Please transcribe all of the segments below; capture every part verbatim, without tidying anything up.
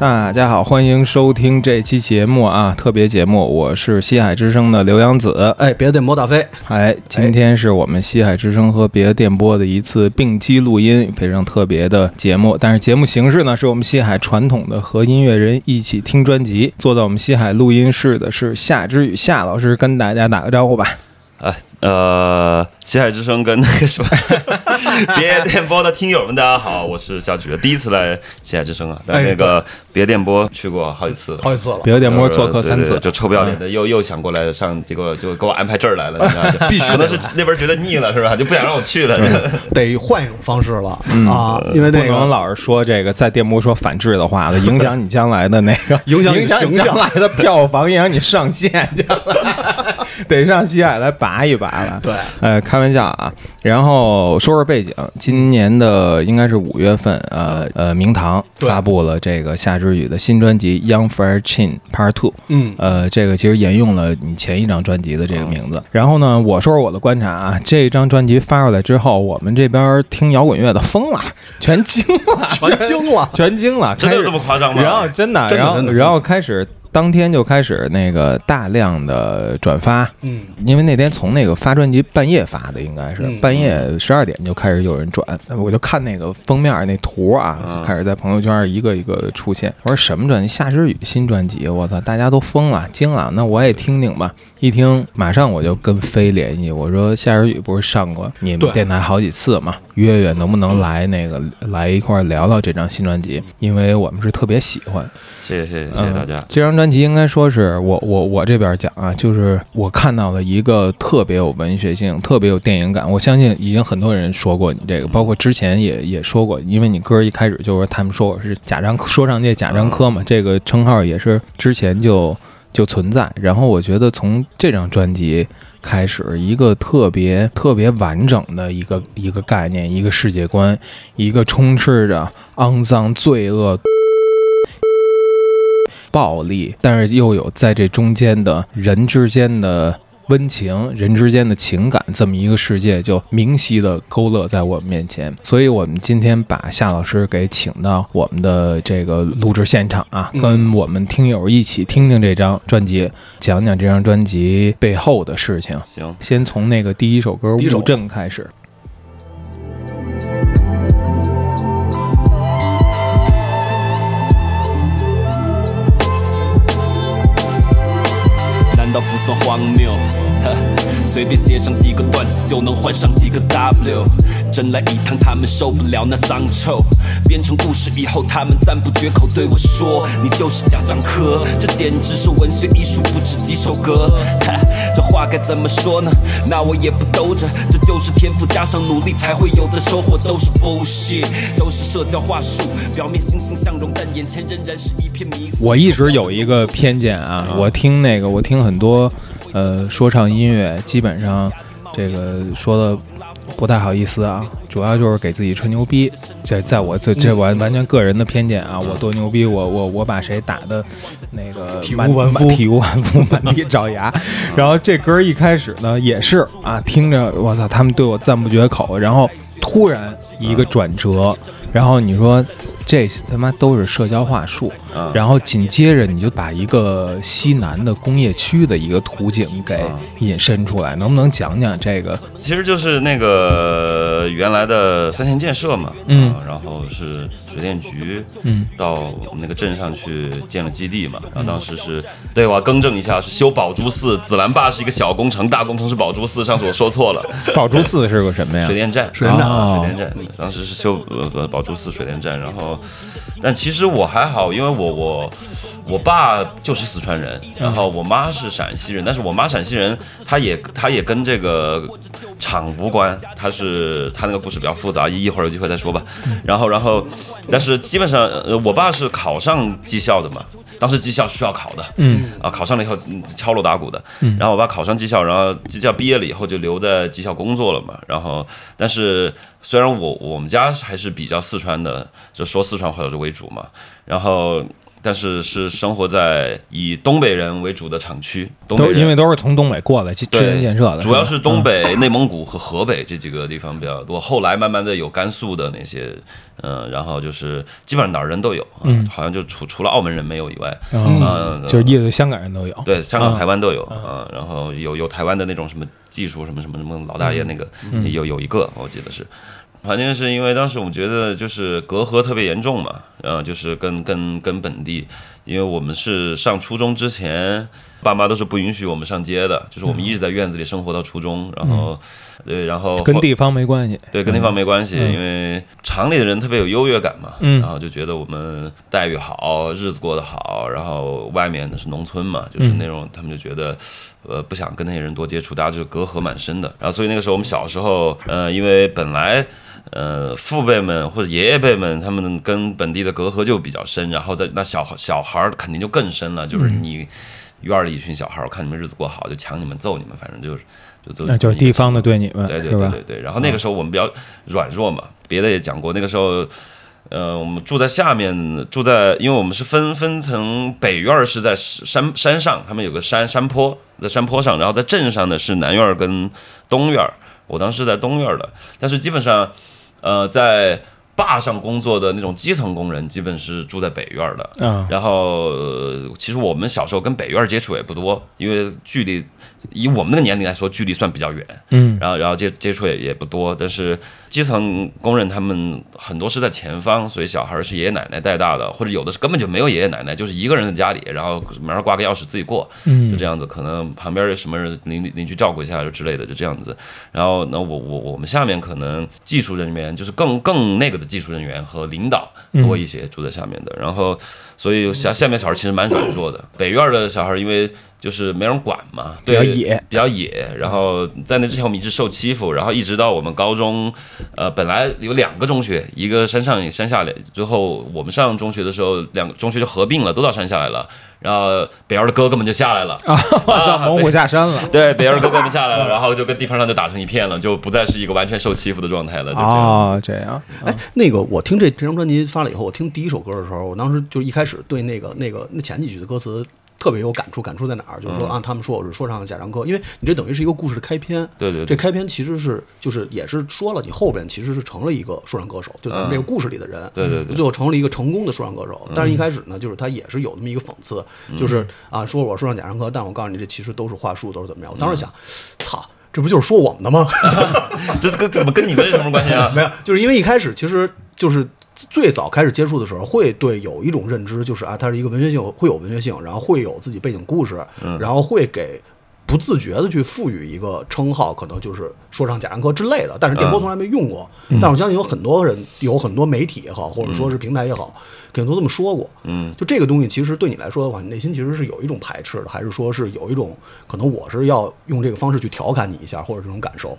大家好，欢迎收听这期节目啊，特别节目，我是西海之声的刘洋子。哎，别的电波大飞。哎，今天是我们西海之声和别的电波的一次并机录音，非常特别的节目。但是节目形式呢，是我们西海传统的和音乐人一起听专辑。坐在我们西海录音室的是夏之雨，夏老师跟大家打个招呼吧。哎，呃，西海之声跟那个什么别电波的听友们，大家好，我是夏菊，第一次来西海之声啊，但那个别电波去过好几次了，好几次了，别电波做客三次，对对对，就臭不要脸的又又想过来上，结果就给我安排这儿来了，必须，可能是那边觉得腻了是吧，就不想让我去了，得换一种方式了、嗯、啊，因为那个不能老是说这个在电波说反制的话，影响你将来的那个，影响你形象，将来的票房，影响你上线，得上西海来拔一拔。对，呃，开玩笑啊。然后说说背景，今年的应该是五月份，呃呃，明堂发布了这个夏之雨的新专辑《Young Fresh Chin Part 二》。嗯，呃，这个其实沿用了你前一张专辑的这个名字。嗯、然后呢，我说说我的观察啊，这张专辑发出来之后，我们这边听摇滚乐的疯了，全惊了，全惊了，全惊了，真的这么夸张吗？然后真的，然后然后开始。当天就开始那个大量的转发，嗯，因为那天从那个发专辑半夜发的，应该是半夜十二点就开始有人转，我就看那个封面那图啊，开始在朋友圈一个一个出现。我说什么专辑？夏之雨新专辑，我操，大家都疯了，惊了，那我也听听吧。一听，马上我就跟飞联系，我说夏之雨不是上过你们电台好几次嘛，约约能不能来那个来一块聊聊这张新专辑，因为我们是特别喜欢。谢谢谢谢谢谢大家。嗯、这张专辑应该说是我我我这边讲啊，就是我看到了一个特别有文学性、特别有电影感。我相信已经很多人说过你这个，包括之前也也说过，因为你歌一开始就是他们说我是贾樟柯，说唱界贾樟柯嘛，这个称号也是之前就。就存在，然后我觉得从这张专辑开始，一个特别特别完整的一个一个概念，一个世界观，一个充斥着肮脏、罪恶、暴力，但是又有在这中间的人之间的温情，人之间的情感，这么一个世界就明晰的勾勒在我们面前。所以我们今天把夏老师给请到我们的这个录制现场啊，跟我们听友一起听听这张专辑，讲讲这张专辑背后的事情。行，先从那个第一首歌《乌镇》开始。难道不算荒谬？随便写上几个段子就能换上几个 W， 真来一趟他们受不了那脏臭，编成故事以后他们赞不绝口对我说你就是贾樟柯，这简直是文学艺术不止几首歌，这话该怎么说呢，那我也不兜着，这就是天赋加上努力才会有的收获，都是 bullshit， 都是社交话术，表面欣欣向荣但眼前仍然是一片迷。我一直有一个偏见啊，我听那个我听很多呃，说唱音乐基本上这个说的不太好意思啊，主要就是给自己吹牛逼。这在我这这完完全个人的偏见啊，我多牛逼，我我我把谁打的那个体无完肤，体无完肤，满地找牙。然后这歌一开始呢也是啊，听着我操，他们对我赞不绝口，然后突然一个转折，然后你说。这他妈都是社交话术，然后紧接着你就把一个西南的工业区的一个图景给引申出来，能不能讲讲这个？其实就是那个原来的三线建设嘛，嗯，然后是水电局，嗯，到我们那个镇上去建了基地嘛，然后当时是，对，我要更正一下，是修宝珠寺，紫兰坝是一个小工程，大工程是宝珠寺，上次我说错了。宝珠寺是个什么呀？水电站，水电站，哦、水电站，当时是修呃宝珠寺水电站，然后。但其实我还好，因为我我我爸就是四川人，然后我妈是陕西人，但是我妈陕西人，她也她也跟这个厂无关，她是她那个故事比较复杂，一会儿有机会再说吧。然后然后，但是基本上、呃、我爸是考上技校的嘛，当时技校是需要考的，嗯啊，考上了以后敲锣打鼓的。然后我爸考上技校，然后技校毕业了以后就留在技校工作了嘛。然后但是。虽然我我们家还是比较四川的，就说四川话为主嘛，然后但是是生活在以东北人为主的厂区，东北人都因为都是从东北过来去支援建设的，主要是东北、嗯、内蒙古和河北这几个地方比较多，后来慢慢的有甘肃的那些，嗯、呃，然后就是基本上哪儿人都有，嗯，好像就除除了澳门人没有以外，嗯，呃、就是意思香港人都有，对，香港、台湾都有，嗯，呃、然后有有台湾的那种什么技术什么什么什么老大爷那个、嗯、有有一个我记得是。反正是因为当时我们觉得就是隔阂特别严重嘛，然、呃、就是跟跟跟本地，因为我们是上初中之前，爸妈都是不允许我们上街的，就是我们一直在院子里生活到初中，然后，嗯、对，然后跟地方没关系，对，跟地方没关系，嗯、因为厂里的人特别有优越感嘛，嗯，然后就觉得我们待遇好，日子过得好，然后外面是农村嘛，就是那种、嗯、他们就觉得。呃，不想跟那些人多接触，大家就隔阂蛮深的。然后，所以那个时候我们小时候，呃，因为本来，呃，父辈们或者爷爷辈们，他们跟本地的隔阂就比较深，然后在那小小孩肯定就更深了。就是你院里一群小孩，我看你们日子过好，就抢你们揍你们，反正就是就就那就是地方的对你们，对对对对对。然后那个时候我们比较软弱嘛，别的也讲过，那个时候。呃，我们住在下面，住在，因为我们是分分层，北院是在山山上，他们有个山山坡，在山坡上，然后在镇上的是南院跟东院，我当时在东院的，但是基本上，呃，在坝上工作的那种基层工人，基本是住在北院的，嗯，然后其实我们小时候跟北院接触也不多，因为距离以我们那个年龄来说，距离算比较远，嗯，然后然后接接触也也不多，但是。基层工人他们很多是在前方，所以小孩是爷爷奶奶带大的，或者有的是根本就没有爷爷奶奶，就是一个人在家里，然后门上挂个钥匙自己过，就这样子。可能旁边什么人邻邻居照顾一下之类的，就这样子。然后呢，我我我们下面可能技术人员就是更更那个的技术人员和领导多一些住在下面的，然后所以下下面小孩其实蛮软弱的。北院的小孩因为。就是没人管嘛，对，比较野，比较野。然后在那之前我们一直受欺负，然后一直到我们高中，呃，本来有两个中学，一个山上山下来。最后我们上中学的时候，两个中学就合并了，都到山下来了。然后北院的哥哥们就下来了，啊，啊蒙古下山了。对，北院的哥哥们下来了，然后就跟地方上就打成一片了，就不再是一个完全受欺负的状态了。啊，这样。哎、哦嗯，那个我听这这张专辑发了以后，我听第一首歌的时候，我当时就一开始对那个那个那前几句的歌词。特别有感触，感触在哪儿？就是说啊，他们说我是说唱的贾樟柯，因为你这等于是一个故事的开篇。对 对, 对，这开篇其实是就是也是说了，你后边其实是成了一个说唱歌手，就咱们这个故事里的人。嗯、对对对，最后成了一个成功的说唱歌手。但是一开始呢，就是他也是有那么一个讽刺，嗯、就是啊，说我说唱贾樟柯，但我告诉你，这其实都是话术，都是怎么样？我当时想，操。这不就是说我们的吗？这是跟怎么跟你们有什么关系啊？没有，就是因为一开始其实就是最早开始接触的时候，会对有一种认知，就是啊，它是一个文学性，会有文学性，然后会有自己背景故事，然后会给不自觉的去赋予一个称号，可能就是说唱贾樟柯之类的。但是电波从来没用过，嗯、但我相信有很多人，有很多媒体也好，或者说是平台也好，肯定都这么说过。嗯，就这个东西，其实对你来说的话，你内心其实是有一种排斥的，还是说是有一种可能我是要用这个方式去调侃你一下，或者这种感受？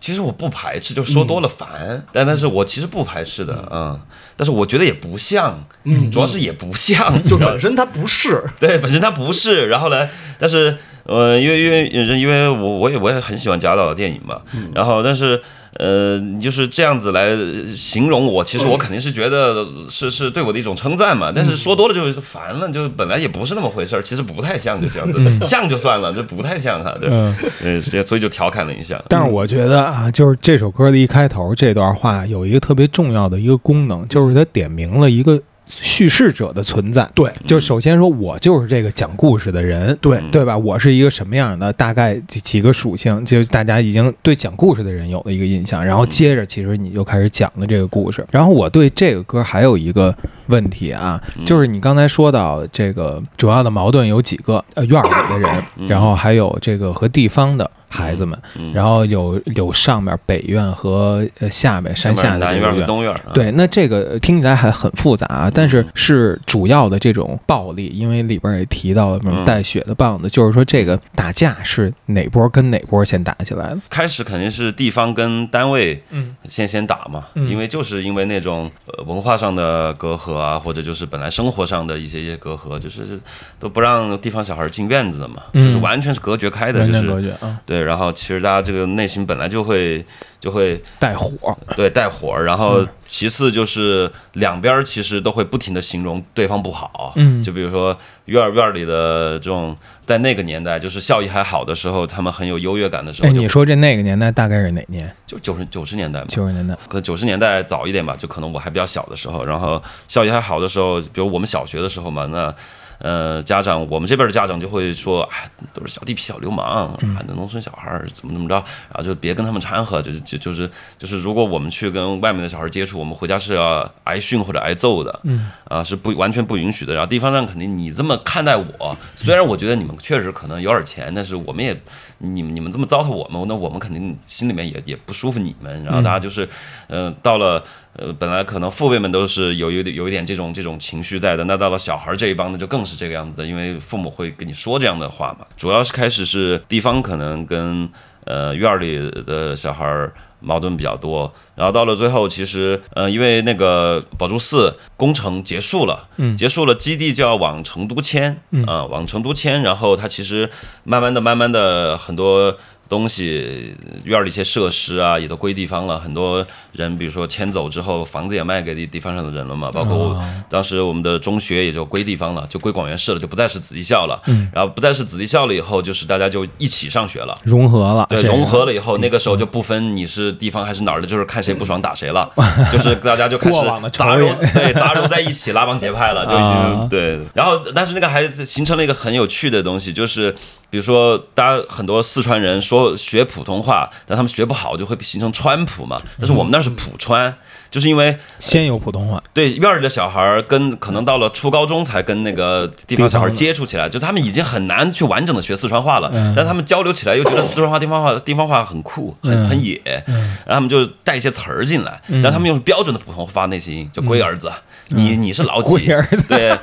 其实我不排斥，就说多了烦，嗯、但但是我其实不排斥的，嗯，但是我觉得也不像，嗯，主要是也不像，嗯、就本身它不是，对，本身它不是，然后呢，但是呃，因为因为因为我我也我也很喜欢贾导的电影嘛，嗯、然后但是。呃，就是这样子来形容我，其实我肯定是觉得是是对我的一种称赞嘛。但是说多了就是烦了，就本来也不是那么回事儿，其实不太像，就这样子，嗯、像就算了，就不太像哈，对，嗯，所以就调侃了一下。但是我觉得啊，就是这首歌的一开头这段话有一个特别重要的一个功能，就是它点明了一个。叙事者的存在，对，就首先说，我就是这个讲故事的人，对，对吧？我是一个什么样的？大概几几个属性，就是大家已经对讲故事的人有了一个印象。然后接着，其实你就开始讲了这个故事。然后我对这个歌还有一个问题啊，就是你刚才说到这个主要的矛盾有几个？呃，院里的人，然后还有这个和地方的。孩子们，然后有有上面北院和下面山下的南院和东院，对，那这个听起来还很复杂，啊，但是是主要的这种暴力，因为里边也提到了什么带血的棒子，嗯，就是说这个打架是哪波跟哪波先打起来了？开始肯定是地方跟单位先先打嘛，嗯，因为就是因为那种文化上的隔阂啊，或者就是本来生活上的一些一些隔阂，就是都不让地方小孩进院子的嘛，嗯，就是完全是隔绝开的，就是，嗯、对。然后其实大家这个内心本来就会就会带火，对，带火。然后其次就是两边其实都会不停的形容对方不好，嗯，就比如说院院里的这种，在那个年代就是效益还好的时候，他们很有优越感的时候。哎，你说这那个年代大概是哪年？就九十九十年代嘛，九十年代，可九十年代早一点吧，就可能我还比较小的时候，然后效益还好的时候，比如我们小学的时候嘛，那。呃，家长，我们这边的家长就会说，哎，都是小地痞、小流氓，嗯，农村小孩怎么怎么着，然后就别跟他们掺和，就就就是就是，如果我们去跟外面的小孩接触，我们回家是要挨训或者挨揍的，嗯，啊，是不完全不允许的。然后地方上肯定你这么看待我，虽然我觉得你们确实可能有点钱，但是我们也。你们你们这么糟蹋我们，那我们肯定心里面也也不舒服你们。然后大家就是，嗯、呃，到了呃，本来可能父辈们都是有有有一点这种这种情绪在的，那到了小孩这一帮呢，就更是这个样子的，因为父母会跟你说这样的话嘛。主要是开始是地方可能跟呃院里的小孩矛盾比较多，然后到了最后，其实呃，因为那个宝珠寺工程结束了，嗯，结束了，基地就要往成都迁，嗯、呃，往成都迁，然后它其实慢慢的、慢慢的很多东西，院里一些设施啊，也都归地方了。很多人，比如说迁走之后，房子也卖给地方上的人了嘛。包括当时我们的中学也就归地方了，就归广元市了，就不再是子弟校了。嗯、然后不再是子弟校了以后，就是大家就一起上学了，融合了。对，融合了以后，那个时候就不分你是地方还是哪儿的，就是看谁不爽打谁了，嗯、就是大家就开始杂糅，对，杂糅在一起拉帮结派了，就已经、啊、对。然后，但是那个还形成了一个很有趣的东西，就是。比如说，大家很多四川人说学普通话，但他们学不好就会形成川普嘛。但是我们那是普川，就是因为先有普通话。对，院里的小孩跟可能到了初高中才跟那个地方小孩接触起来，就他们已经很难去完整的学四川话了。嗯、但他们交流起来又觉得四川话、地方话、地方话很酷、很、嗯、很野，嗯、然后他们就带一些词儿进来，嗯、但他们用标准的普通话内谐音，就龟儿子。嗯你你是老几？对，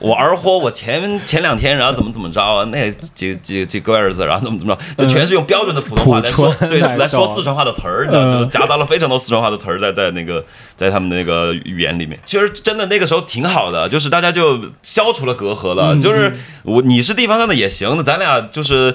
我儿豁，我前前两天然后怎么怎么着啊？那几几几个儿子，然后怎么怎么着，就全是用标准的普通话来说，对，来说四川话的词儿，你知道，就是夹杂了非常多四川话的词儿在在那个在他们那个语言里面。其实真的那个时候挺好的，就是大家就消除了隔阂了，就是我你是地方上的也行，咱俩就是。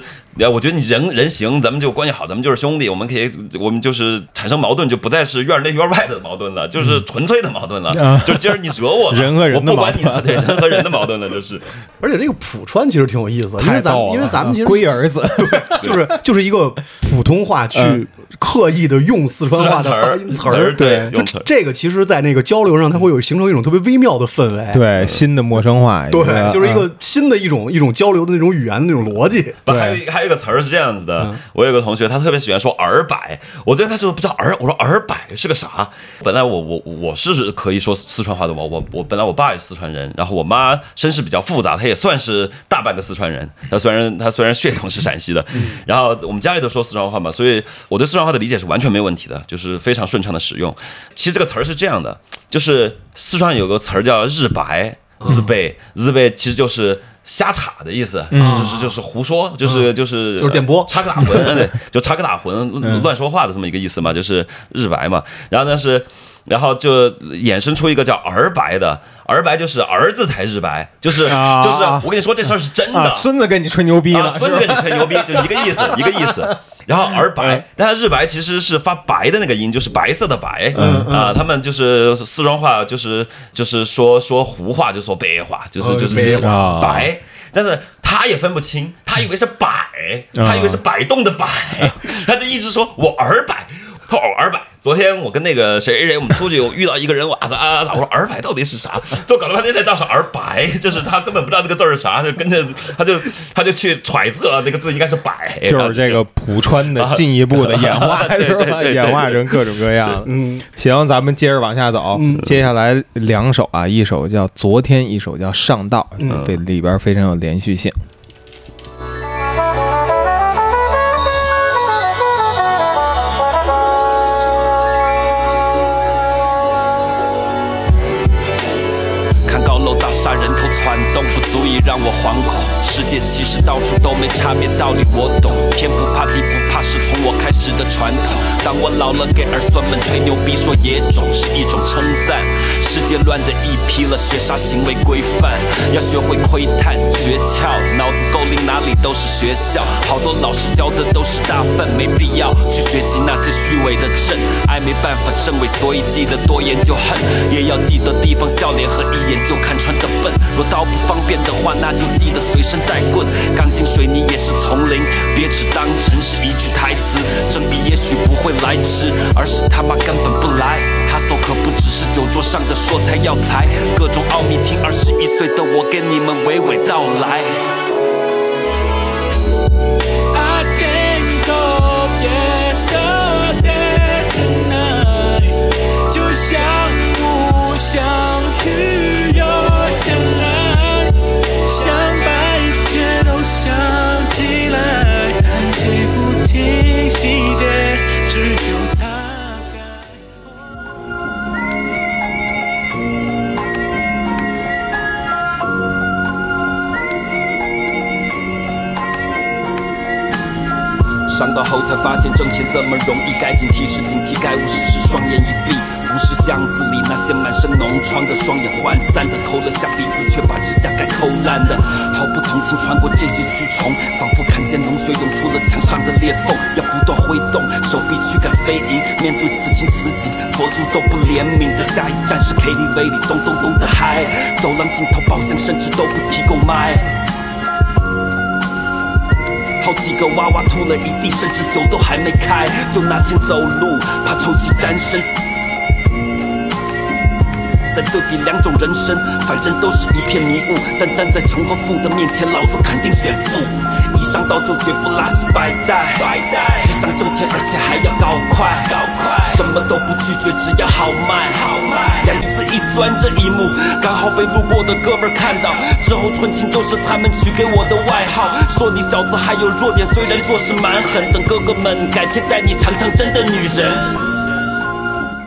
我觉得你人人行，咱们就关系好，咱们就是兄弟，我们可以，我们就是产生矛盾，就不再是院内院外的矛盾了，就是纯粹的矛盾了。嗯、就今儿你惹我，人和人的矛盾，我不管你，对，人和人的矛盾了，就是。而且这个普川其实挺有意思，因为咱们因为咱们其实龟儿子，对，就是就是一个普通话去刻意的用四川话的词儿，对，就这个其实，在那个交流上，它会有形成一种特别微妙的氛围，对，新的陌生化，对，就是一个新的一种一种交流的那种语言的那种逻辑，还有还有。这个词儿是这样子的，我有个同学，他特别喜欢说儿百，我最开始不知道儿，我说儿百是个啥？本来我我我是可以说四川话的，我我我本来我爸也是四川人，然后我妈身世比较复杂，她也算是大半个四川人，她虽然她虽然血统是陕西的，然后我们家里都说四川话嘛，所以我对四川话的理解是完全没问题的，就是非常顺畅的使用。其实这个词儿是这样的，就是四川有个词儿叫日白，日白，日白其实就是。瞎扯的意思，嗯、就是就是胡说，就是、嗯、就是就是电波，插科打诨，就插科打诨、乱说话的这么一个意思嘛，就是日白嘛。然后呢是，然后就衍生出一个叫儿白的，儿白就是儿子才日白，就是、啊、就是我跟你说这事儿是真的、啊，孙子跟你吹牛逼了，啊、孙子跟你吹牛逼，就一个意思，一个意思。然后儿白，但是日白其实是发白的那个音，就是白色的白啊、嗯嗯呃。他们就是四川话，就是就是说说胡话，就说白话，就是、哦、就是这个白，但是。他也分不清，他以为是摆，他以为是摆动的摆，哦、他就一直说我儿摆，他说我儿摆。昨天我跟那个谁谁谁，我们出去，我遇到一个人，我啊啊啊，我说儿摆到底是啥？就搞了半天才倒是儿摆，就是他根本不知道那个字是啥，就跟着他就他就去揣测那个字应该是摆，就是这个普川的进一步的演化，啊、对对对对演化成各种各样。嗯，行，咱们接着往下走，嗯、接下来两首啊，一首叫《昨天》，一首叫《上道》，嗯，这里边非常有连续性。大人头攒动，不足以让我惶恐。世界其实到处都没差别，道理我懂。天不怕地不怕，是从我开始的传统。当我老了，给儿孙们吹牛逼说野种是一种称赞。世界乱的一批了，学啥行为规范？要学会窥探诀窍，脑子够灵哪里都是学校。好多老师教的都是大粪，没必要去学习那些虚伪的朕。爱没办法证伪，所以记得多研究恨，也要记得地方笑脸和一眼就看穿的笨。若刀不方便的话，那就记得随身带棍。钢筋水泥也是从零，别只当成是一句台词。正义也许不会来迟，而是他妈根本不来。哈搜可不只是酒桌上的说财要财，各种奥秘听二十一岁的我跟你们娓娓道来。I can't go yesterday tonight， 就像不想去又想来，想把一切都想起来，但记不清细节，只有他。伤到后才发现挣钱这么容易，该警惕时警惕，该无视时双眼一闭。无视巷子里那些满身脓疮的双眼涣散的，抠了下鼻子却把指甲盖抠烂的，毫不同情穿过这些蛆虫，仿佛看见脓水涌出了墙上的裂缝，要不断挥动手臂驱赶飞蝇。面对此情此景，佛祖都不怜悯的。下一站是 K T V 里咚咚咚的嗨，走廊尽头包厢甚至都不提供麦。好几个娃娃吐了一地，甚至酒都还没开就拿钱走路，怕臭气沾身。在对比两种人生，反正都是一片迷雾，但站在穷和富的面前，老子肯定选富。一上刀就绝不拉稀白带，只想挣钱而且还要搞快，什么都不拒绝，只要好卖。两次一酸，这一幕刚好被路过的哥们看到，之后纯情就是他们取给我的外号，说你小子还有弱点，虽然做事蛮狠，等哥哥们改天带你尝尝真的女人。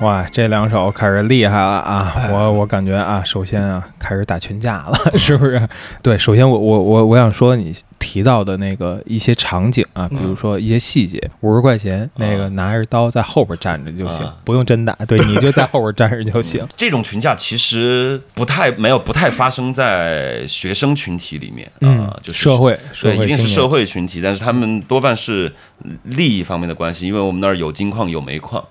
哇，这两首开始厉害了啊！我我感觉啊，首先啊，开始打群架了，是不是？对，首先我我我我想说你提到的那个一些场景啊，比如说一些细节，五十块钱那个拿着刀在后边站着就行，嗯、不用真打，对你就在后边站着就行。嗯、这种群架其实不太没有不太发生在学生群体里面啊、嗯，就是社会，对，一定是社会群体，但是他们多半是利益方面的关系，因为我们那儿有金矿有煤矿，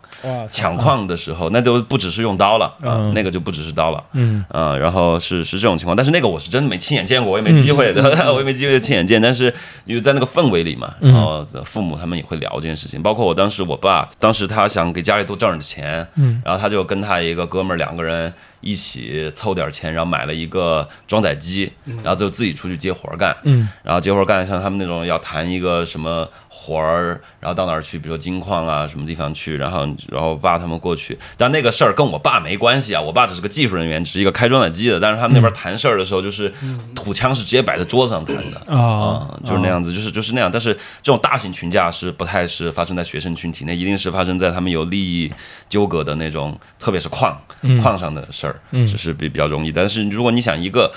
抢矿的。时候那就不只是用刀了、嗯、那个就不只是刀了嗯、呃、然后是是这种情况，但是那个我是真的没亲眼见过，我也没机会、嗯、我也没机会亲眼见，但是因为在那个氛围里嘛，然后父母他们也会聊这件事情，包括我当时我爸当时他想给家里多挣点钱，嗯，然后他就跟他一个哥们儿两个人一起凑点钱，然后买了一个装载机，然后就自己出去接活干，嗯，然后接活干像他们那种要谈一个什么活儿，然后到哪儿去，比如说金矿啊什么地方去，然后然后爸他们过去，但那个事儿跟我爸没关系啊，我爸只是个技术人员，只是一个开装载机的，但是他们那边谈事儿的时候，就是土枪是直接摆在桌子上谈的啊、嗯嗯，就是那样子，就是就是那样，但是这种大型群架是不太是发生在学生群体，那一定是发生在他们有利益纠葛的那种，特别是矿矿上的事儿。嗯嗯，只是比比较容易，但是如果你想一个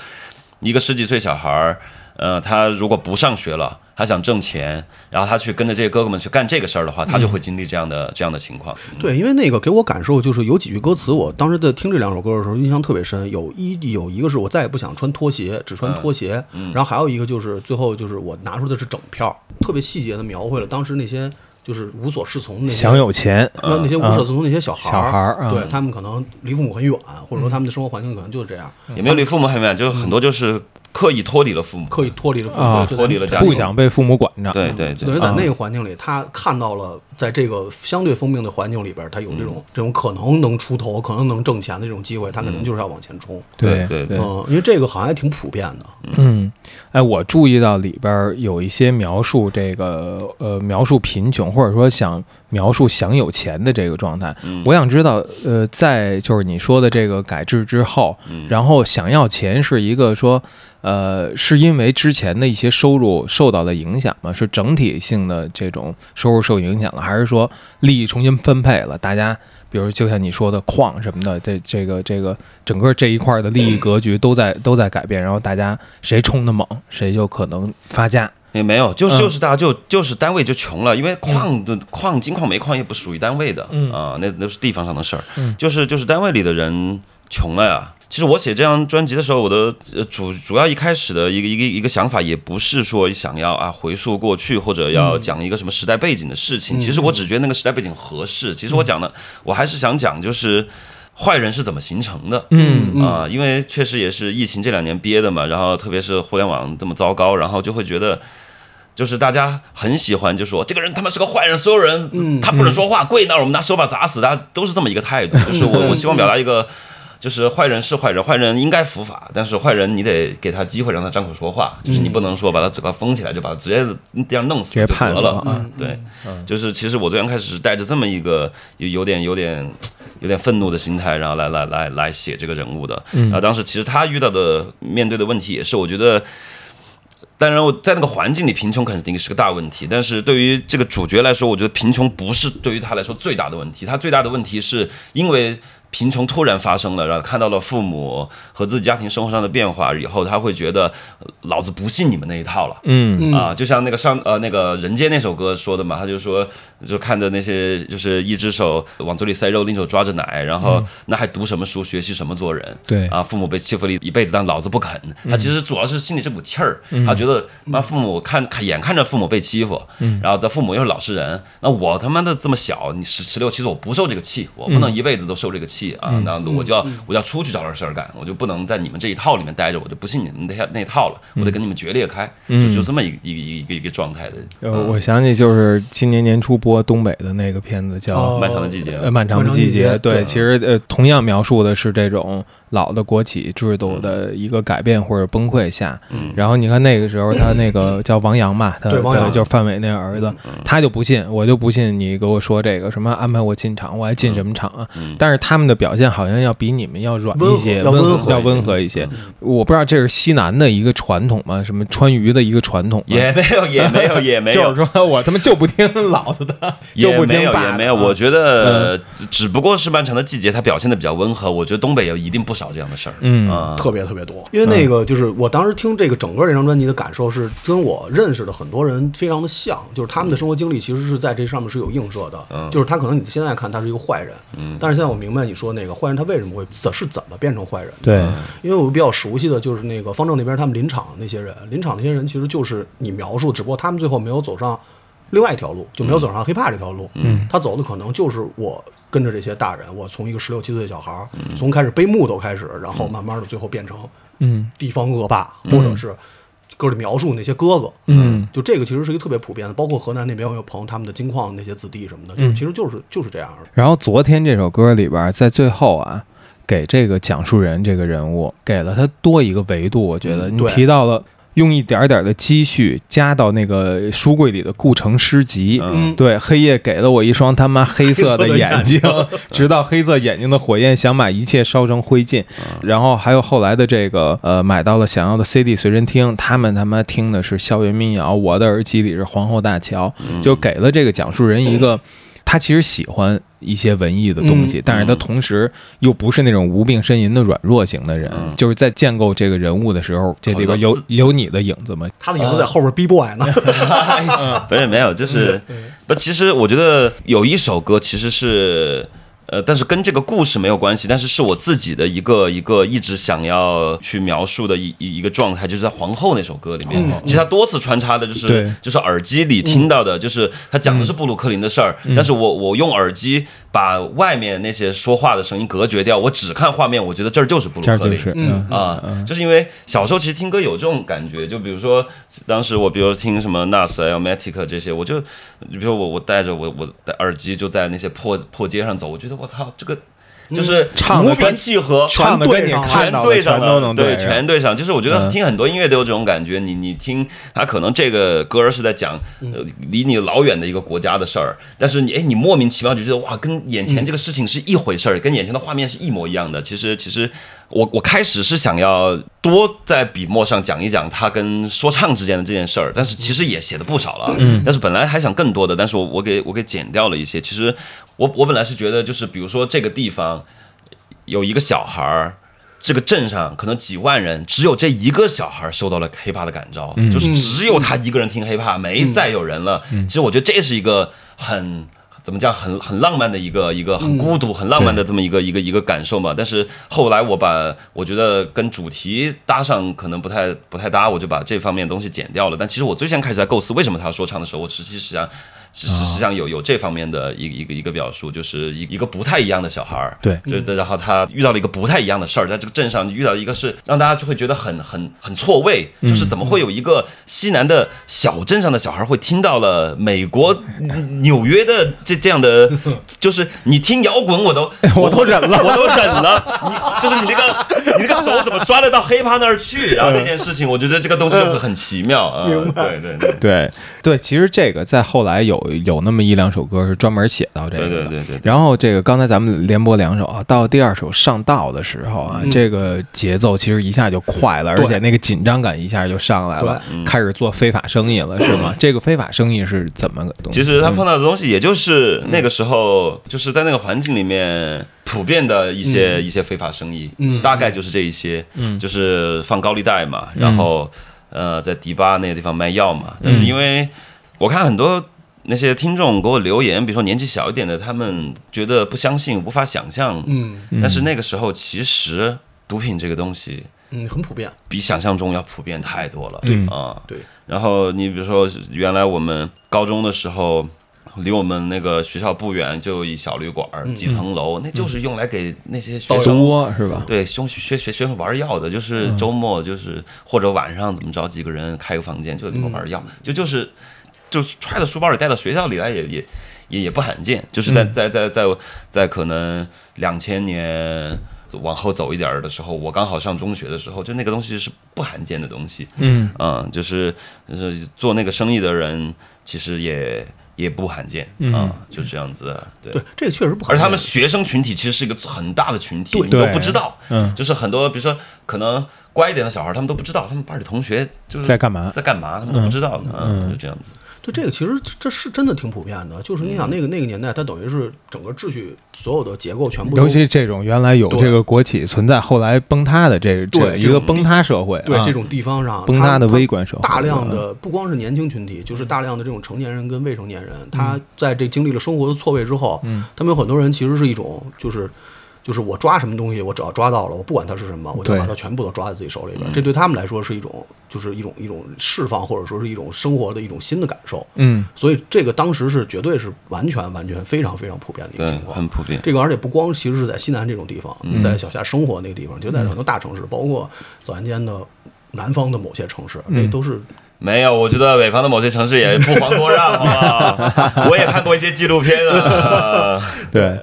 一个十几岁小孩，呃，他如果不上学了，他想挣钱，然后他去跟着这些哥哥们去干这个事儿的话，他就会经历这样的、嗯、这样的情况、嗯。对，因为那个给我感受就是有几句歌词，我当时在听这两首歌的时候印象特别深。有一有一个是我再也不想穿拖鞋，只穿拖鞋。嗯、然后还有一个就是最后就是我拿出的是整票，特别细节的描绘了当时那些。就是无所适从那些想有钱，那那些无所适从那些小孩儿、嗯嗯，对他们可能离父母很远，或者说他们的生活环境可能就是这样，嗯、也没有离父母很远，就是很多就是刻意脱离了父母，刻意脱离了父母，啊、脱离了家庭，不想被父母管着。对对对，等于在那个环境里，他看到了在这个相对封闭的环境里边，他有这种、嗯、这种可能能出头、可能能挣钱的这种机会，他肯定就是要往前冲。对对对，嗯，因为这个好像还挺普遍的。嗯，哎，我注意到里边有一些描述这个呃描述贫穷。或者说想描述想有钱的这个状态，我想知道，呃，在就是你说的这个改制之后，然后想要钱是一个说，呃，是因为之前的一些收入受到了影响吗？是整体性的这种收入受影响了，还是说利益重新分配了？大家比如就像你说的矿什么的，这这个这个整个这一块的利益格局都在都在改变，然后大家谁冲得猛，谁就可能发家。也没有，就是就是大家就、嗯、就是单位就穷了，因为矿的矿金矿煤矿也不属于单位的啊、嗯呃，那那是地方上的事儿、嗯，就是就是单位里的人。穷了呀。其实我写这张专辑的时候，我的主主要一开始的一个一个一个想法，也不是说想要啊回溯过去或者要讲一个什么时代背景的事情。其实我只觉得那个时代背景合适。其实我讲的，我还是想讲就是坏人是怎么形成的。嗯啊，因为确实也是疫情这两年憋的嘛，然后特别是互联网这么糟糕，然后就会觉得。就是大家很喜欢就说这个人他妈是个坏人，所有人、嗯、他不能说话、嗯、跪那儿我们拿手把砸死，大家都是这么一个态度。就是我我希望表达一个就是坏人是坏人，坏人应该伏法，但是坏人你得给他机会让他张口说话，就是你不能说把他嘴巴封起来就把他直接这样弄死就得了、嗯、对、嗯、就是其实我最刚开始带着这么一个有点有点有点愤怒的心态，然后来来来来写这个人物的。然后当时其实他遇到的面对的问题也是，我觉得当然，我在那个环境里，贫穷肯定是个大问题。但是对于这个主角来说，我觉得贫穷不是对于他来说最大的问题。他最大的问题是因为贫穷突然发生了，然后看到了父母和自己家庭生活上的变化以后，他会觉得老子不信你们那一套了。嗯啊，就像那个上呃那个人间那首歌说的嘛，他就说就看着那些就是一只手往嘴里塞肉，另一手抓着奶，然后、嗯、那还读什么书，学习什么做人？对啊，父母被欺负了一辈子，但老子不肯。他其实主要是心里这股气儿、嗯，他觉得妈父母看眼看着父母被欺负，嗯、然后他父母又是老实人，那我他妈的这么小，你十十六七岁，我不受这个气，我不能一辈子都受这个气。嗯啊，那我就要我就要出去找点事儿干，我就不能在你们这一套里面待着，我就不信你们那那套了，我得跟你们决裂开，就就这么一个一个一个一个状态的、嗯。我想起就是今年年初播东北的那个片子叫《哦、漫长的季节》，呃，漫长的季节，对，对其实呃，同样描述的是这种老的国企制度的一个改变或者崩溃下，嗯、然后你看那个时候他那个叫王阳嘛，他就是范伟那个儿子、嗯，他就不信，我就不信你给我说这个什么安排我进厂，我还进什么厂啊？嗯、但是他们的。表现好像要比你们要软一些，温和要温和一些。我不知道这是西南的一个传统吗？什么川渝的一个传统？也没有，也没有，也没有。就是说我他妈就不听老子的，就不听爸的。也没有，也没有。我觉得只不过是漫长的季节，它表现的比较温和。我觉得东北有一定不少这样的事儿，嗯、呃，特别特别多。因为那个就是我当时听这个整个这张专辑的感受是跟我认识的很多人非常的像，就是他们的生活经历其实是在这上面是有映射的。嗯、就是他可能你现在看他是一个坏人，嗯、但是现在我明白你说。说那个坏人他为什么会是怎么变成坏人的？对，因为我比较熟悉的就是那个方正那边他们林场那些人，林场那些人其实就是你描述，只不过他们最后没有走上另外一条路，就没有走上 hiphop 这条路。嗯，他走的可能就是我跟着这些大人，我从一个十六七岁的小孩，嗯、从开始背木头开始，然后慢慢的最后变成嗯地方恶霸，嗯、或者是。歌里描述那些哥哥，嗯，就这个其实是一个特别普遍的，包括河南那边我有朋友，他们的金矿那些子弟什么的，就其实就是就是这样的。然后昨天这首歌里边，在最后啊，给这个讲述人这个人物给了他多一个维度，我觉得你提到了。用一点点的积蓄加到那个书柜里的顾城诗集、嗯、对，黑夜给了我一双他妈黑色的眼睛，直到黑色眼睛的火焰想把一切烧成灰烬、嗯、然后还有后来的这个呃买到了想要的 C D 随身听，他们他妈听的是校园民谣，我的耳机里是皇后大桥，就给了这个讲述人一个、嗯、他其实喜欢一些文艺的东西、嗯、但是他同时又不是那种无病呻吟的软弱型的人、嗯、就是在建构这个人物的时候，这里边有有你的影子吗？他的影子在后边 B-boy 呢、嗯、不是没有，就是不，其实我觉得有一首歌其实是呃，但是跟这个故事没有关系，但是是我自己的一个一个一直想要去描述的一一个状态，就是在《皇后》那首歌里面，嗯、其实他多次穿插的就是就是耳机里听到的，就是他讲的是布鲁克林的事儿、嗯，但是我我用耳机把外面那些说话的声音隔绝掉，我只看画面，我觉得这儿就是布鲁克林，就是嗯、啊、嗯，就是因为小时候其实听歌有这种感觉，就比如说当时我比如听什么 Nas、L A. Metik 这些，我就比如我我戴着我我的耳机就在那些破破街上走，我觉得。我操，这个就是唱的跟契合，唱的跟你看到的全都能对，全对上。就是我觉得听很多音乐都有这种感觉，你你听他可能这个歌是在讲离你老远的一个国家的事儿，但是你哎，你莫名其妙就觉得哇，跟眼前这个事情是一回事儿，跟眼前的画面是一模一样的。其实其实我我开始是想要多在笔墨上讲一讲他跟说唱之间的这件事儿，但是其实也写的不少了，但是本来还想更多的，但是我我给我给剪掉了一些。其实。我我本来是觉得，就是比如说这个地方有一个小孩儿，这个镇上可能几万人，只有这一个小孩受到了 hiphop 的感召，嗯、就是只有他一个人听 hiphop，、嗯、没再有人了、嗯。其实我觉得这是一个很。怎么讲，很很浪漫的一个一个很孤独、嗯、很浪漫的这么一个一个一个感受嘛。但是后来我把我觉得跟主题搭上可能不太不太搭，我就把这方面的东西剪掉了。但其实我最先开始在构思为什么他说唱的时候，我实际上实际上有有这方面的一个一个一个表述，就是一一个不太一样的小孩儿，对，就然后他遇到了一个不太一样的事儿，在这个镇上遇到一个是让大家就会觉得很很很错位，就是怎么会有一个西南的小镇上的小孩会听到了美国纽约的这这样的，就是你听摇滚我都我都忍了，我都忍了，就是你那个你那个手怎么抓得到黑怕那儿去？然后这件事情，我觉得这个东西很奇妙啊，对对对对对，其实这个在后来有。有那么一两首歌是专门写到这个的，对对对对对，然后这个刚才咱们连播两首啊，到第二首上道的时候啊、嗯，这个节奏其实一下就快了，而且那个紧张感一下就上来了，开始做非法生意了，是吗？这个非法生意是怎么个东西？其实他碰到的东西，也就是那个时候，就是在那个环境里面。普遍的一些、嗯、一些非法生意，嗯，大概就是这一些，嗯，就是放高利贷嘛，嗯、然后呃，在迪吧那个地方卖药嘛，但是因为我看很多。那些听众给我留言，比如说年纪小一点的，他们觉得不相信，无法想象。嗯，但是那个时候其实毒品这个东西，嗯，很普遍，比想象中要普遍太多了。对啊，对。然后你比如说，原来我们高中的时候，离我们那个学校不远就一小旅馆，几层楼，那就是用来给那些学生窝是吧？对，学学学生玩药的，就是周末就是或者晚上怎么找几个人开个房间就里面玩药，就就是。就是揣到书包里带到学校里来也也也也不罕见，就是在在在在在可能两千年往后走一点的时候，我刚好上中学的时候，就那个东西是不罕见的东西，嗯嗯，就是就是做那个生意的人其实也。也不罕见啊、嗯嗯，就这样子。对，对这个确实不罕见。而他们学生群体其实是一个很大的群体，你都不知道。嗯，就是很多，比如说可能乖一点的小孩，他们都不知道，他们班里同学就是在干嘛，在干嘛，他们都不知道的。嗯，嗯就这样子。对，这个其实这是真的挺普遍的。就是你想那个那个年代，它等于是整个秩序所有的结构全部都。尤其这种原来有这个国企存在，后来崩塌的这这一个崩塌社会，对、啊、这种地方上崩塌的微观社会，大量的不光是年轻群体，就是大量的这种成年人跟未成年人。人他在这经历了生活的错位之后、嗯、他们有很多人其实是一种就是就是我抓什么东西我只要抓到了我不管它是什么我就把它全部都抓在自己手里边，这对他们来说是一种就是一种一种释放或者说是一种生活的一种新的感受，嗯，所以这个当时是绝对是完全完全非常非常普遍的一个情况，很普遍，这个而且不光其实是在西南这种地方、嗯、在小夏生活那个地方就在很多大城市、嗯、包括早年间的南方的某些城市那都是。没有，我觉得北方的某些城市也不遑多让，好吧？我也看过一些纪录片啊。对，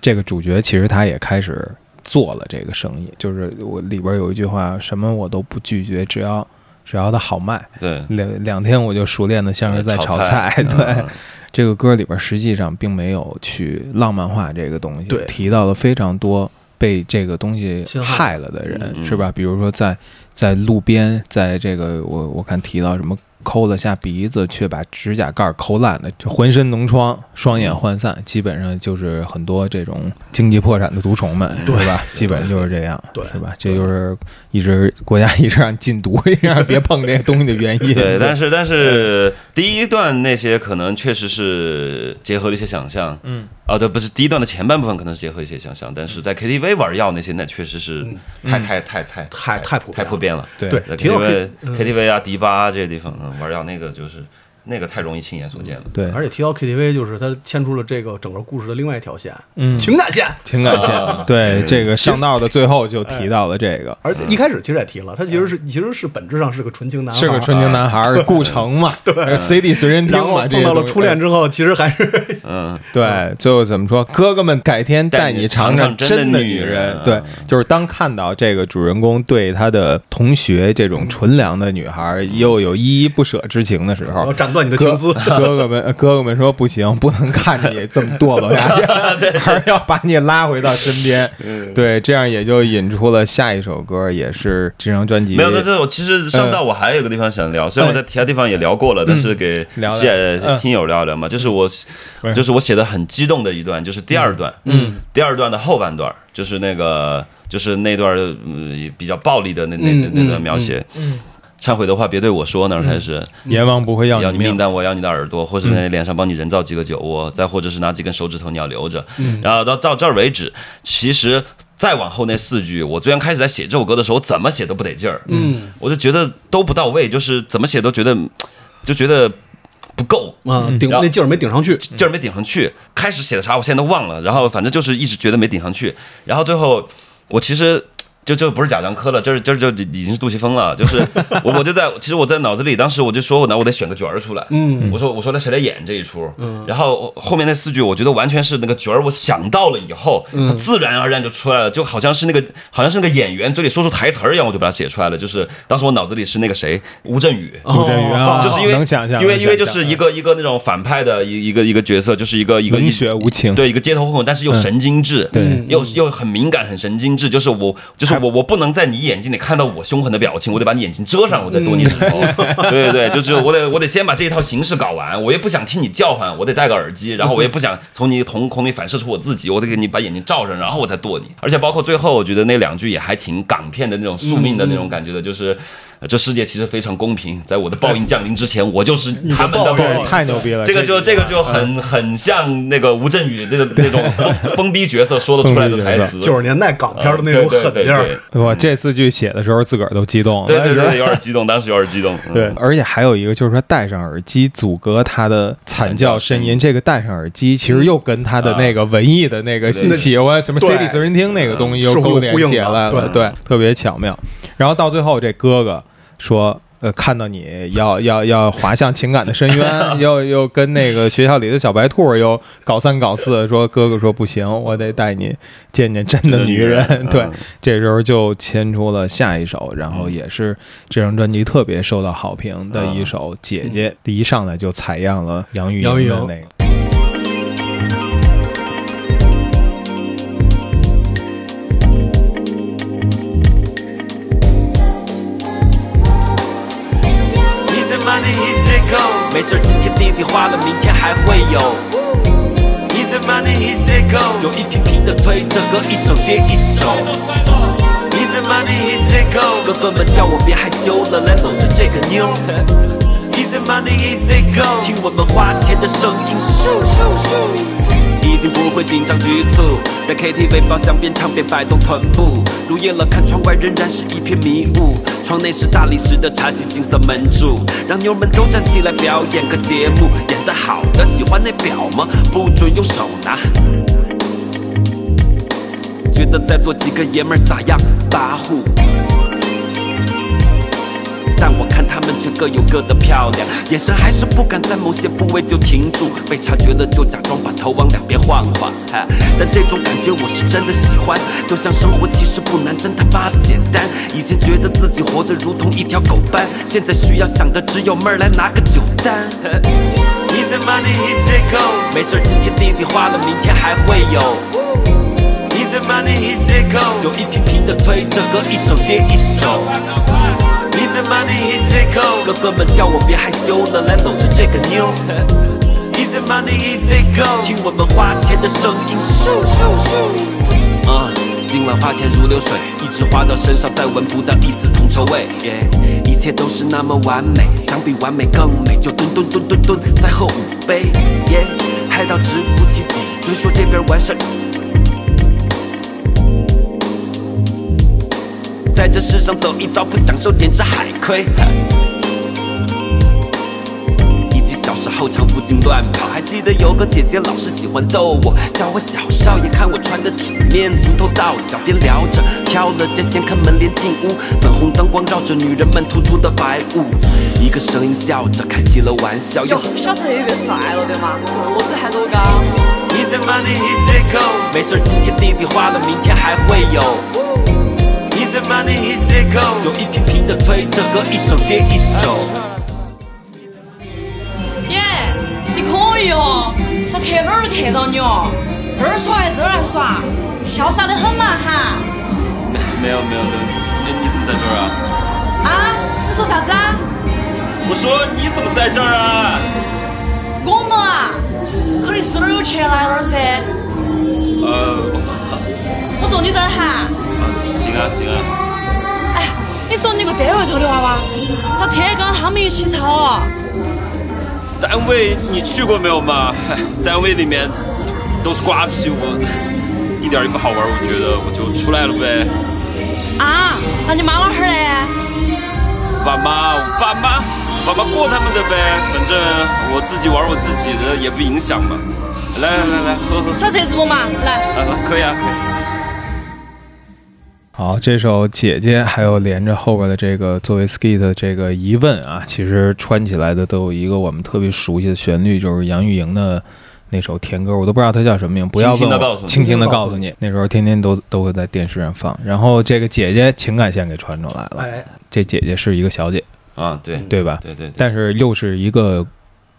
这个主角其实他也开始做了这个生意，就是我里边有一句话，什么我都不拒绝，只要只要它好卖。对，两两天我就熟练的像是在炒菜。炒菜对、嗯，这个歌里边实际上并没有去浪漫化这个东西，提到了非常多。被这个东西害了的人是吧？比如说在在路边，在这个我我看提到什么抠了下鼻子，却把指甲盖抠烂的，就浑身脓疮，双眼涣散，基本上就是很多这种经济破产的毒虫们，是吧？基本就是这样，是吧？这就是一直国家一直让禁毒，让别碰这些东西的原因。对，但是但是第一段那些可能确实是结合了一些想象，嗯。哦，对，不是第一段的前半部分可能是结合一些想象，但是在 K T V 玩药那些，那确实是太、嗯、太太太太太普太普遍了。对 ，K T V、嗯、K T V 啊，迪吧这些地方、嗯、玩药那个就是那个太容易亲眼所见了。嗯、对，而且提到 K T V， 就是它牵出了这个整个故事的另外一条线，嗯，情感线，情感线。对，这个上道的最后就提到了这个，而一开始其实也提了，他其实是、嗯、其实是本质上是个纯情男孩，是个纯情男孩，顾城嘛，对 ，C D 随身听嘛，碰到了初恋之后，其实还是。嗯，对，最后怎么说？哥哥们，改天带你尝尝真的女人。对，就是当看到这个主人公对他的同学这种纯良的女孩又有依依不舍之情的时候，斩断你的情丝。哥哥们，哥哥们说不行，不能看你这么堕落下去，还是要把你拉回到身边。对，这样也就引出了下一首歌，也是这张专辑。没有，但是我其实上到我还有个地方想聊，虽然我在其他地方也聊过了，但是给听友聊聊嘛，就是我。就是我写的很激动的一段，就是第二段，嗯，第二段的后半段，就是那个，就是那段、呃、比较暴力的那那那段描写，嗯，嗯嗯忏悔的话别对我说那开始、嗯、阎王不会要你 命, 要你命但我要你的耳朵，或是在脸上帮你人造几个酒窝、嗯、再或者是拿几根手指头你要留着、嗯、然后到到这儿为止。其实再往后那四句，我最开始在写这首歌的时候怎么写都不得劲儿，嗯，我就觉得都不到位，就是怎么写都觉得就觉得不够，嗯，顶那劲儿没顶上去，劲儿没顶上去。开始写的啥我现在都忘了，然后反正就是一直觉得没顶上去，然后最后我其实就就不是贾樟柯了，就是就是就已经是杜琪峰了，就是我我就在其实我在脑子里当时我就说我呢我得选个角儿出来，嗯，我说我说那谁来演这一出，嗯，然后后面那四句我觉得完全是那个角儿我想到了以后，它自然而然就出来了，就好像是那个好像是那个演员嘴里说出台词儿一样，我就把它写出来了。就是当时我脑子里是那个谁吴镇宇，吴镇宇啊，就是因为能想象，因为因为就是一个一个那种反派的一个一个角色，就是一个一个文学无情，对，一个街头混混，但是又神经质，对，又又很敏感很神经质，就是我就是。我我不能在你眼睛里看到我凶狠的表情，我得把你眼睛遮上，我再躲你里头。嗯、对对对，就是我得我得先把这一套形式搞完，我也不想听你叫唤，我得戴个耳机，然后我也不想从你瞳孔里反射出我自己，我得给你把眼睛罩上，然后我再躲你。而且包括最后，我觉得那两句也还挺港片的那种宿命的那种感觉的，就是。这世界其实非常公平，在我的报应降临之前，我就是他们的报应。太牛逼了！这个就这个就很很像那个吴镇宇那个那种封逼角色说得出来的台词，九十年代港片的那种狠劲儿。我这四句写的时候自个儿都激动，对对对，有点激动，当时有点激动。对，而且还有一个就是说戴上耳机阻隔他的惨叫声音，这个戴上耳机其实又跟他的那个文艺的那个喜欢什么 C D 随身听那个东西又勾连起来了，对，特别巧妙。然后到最后这哥哥。说呃，看到你要要要滑向情感的深渊，又又跟那个学校里的小白兔又搞三搞四，说哥哥说不行，我得带你见见真的女人。对，嗯、这时候就牵出了下一首，然后也是这张专辑特别受到好评的一首《姐姐》，嗯、一上来就采样了杨钰莹的那个。没事，今天弟弟花了，明天还会有。He's a money, he's a go， 就一批批的推着歌，一首接一首。He's a money, he's a go， 哥哥们叫我别害羞了，来搂着这个妞。He's a money, he's a go， 听我们花钱的声音是咻咻咻。已经不会紧张局促，在 K T V 包厢边唱边摆动臀部。入夜了，看窗外仍然是一片迷雾，窗内是大理石的茶几，金色门柱，让妞们都站起来表演个节目。演得好的喜欢那表吗？不准用手拿。觉得再做几个爷们儿咋样？跋扈。但我看他们却各有各的漂亮，眼神还是不敢在某些部位就停住，被察觉了就假装把头往两边晃晃、啊、但这种感觉我是真的喜欢，就像生活其实不难，真他妈的简单。以前觉得自己活得如同一条狗般，现在需要想的只有妹儿来拿个酒单。 He's a money, he's a go， 没事今天弟弟花了，明天还会有。 He's a money, he's a go， 就一批批的催着歌，一首接一首。He's a money, he's a go， 哥哥们叫我别害羞了，来搂着这个妞。He's a money, he's a go， 听我们花钱的声音是咻咻咻。啊，今晚花钱如流水，一直花到身上再闻不到一丝铜臭味。Yeah， 一切都是那么完美，想比完美更美，就蹲蹲蹲蹲蹲再喝五杯。Yeah， 嗨到直不起脊，追说这边完事儿。在这世上走一遭，不享受简直海亏。一记小时候常附近乱跑，还记得有个姐姐老是喜欢逗我，叫我小少爷，看我穿的体面，从头到脚边聊着，挑了家先看门帘进屋，粉红灯光绕着女人们突出的白雾，一个声音笑着开起了玩笑。哟，上次也别甩了对吗？我这还多高 ？He's a money, he's a go。没事，今天弟弟花了，明天还会有。He's a money, he's a go， 就一批批的推着歌，一首接一首。耶、yeah ，你可以哦，在特哪儿都特到你哦，这儿耍还是这儿耍，潇洒得很嘛哈。没没有没有没有，你你怎么在这儿啊？啊？你说啥子啊？我说你怎么在这儿啊？我们啊，可能是哪儿有钱来了噻。呃，我坐你这儿哈。行啊行啊，哎，你是 혜수 언니가 내일 데려와봐. 나 대강 하미 시사와. 单位你去过没有嘛？单位里面都是瓜皮，我一点也不好玩，我觉得我就出来了呗。啊，那你妈妈是嘞？我爸妈，我爸妈，爸妈过他们的呗，反正我自己玩我自己的，也不影响嘛。来来来来，喝喝。说谁直播嘛？来。啊，可以啊，可以。好，这首姐姐还有连着后边的这个作为 skit 的这个疑问啊，其实穿起来的都有一个我们特别熟悉的旋律，就是杨钰莹的那首甜歌，我都不知道它叫什么名，不要问我，轻轻的告诉你，轻轻的告诉你，那时候天天都都会在电视上放。然后这个姐姐情感线给传出来了，哎，这姐姐是一个小姐啊，对对吧？对 对, 对，但是又是一个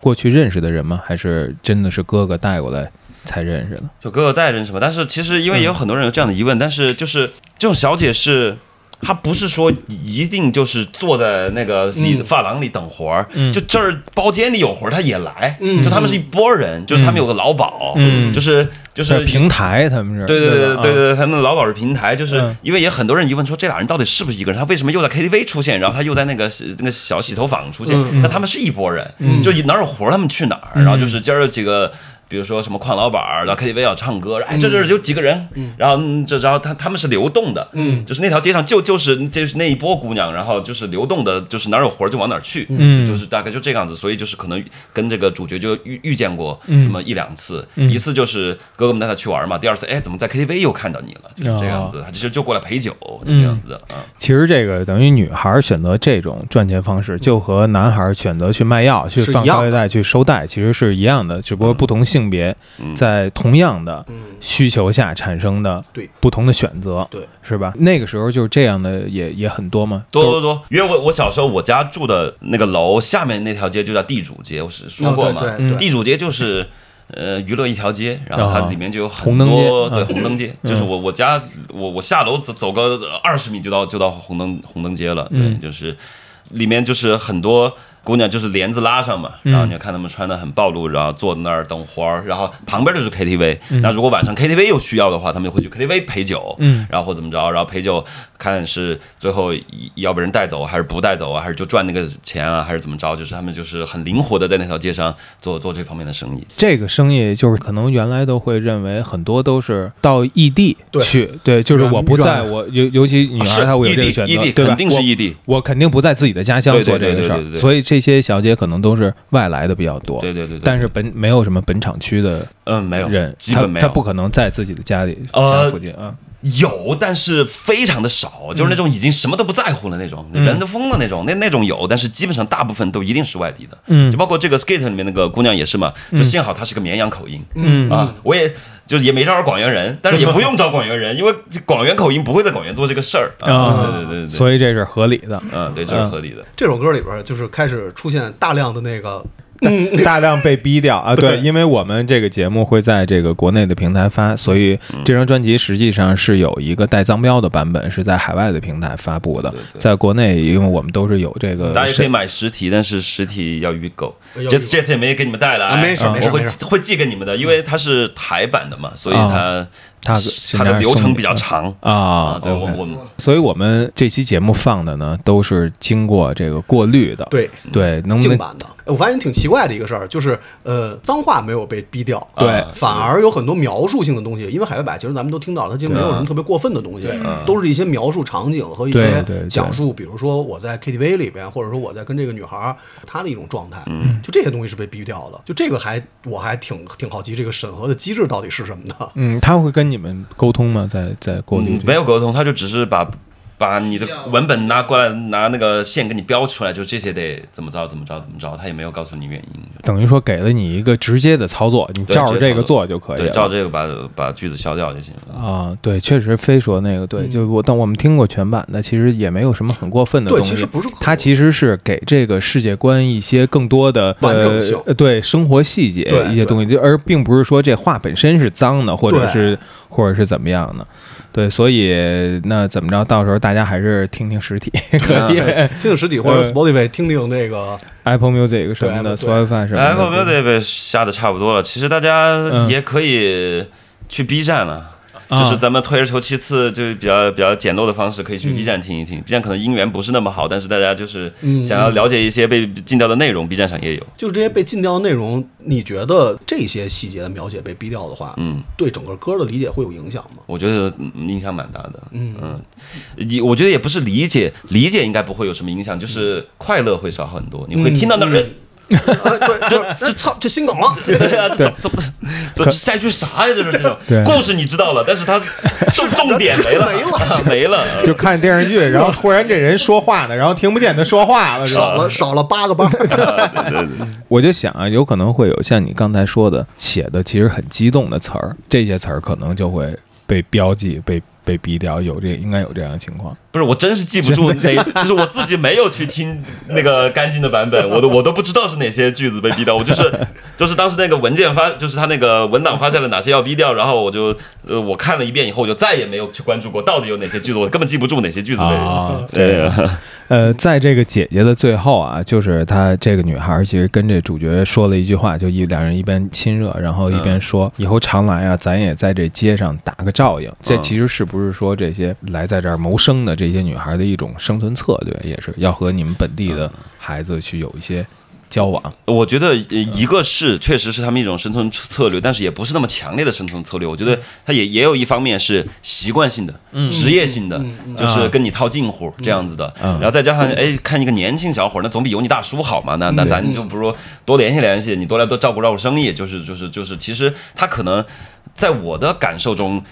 过去认识的人吗？还是真的是哥哥带过来？才认识的，就哥哥带认识嘛。但是其实因为也有很多人有这样的疑问，嗯、但是就是这种小姐是，她不是说一定就是坐在那个你发廊里等活儿、嗯，就这儿包间里有活儿她也来、嗯，就他们是一拨人、嗯，就是他们有个老鸨、嗯，就是就是平台，他们是，对对对对 对, 对、啊，他们老鸨是平台，就是因为也很多人疑问说这俩人到底是不是一个人，他为什么又在 K T V 出现，然后他又在那个那个小洗头坊出现，嗯、但他们是一拨人、嗯，就哪有活儿他们去哪儿、嗯，然后就是今儿有几个。比如说什么矿老板，然后 K T V 要唱歌，哎，这这有几个人，嗯、然后这然后他他们是流动的，嗯，就是那条街上就就是就是那一波姑娘，然后就是流动的，就是哪有活就往哪去，嗯，就, 就是大概就这样子，所以就是可能跟这个主角就遇遇见过这么一两次，嗯、一次就是哥哥们带他去玩嘛，第二次哎怎么在 K T V 又看到你了，就是这样子，他、哦、就就过来陪酒，嗯、这样子的、嗯。其实这个等于女孩选择这种赚钱方式，就和男孩选择去卖药、去放高利贷、去收贷，其实是一样的，只不过不同性。性别在同样的需求下产生的不同的选择，对，是吧？那个时候就是这样的也，也也很多嘛，多多多。因为我我小时候我家住的那个楼下面那条街就叫地主街，我是说过嘛，哦、对对对，地主街就是呃娱乐一条街，然后它里面就有很多、哦、对红灯街，嗯、就是我我家我我下楼走走个二十米就到就到红灯红灯街了，对，嗯、就是里面就是很多。姑娘就是帘子拉上嘛，然后你看他们穿的很暴露，然后坐在那儿等花儿，然后旁边就是 K T V、嗯。那如果晚上 K T V 有需要的话，他们就会去 K T V 陪酒，嗯，然后或怎么着，然后陪酒看是最后要被人带走还是不带走啊，还是就赚那个钱啊，还是怎么着？就是他们就是很灵活的在那条街上做做这方面的生意。这个生意就是可能原来都会认为很多都是到异地去，对，对就是我不在我尤尤其女孩她会有这个选择，啊、对吧？肯定是异地我，我肯定不在自己的家乡做这个事儿，所以这。这些小姐可能都是外来的比较多，对对 对, 对，但是本没有什么本厂区的，嗯，没有人，基本没有，他不可能在自己的家里家附近啊。呃有，但是非常的少，就是那种已经什么都不在乎了那种，嗯、人都疯了那种，那那种有，但是基本上大部分都一定是外地的，嗯，就包括这个 skate 里面那个姑娘也是嘛，就幸好她是个绵阳口音，嗯啊，我也就也没招广元人，但是也不用招广元人，因为广元口音不会在广元做这个事儿啊，哦、对, 对对对对，所以这是合理的，嗯，对，这是合理的。嗯、这首歌里边就是开始出现大量的那个。大, 大量被逼掉啊！对，因为我们这个节目会在这个国内的平台发，所以这张专辑实际上是有一个带脏标的版本，是在海外的平台发布的。在国内，因为我们都是有这个，大家也可以买实体，但是实体要预购。这次这次也没给你们带来，没事没事，我会会寄给你们的，因为它是台版的嘛，所以它。它, 它的流程比较长啊，对，我我们，所以我们这期节目放的呢，都是经过这个过滤的，对对，能净版的。我发现挺奇怪的一个事儿，就是呃，脏话没有被逼掉，对，反而有很多描述性的东西，因为海外版其实咱们都听到了，它其实没有什么特别过分的东西，都是一些描述场景和一些讲述，比如说我在 K T V 里边，或者说我在跟这个女孩她的一种状态，嗯，就这些东西是被逼掉的，就这个还我还挺挺好奇这个审核的机制到底是什么的，嗯，他会跟你。你们沟通吗？在在过滤、嗯、没有沟通，他就只是把把你的文本拿过来，拿那个线给你标出来，就这些得怎么着怎么着怎么着，他也没有告诉你原因，等于说给了你一个直接的操作，你照着这个做就可以了，对，照这个把把句子消掉就行了啊。对，确实非说那个对，嗯、就我但我们听过全版的，其实也没有什么很过分的东西，对，其实不是，它其实是给这个世界观一些更多的完整性，呃、对生活细节一些东西，而并不是说这话本身是脏的，或者是或者是怎么样的。对，所以那怎么着？到时候大家还是听听实体，啊、听听实体，或者 Spotify 听听那个 Apple Music 什么的 ，Spotify 什么的。Apple Music 下的差不多了，其实大家也可以去 B 站了。嗯嗯、就是咱们退而求其次，就比较比较简陋的方式，可以去 B 站听一听。嗯、B 站可能音源不是那么好，但是大家就是想要了解一些被禁掉的内容、嗯、，B 站上也有。就是这些被禁掉的内容，你觉得这些细节的描写被逼掉的话，嗯，对整个歌的理解会有影响吗？我觉得影响蛮大的。嗯嗯，我觉得也不是理解，理解应该不会有什么影响，就是快乐会少很多。你会听到那人。嗯嗯对，就这操，这新梗了。对啊，怎么怎么怎么下一句啥呀？这是这故事你知道了，但是他重重点没了，没了，没了。就看电视剧，然后突然这人说话呢，然后听不见他说话了，少了少了八个八。我就想啊，有可能会有像你刚才说的，写的其实很激动的词儿，这些词儿可能就会被标记被。被逼掉，有这应该有这样的情况。不是，我真是记不住那，就是我自己没有去听那个干净的版本，我都我都不知道是哪些句子被逼掉。我就是就是当时那个文件发，就是他那个文档发下来哪些要逼掉，然后我就呃我看了一遍以后，我就再也没有去关注过到底有哪些句子，我根本记不住哪些句子被。啊，对。呃，在这个姐姐的最后啊，就是她这个女孩其实跟这主角说了一句话，就一两人一边亲热，然后一边说、嗯、以后常来啊，咱也在这街上打个照应。这其实是不。不是说这些来在这儿谋生的这些女孩的一种生存策略，也是要和你们本地的孩子去有一些交往。我觉得一个是确实是他们一种生存策略，但是也不是那么强烈的生存策略。我觉得它也也有一方面是习惯性的、嗯、职业性的、嗯，就是跟你套近乎这样子的。嗯、然后再加上哎，看一个年轻小伙，那总比有你大叔好嘛。那那咱就不如多联系联系，你多来多照顾照顾生意，就是就是就是。其实他可能在我的感受中。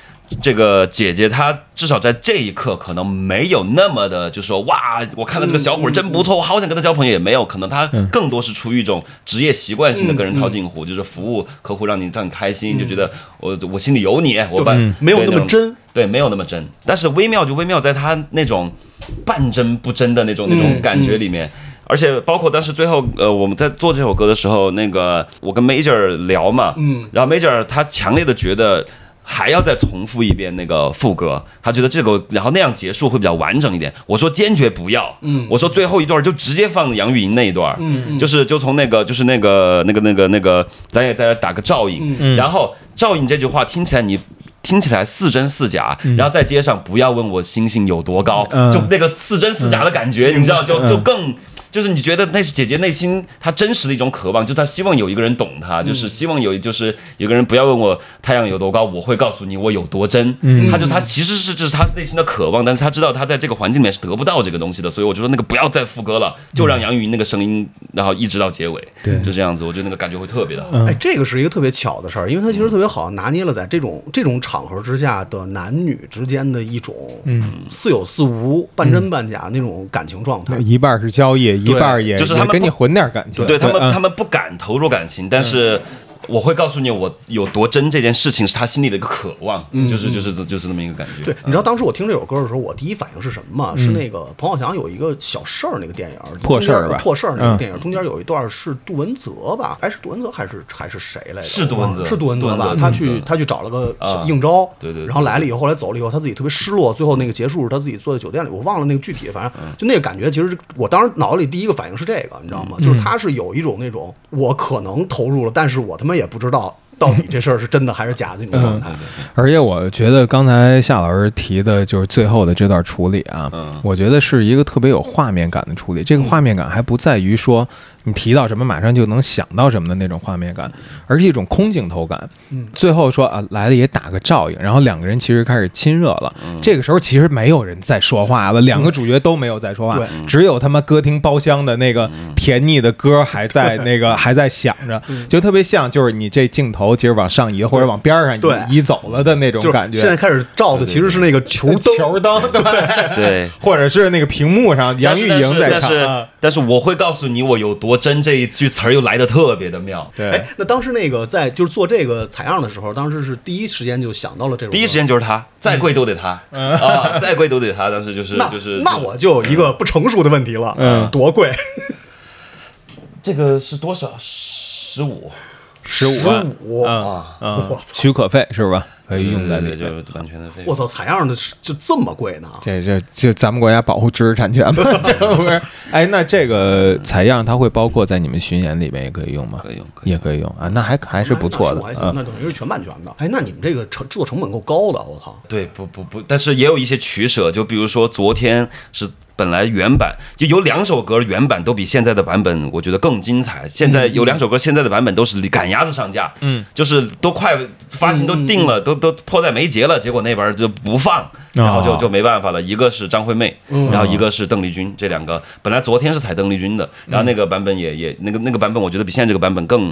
这个姐姐她至少在这一刻可能没有那么的就说哇我看到这个小伙真不错我好想跟他交朋友，也没有，可能她更多是出于一种职业习惯性的跟人套近乎，就是服务客户让你让你开心，就觉得我我心里有你，我把没有那么真，对，没有那么真，但是微妙就微妙在她那种半真不真的那种那种感觉里面。而且包括当时最后，呃，我们在做这首歌的时候，那个我跟 Major 聊嘛，嗯，然后 Major 他强烈的觉得。还要再重复一遍那个副歌，他觉得这个然后那样结束会比较完整一点。我说坚决不要，嗯，我说最后一段就直接放杨钰莹那一段，嗯，就是就从那个就是那个那个那个那个，咱也在这打个照应，嗯，然后照应这句话听起来你。听起来似真似假，然后在街上不要问我星星有多高，嗯、就那个似真似假的感觉，嗯、你知道，就就更就是你觉得那是姐姐内心她真实的一种渴望，就她希望有一个人懂她，嗯、就是希望有就是有个人不要问我太阳有多高，我会告诉你我有多真。嗯、她就她其实是这是她内心的渴望，但是她知道她在这个环境里面是得不到这个东西的，所以我就说那个不要再副歌了，就让杨钰莹那个声音，然后一直到结尾，对，就这样子，我觉得那个感觉会特别的好。哎，这个是一个特别巧的事儿，因为她其实特别好拿捏了在这种这种场。场合之下的男女之间的一种似有似无、半真半假那种感情状态，一半是交易，一半也就是他们给你混点感情。对他们，他们不敢投入感情，但是我会告诉你我有多真这件事情是他心里的一个渴望，就是就是就是那么一个感觉。对，你知道当时我听这首歌的时候，我第一反应是什么吗？是那个彭浩翔有一个小事儿那个电影，破事儿吧，破事儿那个电影中间有一段是杜文泽吧？哎，是杜文泽还是还是谁来着？是杜文泽，是杜文泽吧？他去他去找了个应招，对对，然后来了以后，后来走了以后，他自己特别失落。最后那个结束是他自己坐在酒店里，我忘了那个具体，反正就那个感觉。其实我当时脑子里第一个反应是这个，你知道吗？就是他是有一种那种我可能投入了，但是我他妈。也不知道到底这事儿是真的还是假的那种状态。而且我觉得刚才夏老师提的就是最后的这段处理啊，嗯、我觉得是一个特别有画面感的处理。这个画面感还不在于说你提到什么马上就能想到什么的那种画面感，而是一种空镜头感。嗯、最后说啊来了也打个照应，然后两个人其实开始亲热了。嗯、这个时候其实没有人在说话了，两个主角都没有在说话，嗯、只有他们歌厅包厢的那个甜腻的歌还在那个还在响着，嗯、就特别像就是你这镜头。其实往上移或者往边上移，对移走了的那种感觉。现在开始照的其实是那个球灯，球灯，对对，或者是那个屏幕上杨钰莹在唱。但是但是，但是我会告诉你我有多真这一句词儿又来得特别的妙。对，哎，那当时那个在就是做这个采样的时候，当时是第一时间就想到了这种，第一时间就是他，再贵都得他，嗯、啊，再贵都得他。当时就是就是那，那我就有一个不成熟的问题了，嗯，多贵？这个是多少？十五。十五万啊！许可费是吧？可以用在里面，对对对，就完全的废物。我操，采样的就这么贵呢？这这这，咱们国家保护知识产权吗？这不是？哎，那这个采样它会包括在你们巡演里面也可以用吗？可以用，可以也可以用啊，那还还是不错的，那, 那, 那等于是全版权的。哎，那你们这个成制作成本够高的，我操！对，不不不，但是也有一些取舍，就比如说昨天是。本来原版就有两首歌，原版都比现在的版本我觉得更精彩。现在有两首歌，现在的版本都是赶鸭子上架，嗯，就是都快发行都定了，嗯、都都迫在眉睫了，结果那边就不放，然后就就没办法了。一个是张惠妹，然后一个是邓丽君，这两个本来昨天是采邓丽君的，然后那个版本也也那个那个版本，我觉得比现在这个版本更。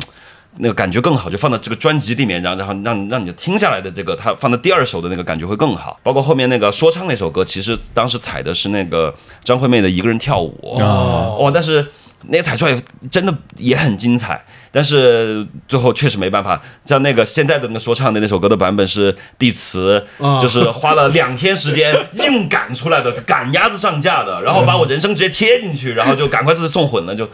那个感觉更好，就放到这个专辑里面，然后然后让让你就听下来的这个，它放到第二首的那个感觉会更好。包括后面那个说唱那首歌，其实当时采的是那个张惠妹的《一个人跳舞》哦，哦，但是那采出来真的也很精彩，但是最后确实没办法。像那个现在的那个说唱的那首歌的版本是地词，哦、就是花了两天时间硬赶出来的，赶鸭子上架的，然后把我人声直接贴进去，然后就赶快自己送混了就。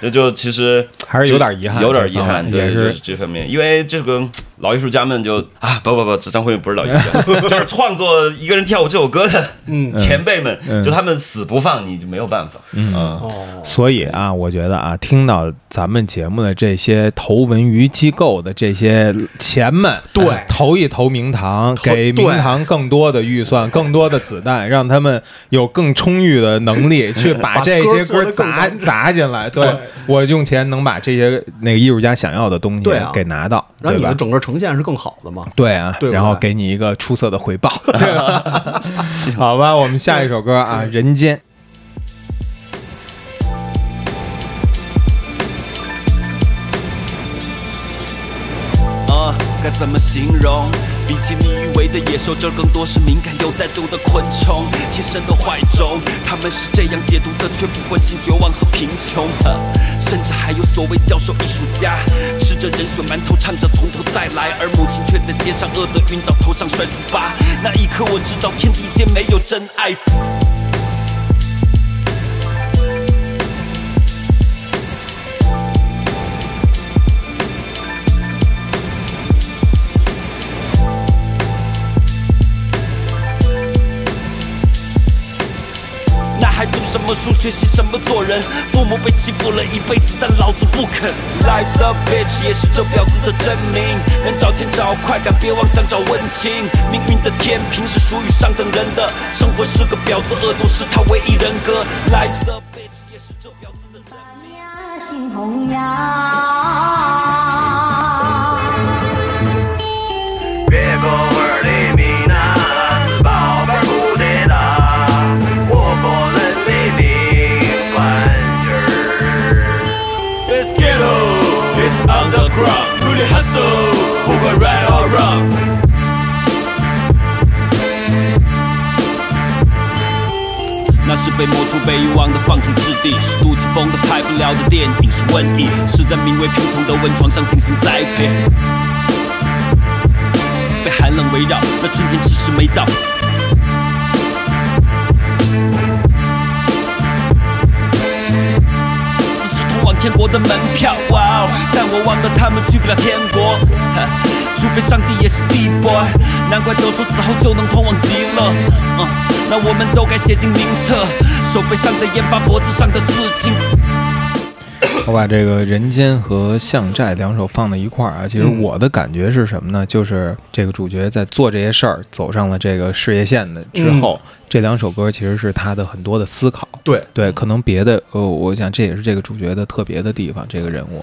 这就其实还是有点遗憾，有点遗憾，对，是这方面，因为这个老艺术家们就啊，不不不，张惠妹不是老艺术家，就是创作《一个人跳舞》这首歌的前辈们，嗯、就他们死不放，你就没有办法。嗯，嗯哦、所以啊，我觉得啊，听到咱们节目的这些投文娱机构的这些钱们，对，投一投明堂，给明堂更多的预算，更多的子弹，让他们有更充裕的能力去把这些歌砸砸进来，对。对我用钱能把这些那个艺术家想要的东西给拿到，然后你的整个呈现是更好的嘛？对啊，然后给你一个出色的回报。好吧，我们下一首歌啊，《人间》。该怎么形容？比起你以为的野兽，这更多是敏感又带毒的昆虫，天生的坏种。他们是这样解读的，却不关心绝望和贫穷。甚至还有所谓教授艺术家，吃着人血馒头，唱着从头再来，而母亲却在街上饿得晕倒，头上摔出疤。那一刻，我知道天地间没有真爱。什么书学习什么做人，父母被欺负了一辈子，但老子不肯。Life's a bitch 也是这婊子的真名，能找钱找快感，别妄想找温情。命运的天平是属于上等人的，生活是个婊子，恶毒是他唯一人格。Life's a bitch 也是这婊子的真名。大家心同样，别过味的米娜，宝贝不得的，我过了。It's underground, really hustle, who went right or wrong. That is 被抹除、被遗忘的放逐之地，是肚子疯的开不了的店顶，是瘟疫，是在名为贫穷的温床上进行栽培，被寒冷围绕，那春天迟迟没到。天国的门票，哇、wow, ！但我忘了他们去不了天国，除非上帝也是地波。难怪都说死后就能通往极乐，嗯，那我们都该写进名册，手背上的盐巴，脖子上的刺青。我把这个《人间》和《巷寨》两首放在一块儿啊，其实我的感觉是什么呢？就是这个主角在做这些事儿，走上了这个事业线的之后。嗯，这两首歌其实是他的很多的思考，对对，可能别的，呃、哦，我想这也是这个主角的特别的地方。这个人物，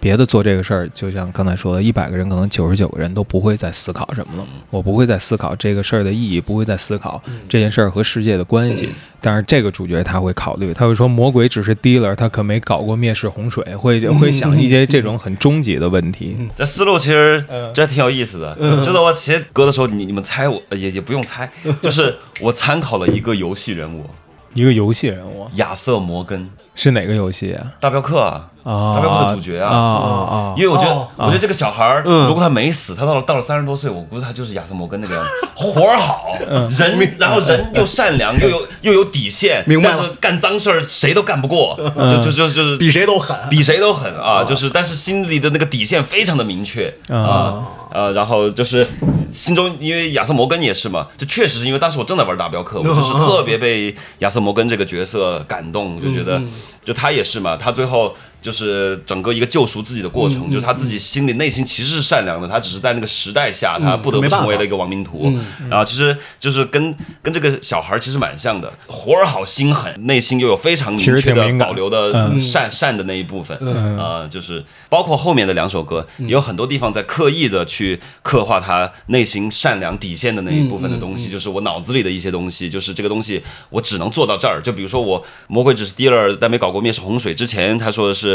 别的做这个事儿，就像刚才说的，一百个人可能九十九个人都不会再思考什么了，我不会再思考这个事儿的意义，不会再思考这件事儿和世界的关系。但是这个主角他会考虑，他会说魔鬼只是 dealer， 他可没搞过灭世洪水，会会想一些这种很终极的问题。这思路其实真挺有意思的。真的，我写歌的时候，你你们猜我也也不用猜，就是我参考。考了一个游戏人物，一个游戏人物，亚瑟摩根是哪个游戏啊？大镖客啊，哦、大镖客的主角啊啊啊！哦哦、因为我觉得，哦、我觉得这个小孩儿，嗯、如果他没死，他到了到了三十多岁，我估计他就是亚瑟摩根那个样子，活儿好，嗯、人然后人又善良，又有又有底线，明白了？但是干脏事儿谁都干不过，嗯、就就就就是比谁都狠，比谁都狠啊！就是但是心里的那个底线非常的明确啊。嗯嗯呃，然后就是心中因为亚瑟摩根也是嘛，这确实是因为当时我正在玩大镖客，我就是特别被亚瑟摩根这个角色感动，就觉得就他也是嘛，他最后就是整个一个救赎自己的过程，就是他自己心里内心其实是善良的，他只是在那个时代下他不得不成为了一个亡命徒，然后其实就是跟跟这个小孩其实蛮像的，活儿好心狠，内心又有非常明确的保留的善善的那一部分，呃，就是包括后面的两首歌也有很多地方在刻意的去刻画他内心善良底线的那一部分的东西，就是我脑子里的一些东西，就是这个东西我只能做到这儿，就比如说我魔鬼只是 dealer 但没搞过灭世洪水之前，他说的是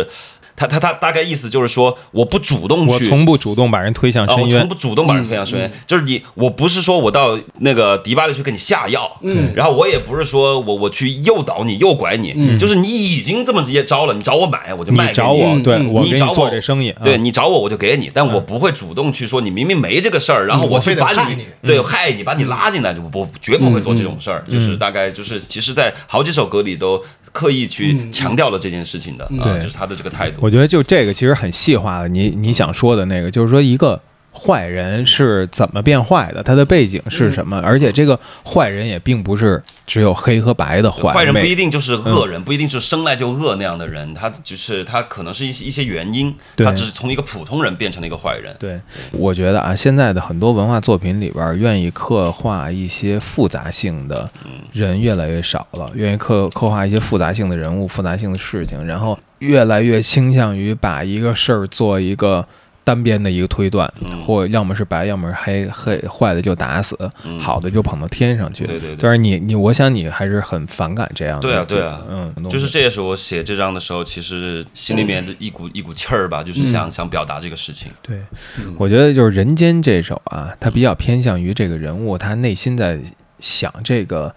他他他大概意思就是说，我不主动去，我从不主动把人推向深渊，啊、我从不主动把人推向深渊。嗯、就是你，我不是说我到那个迪吧里去给你下药，嗯，然后我也不是说我我去诱导你、诱拐你，嗯、就是你已经这么直接招了，你找我买我就卖给你，你找我对，嗯、我给你做这生意，嗯、对你找我我就给你，但我不会主动去说你明明没这个事儿，然后我去把你、嗯、对害你把你拉进来，就我绝不会做这种事儿。嗯、就是大概就是，其实，在好几首歌里都刻意去强调了这件事情的，嗯、啊，就是他的这个态度。我觉得就这个其实很细化的，你你想说的那个，就是说一个坏人是怎么变坏的，他的背景是什么，而且这个坏人也并不是只有黑和白的坏，坏人不一定就是恶人，嗯、不一定是生来就恶那样的人，他就是他可能是一些一些原因，他只是从一个普通人变成了一个坏人。对，我觉得啊，现在的很多文化作品里边，愿意刻画一些复杂性的人越来越少了，愿意刻刻画一些复杂性的人物、复杂性的事情，然后越来越倾向于把一个事儿做一个单边的一个推断，或要么是白，要么是黑，黑坏的就打死，好的就捧到天上去。对对对，但是你你，我想你还是很反感这样的。对啊对啊，嗯，就是这也是我写这章的时候，其实心里面的一股一股气儿吧，就是想想表达这个事情。对，我觉得就是《人间》这首啊，它比较偏向于这个人物，他内心在想这个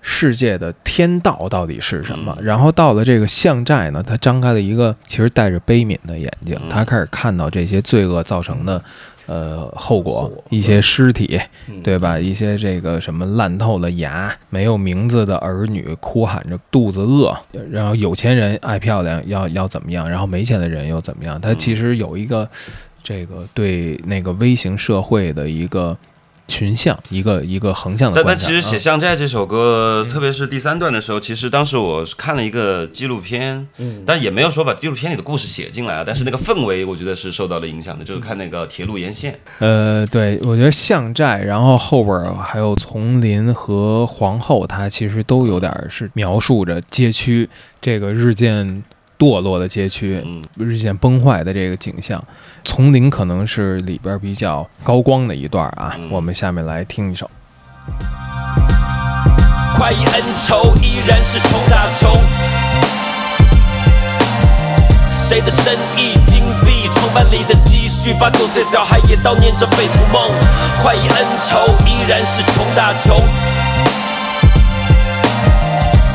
世界的天道到底是什么？然后到了这个巷寨呢，他张开了一个其实带着悲悯的眼睛，他开始看到这些罪恶造成的呃后果，一些尸体，对吧？一些这个什么烂透了牙、没有名字的儿女哭喊着肚子饿，然后有钱人爱漂亮要要怎么样，然后没钱的人又怎么样？他其实有一个这个对那个微型社会的一个群像，一个一个横向的。但但其实写巷寨这首歌，嗯、特别是第三段的时候，其实当时我看了一个纪录片，嗯，但也没有说把纪录片里的故事写进来啊。但是那个氛围，我觉得是受到了影响的，就是看那个铁路沿线。呃，对，我觉得巷寨，然后后边还有丛林和皇后，它其实都有点是描述着街区这个日渐堕落的街区，日渐崩坏的这个景象。丛林可能是里边比较高光的一段啊，我们下面来听一首。快意恩仇依然是仇大仇，谁的生意金币床板里的积蓄，八九岁小孩也悼念着匪徒梦。快意恩仇依然是仇大仇，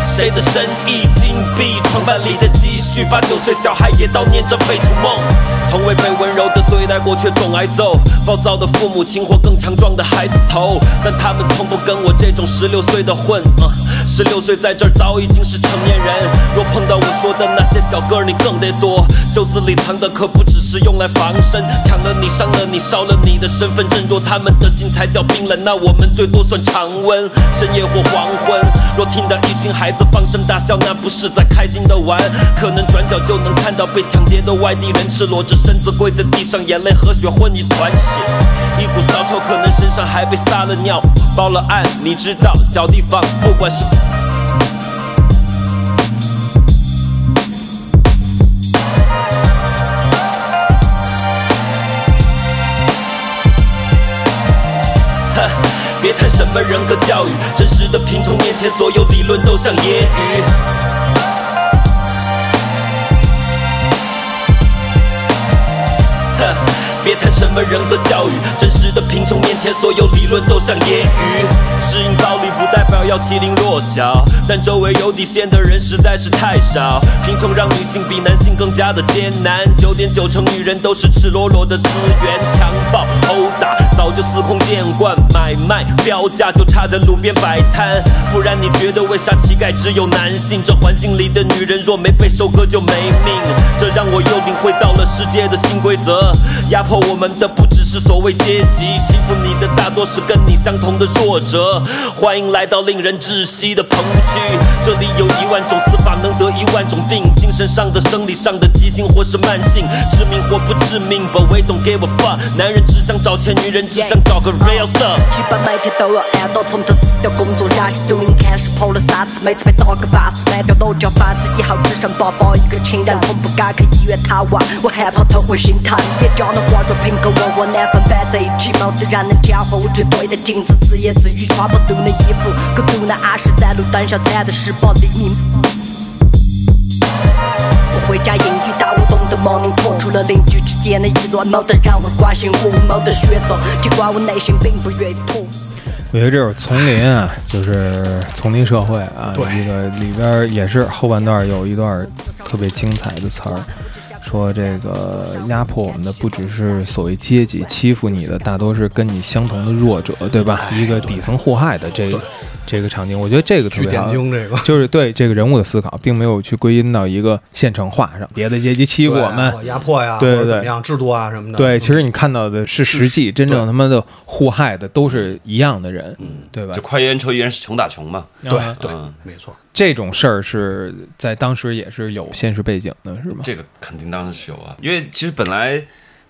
谁的生意金币床板里的积蓄，八九岁小孩也悼念着匪徒梦。从未被温柔的对待过，却总挨揍，暴躁的父母亲或更强壮的孩子头，但他们从不跟我这种十六岁的混。十六岁在这儿早已经是成年人，若碰到我说的那些小歌，你更得躲。袖子里藏的可不只是用来防身，抢了你，伤了你，烧了你的身份，震着他们的心才叫冰冷，那我们最多算常温。深夜或黄昏，若听到一群孩子放声大笑，那不是在开心的玩，可能转角就能看到被抢劫的外地人赤裸着身子跪在地上，眼泪和血混一团血，一股骚臭，可能身上还被撒了尿。报了案，你知道小地方，不管是别谈什么人格教育，真实的贫穷面前，所有理论都像揶揄。别谈什么人格教育，真实的贫穷面前，所有理论都像揶揄。适应暴力不代表要欺凌弱小，但周围有底线的人实在是太少。贫穷让女性比男性更加的艰难，九点九成女人都是赤裸裸的资源，强暴、殴打、早就司空见惯，买卖标价就差在路边摆摊。不然你觉得为啥乞丐只有男性？这环境里的女人若没被收割就没命。这让我又领会到了世界的新规则，压迫我们的不只是所谓阶级，欺负你的大多是跟你相同的弱者。欢迎来到令人窒息的棚户区，这里有一万种死法，能得一万种病，精神上的、生理上的、急性或是慢性，致命或不致命 ，but we don't give a fuck。男人只想找钱，女人只想找个 real thug。去吧，每天都有 ad， 都从头到工作压线 ，doing cash， 跑了三次，每次被打个巴死，烂掉老家房子，以后只剩爸爸一个亲人，从不敢去医院探望，我害怕他会心疼。别家的化妆品跟我和男朋友摆在一起，貌似让人讲话，我却对着镜子自言自语，穿不懂的衣服，跟肚腩二十在路灯下站的十八厘米。回家英语打我懂得 morning call， 除了邻居之间的议论，没得让我关心我，没得学走，尽管我内心并不愿意吐。我觉得这首《丛林》啊，就是丛林社会啊，这个里边也是后半段有一段特别精彩的词儿，说这个压迫我们的不只是所谓阶级，欺负你的大多是跟你相同的弱者，对吧？一个底层祸害的这个。这个场景我觉得这个特别好，这个就是对这个人物的思考，并没有去归因到一个现成化上，别的阶级欺负我们、啊、压迫呀、啊、对对对，怎么样制度啊什么的，对、嗯、其实你看到的是实际真正他们的祸害的都是一样的人、嗯、对吧，就快一人愁一人，穷打穷嘛，对、嗯、对、嗯、没错，这种事儿是在当时也是有现实背景的是吗？这个肯定当时是有啊，因为其实本来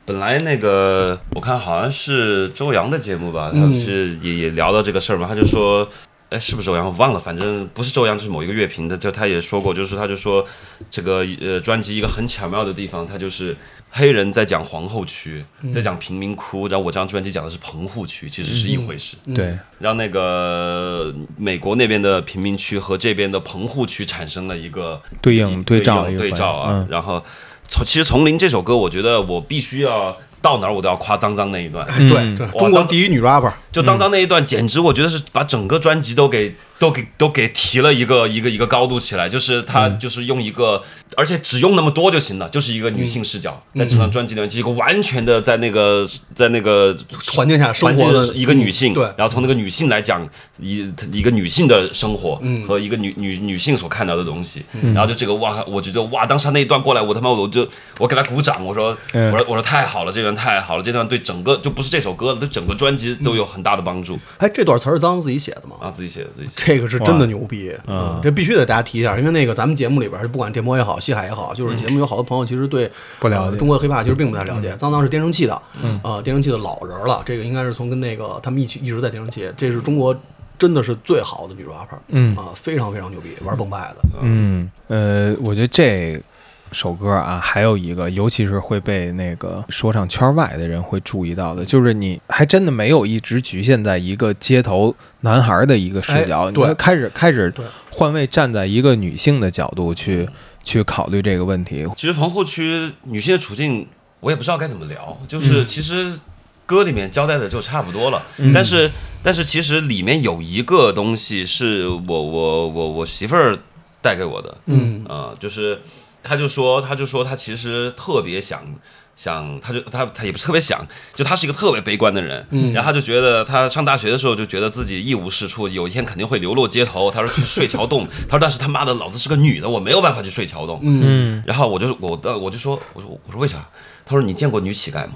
本来那个我看好像是周扬的节目吧，他们是也也聊到这个事儿嘛，他就说哎，是不是周扬？我忘了，反正不是周扬，就是某一个乐评的，就他也说过，就是他就说，这个呃专辑一个很巧妙的地方，他就是黑人在讲皇后区，嗯、在讲贫民窟，然后我这张专辑讲的是棚户区，其实是一回事。对、嗯，让那个美国那边的贫民区和这边的棚户区产生了一个对应对照对照啊。嗯、然后，其实《丛林》这首歌，我觉得我必须要。到哪儿我都要夸脏脏那一段，对、嗯，中国第一女 rapper， 就脏脏那一段，简直我觉得是把整个专辑都给都给都给提了一个一个一个高度起来，就是她就是用一个，而且只用那么多就行了，就是一个女性视角，嗯、在这张专辑里面，是一个完全的在那个在那个环境下生活的一个女性，嗯、对，然后从那个女性来讲一一个女性的生活和一个女女女性所看到的东西，嗯、然后就这个哇，我觉得哇，当时那一段过来，我他妈我就我给她鼓掌，我说、嗯、我说我说太好了，这个。太好了，这段对整个就不是这首歌，对整个专辑都有很大的帮助。哎，这段词是张自己写的吗？啊，自己写的，自己写的。这个是真的牛逼，嗯，这必须得大家提一下，因为那个咱们节目里边，不管电波也好，西海也好，就是节目有好多朋友其实对、嗯呃、不了解中国 hiphop 其实并不太了解。嗯、脏脏是电声器的，嗯啊、呃，电声器的老人了，这个应该是从跟那个他们一起一直在电声器，这是中国。真的是最好的女 rapper， 嗯啊、呃，非常非常牛逼，玩蹦拜的，嗯呃，我觉得这首歌啊，还有一个，尤其是会被那个说唱圈外的人会注意到的，就是你还真的没有一直局限在一个街头男孩的一个视角，哎、对你开始开始换位站在一个女性的角度去去考虑这个问题。其实棚户区女性的处境，我也不知道该怎么聊，就是其实。嗯歌里面交代的就差不多了，嗯、但是但是其实里面有一个东西是我我我我媳妇儿带给我的，嗯啊、呃，就是她就说她就说她其实特别想想，她就她她也不是特别想，就她是一个特别悲观的人，嗯，然后她就觉得她上大学的时候就觉得自己一无是处，有一天肯定会流落街头，她说去睡桥洞，她说但是他妈的老子是个女的，我没有办法去睡桥洞，嗯，然后我就我我就说我说我说为啥？她说你见过女乞丐吗？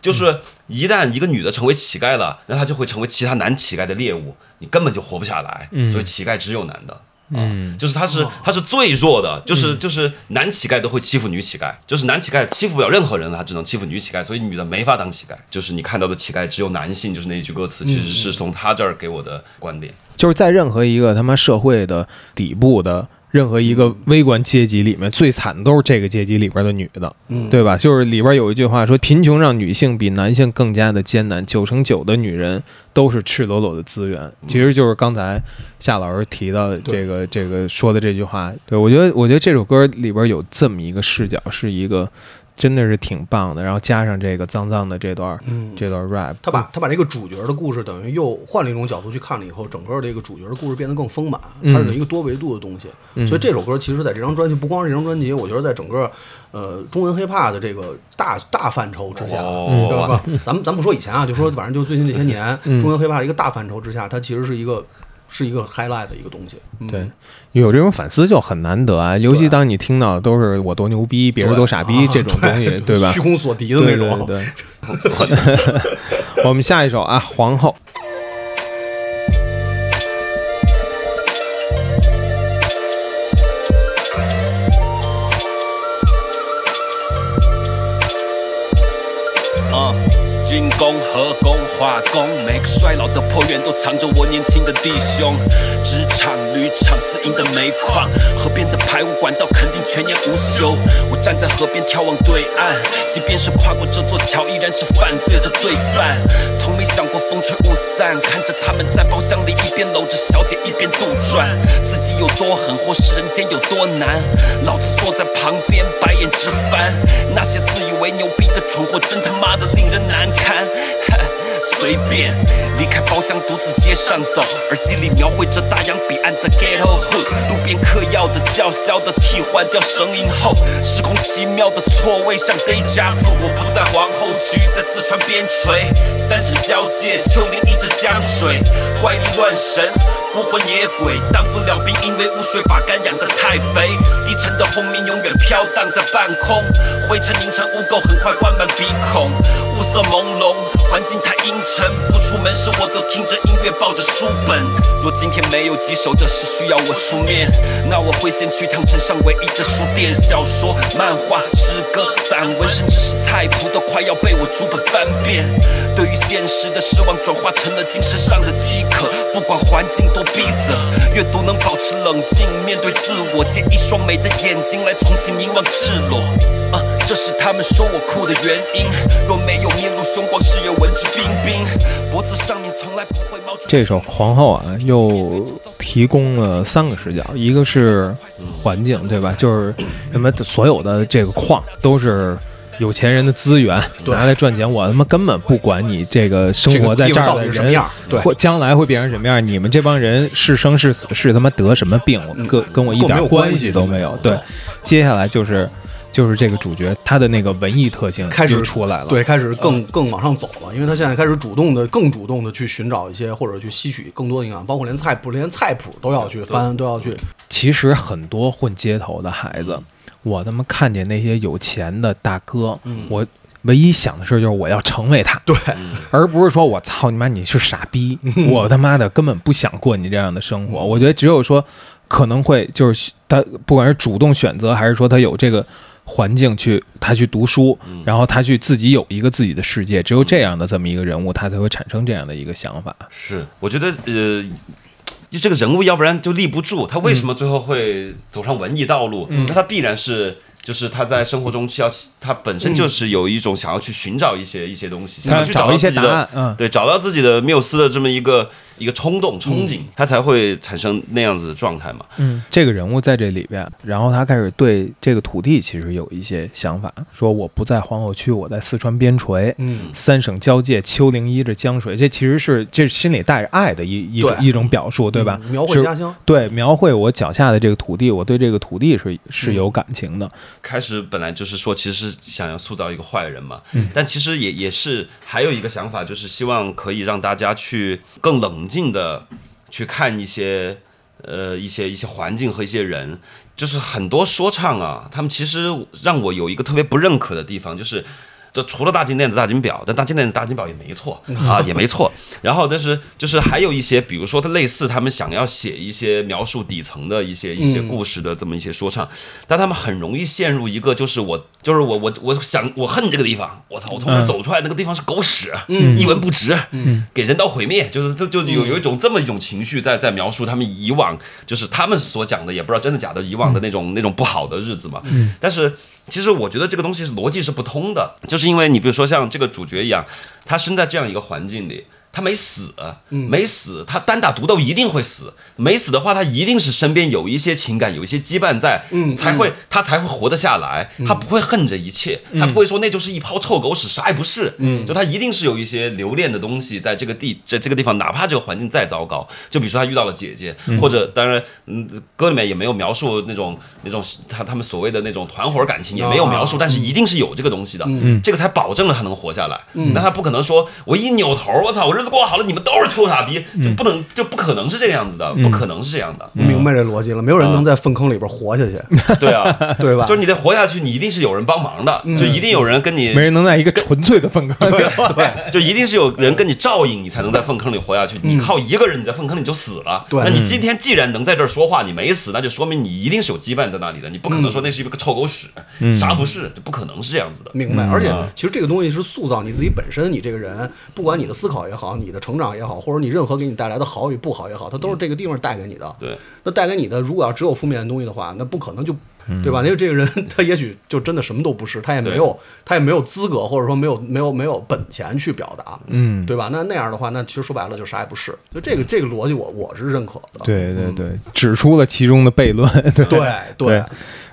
就是一旦一个女的成为乞丐了，那她就会成为其他男乞丐的猎物，你根本就活不下来。嗯、所以乞丐只有男的，嗯，就是她是她是最弱的，就是、嗯、就是男乞丐都会欺负女乞丐，就是男乞丐欺负不了任何人了，他只能欺负女乞丐，所以女的没法当乞丐。就是你看到的乞丐只有男性，就是那一句歌词，其实是从他这儿给我的观点，就是在任何一个他妈社会的底部的。任何一个微观阶级里面最惨的都是这个阶级里边的女的、嗯、对吧，就是里边有一句话说贫穷让女性比男性更加的艰难，九成九的女人都是赤裸裸的资源，其实就是刚才夏老师提到这个这个说的这句话，对，我觉得我觉得这首歌里边有这么一个视角，是一个真的是挺棒的，然后加上这个脏脏的这段、嗯、这段 rap， 他把他把这个主角的故事等于又换了一种角度去看了以后，整个这个主角的故事变得更丰满，它是一个多维度的东西、嗯、所以这首歌其实在这张专辑，不光是这张专辑，我觉得在整个呃中文 hiphop 的这个大大范畴之下、哦哦嗯、咱们咱们不说以前啊，就说反正就最近这些年、嗯、中文 hiphop 的一个大范畴之下，它其实是一个是一个 highlight 的一个东西、嗯、对，有这种反思就很难得啊，尤其当你听到都是我多牛逼别人都傻逼这种东西， 对， 对吧，虚空所敌的那种，对对对我们下一首啊，皇后，军工、核工、化工，每个衰老的破院都藏着我年轻的弟兄。职场、旅场是赢的煤矿，河边的排污管道肯定全年无休。我站在河边眺望对岸，即便是跨过这座桥，依然是犯罪的罪犯。从没想过风吹雾散，看着他们在包厢里一边搂着小姐一边杜撰，自己有多狠，或是人间有多难。老子坐在旁边，白眼直翻。那些自以为牛逼的蠢货，真他妈的令人难堪。随便离开包厢，独自街上走，耳机里描绘着大洋彼岸的 ghetto hood， 路边嗑药的叫嚣的替换掉声音后，时空奇妙的错位上 deja vu。 我不在皇后区，在四川边陲，三省交界，丘陵依着江水，怪力乱神，孤魂野鬼，当不了兵，因为污水把肝养得太肥，低沉的轰鸣永远飘荡在半空，灰尘凝成污垢，很快灌满鼻孔，雾色朦胧，环境太阴沉，不出门时我都听着音乐，抱着书本。若今天没有几首的是需要我出面，那我会先去趟镇上唯一的书店，小说、漫画、诗歌、散文，甚至是菜谱都快要被我逐本翻遍。对于现实的失望转化成了精神上的饥渴，不管环境多逼仄，阅读能保持冷静，面对自我，借一双美的眼睛来重新凝望赤裸、啊、这是他们说我酷的原因，若没有面露凶光，是也文质彬彬，脖子上面从来不会冒出。这首皇后啊，又提供了三个视角，一个是环境，对吧，就是什么所有的这个矿都是有钱人的资源拿来赚钱，我他妈根本不管你这个生活在这儿的人、这个、什么样，对，或将来会变成什么样，你们这帮人是生是死，是他妈得什么病，我跟跟我一点关系都没有。对，接下来就是就是这个主角他的那个文艺特性开始出来了，对，开始更更往上走了，因为他现在开始主动的更主动的去寻找一些或者去吸取更多的营养，包括连菜谱连菜谱都要去翻，都要去。其实很多混街头的孩子，我他妈看见那些有钱的大哥、嗯、我唯一想的事就是我要成为他，对、嗯、而不是说我操你妈你是傻逼、嗯、我他妈的根本不想过你这样的生活、嗯、我觉得只有说可能会就是他不管是主动选择，还是说他有这个环境去他去读书，然后他去自己有一个自己的世界，只有这样的这么一个人物，他才会产生这样的一个想法。是，我觉得呃就这个人物要不然就立不住，他为什么最后会走上文艺道路、嗯、那他必然是就是他在生活中需要，他本身就是有一种想要去寻找一些、嗯、一些东西，想要去找到自己的，找一些答案、嗯、对，找到自己的缪斯的这么一个一个冲动憧憬、嗯、他才会产生那样子的状态嘛。嗯，这个人物在这里边，然后他开始对这个土地其实有一些想法，说我不在皇后区，我在四川边陲，嗯，三省交界，丘陵依着江水，这其实是这心里带着爱的一一种一种表述，对吧、嗯、描绘家乡，对，描绘我脚下的这个土地，我对这个土地是是有感情的、嗯、开始本来就是说其实想要塑造一个坏人嘛、嗯、但其实也也是还有一个想法，就是希望可以让大家去更冷静的去看一些呃一些一些环境和一些人。就是很多说唱啊，他们其实让我有一个特别不认可的地方，就是这除了大金链子大金表，但大金链子大金表也没错啊，也没错。然后但是就是还有一些比如说他类似他们想要写一些描述底层的一些一些故事的这么一些说唱、嗯、但他们很容易陷入一个就是我就是我我我想我恨这个地方，我操，我从这走出来、嗯、那个地方是狗屎、嗯、一文不值、嗯、给人道毁灭，就是就就有有一种这么一种情绪在在描述他们以往就是他们所讲的也不知道真的假的以往的那种、嗯、那种不好的日子嘛、嗯、但是其实我觉得这个东西是逻辑是不通的，就是因为你比如说像这个主角一样，他身在这样一个环境里，他没死，没死，他单打独斗一定会死。没死的话，他一定是身边有一些情感，有一些羁绊在，嗯、才会他才会活得下来。嗯、他不会恨这一切，嗯、他不会说那就是一泡臭狗屎，啥也不是。嗯，就他一定是有一些留恋的东西在这个地，在这个地方，哪怕这个环境再糟糕，就比如说他遇到了姐姐，嗯、或者当然，嗯，歌里面也没有描述那种那种他他们所谓的那种团伙感情也没有描述，哦、但是一定是有这个东西的。嗯、这个才保证了他能活下来。嗯，那他不可能说我一扭头，我操，我日子过好了，你们都是臭傻逼，就不能，就不可能是这个样子的，嗯、不可能是这样的。嗯、明白这逻辑了，没有人能在粪坑里边活下去。嗯、对啊，对吧？就是你得活下去，你一定是有人帮忙的，嗯、就一定有人跟你。没人能在一个纯粹的粪坑。对，对，就一定是有人跟你照应，你才能在粪坑里活下去。嗯、你靠一个人，你在粪坑里就死了。对、嗯，那你今天既然能在这儿说话，你没死，那就说明你一定是有羁绊在那里的。你不可能说那是一个臭狗屎，嗯、啥不是，就不可能是这样子的。明白。而且其实这个东西是塑造你自己本身，你这个人，不管你的思考也好，你的成长也好，或者你任何给你带来的好与不好也好，它都是这个地方带给你的。对，那带给你的，如果要只有负面的东西的话，那不可能就，对吧？因为这个人他也许就真的什么都不是，他也没有，他也没有资格，或者说没有没有没有本钱去表达，嗯，对吧？那那样的话，那其实说白了就啥也不是。所以这个这个逻辑我，我我是认可的。对对对，嗯、指出了其中的悖论。对 对, 对，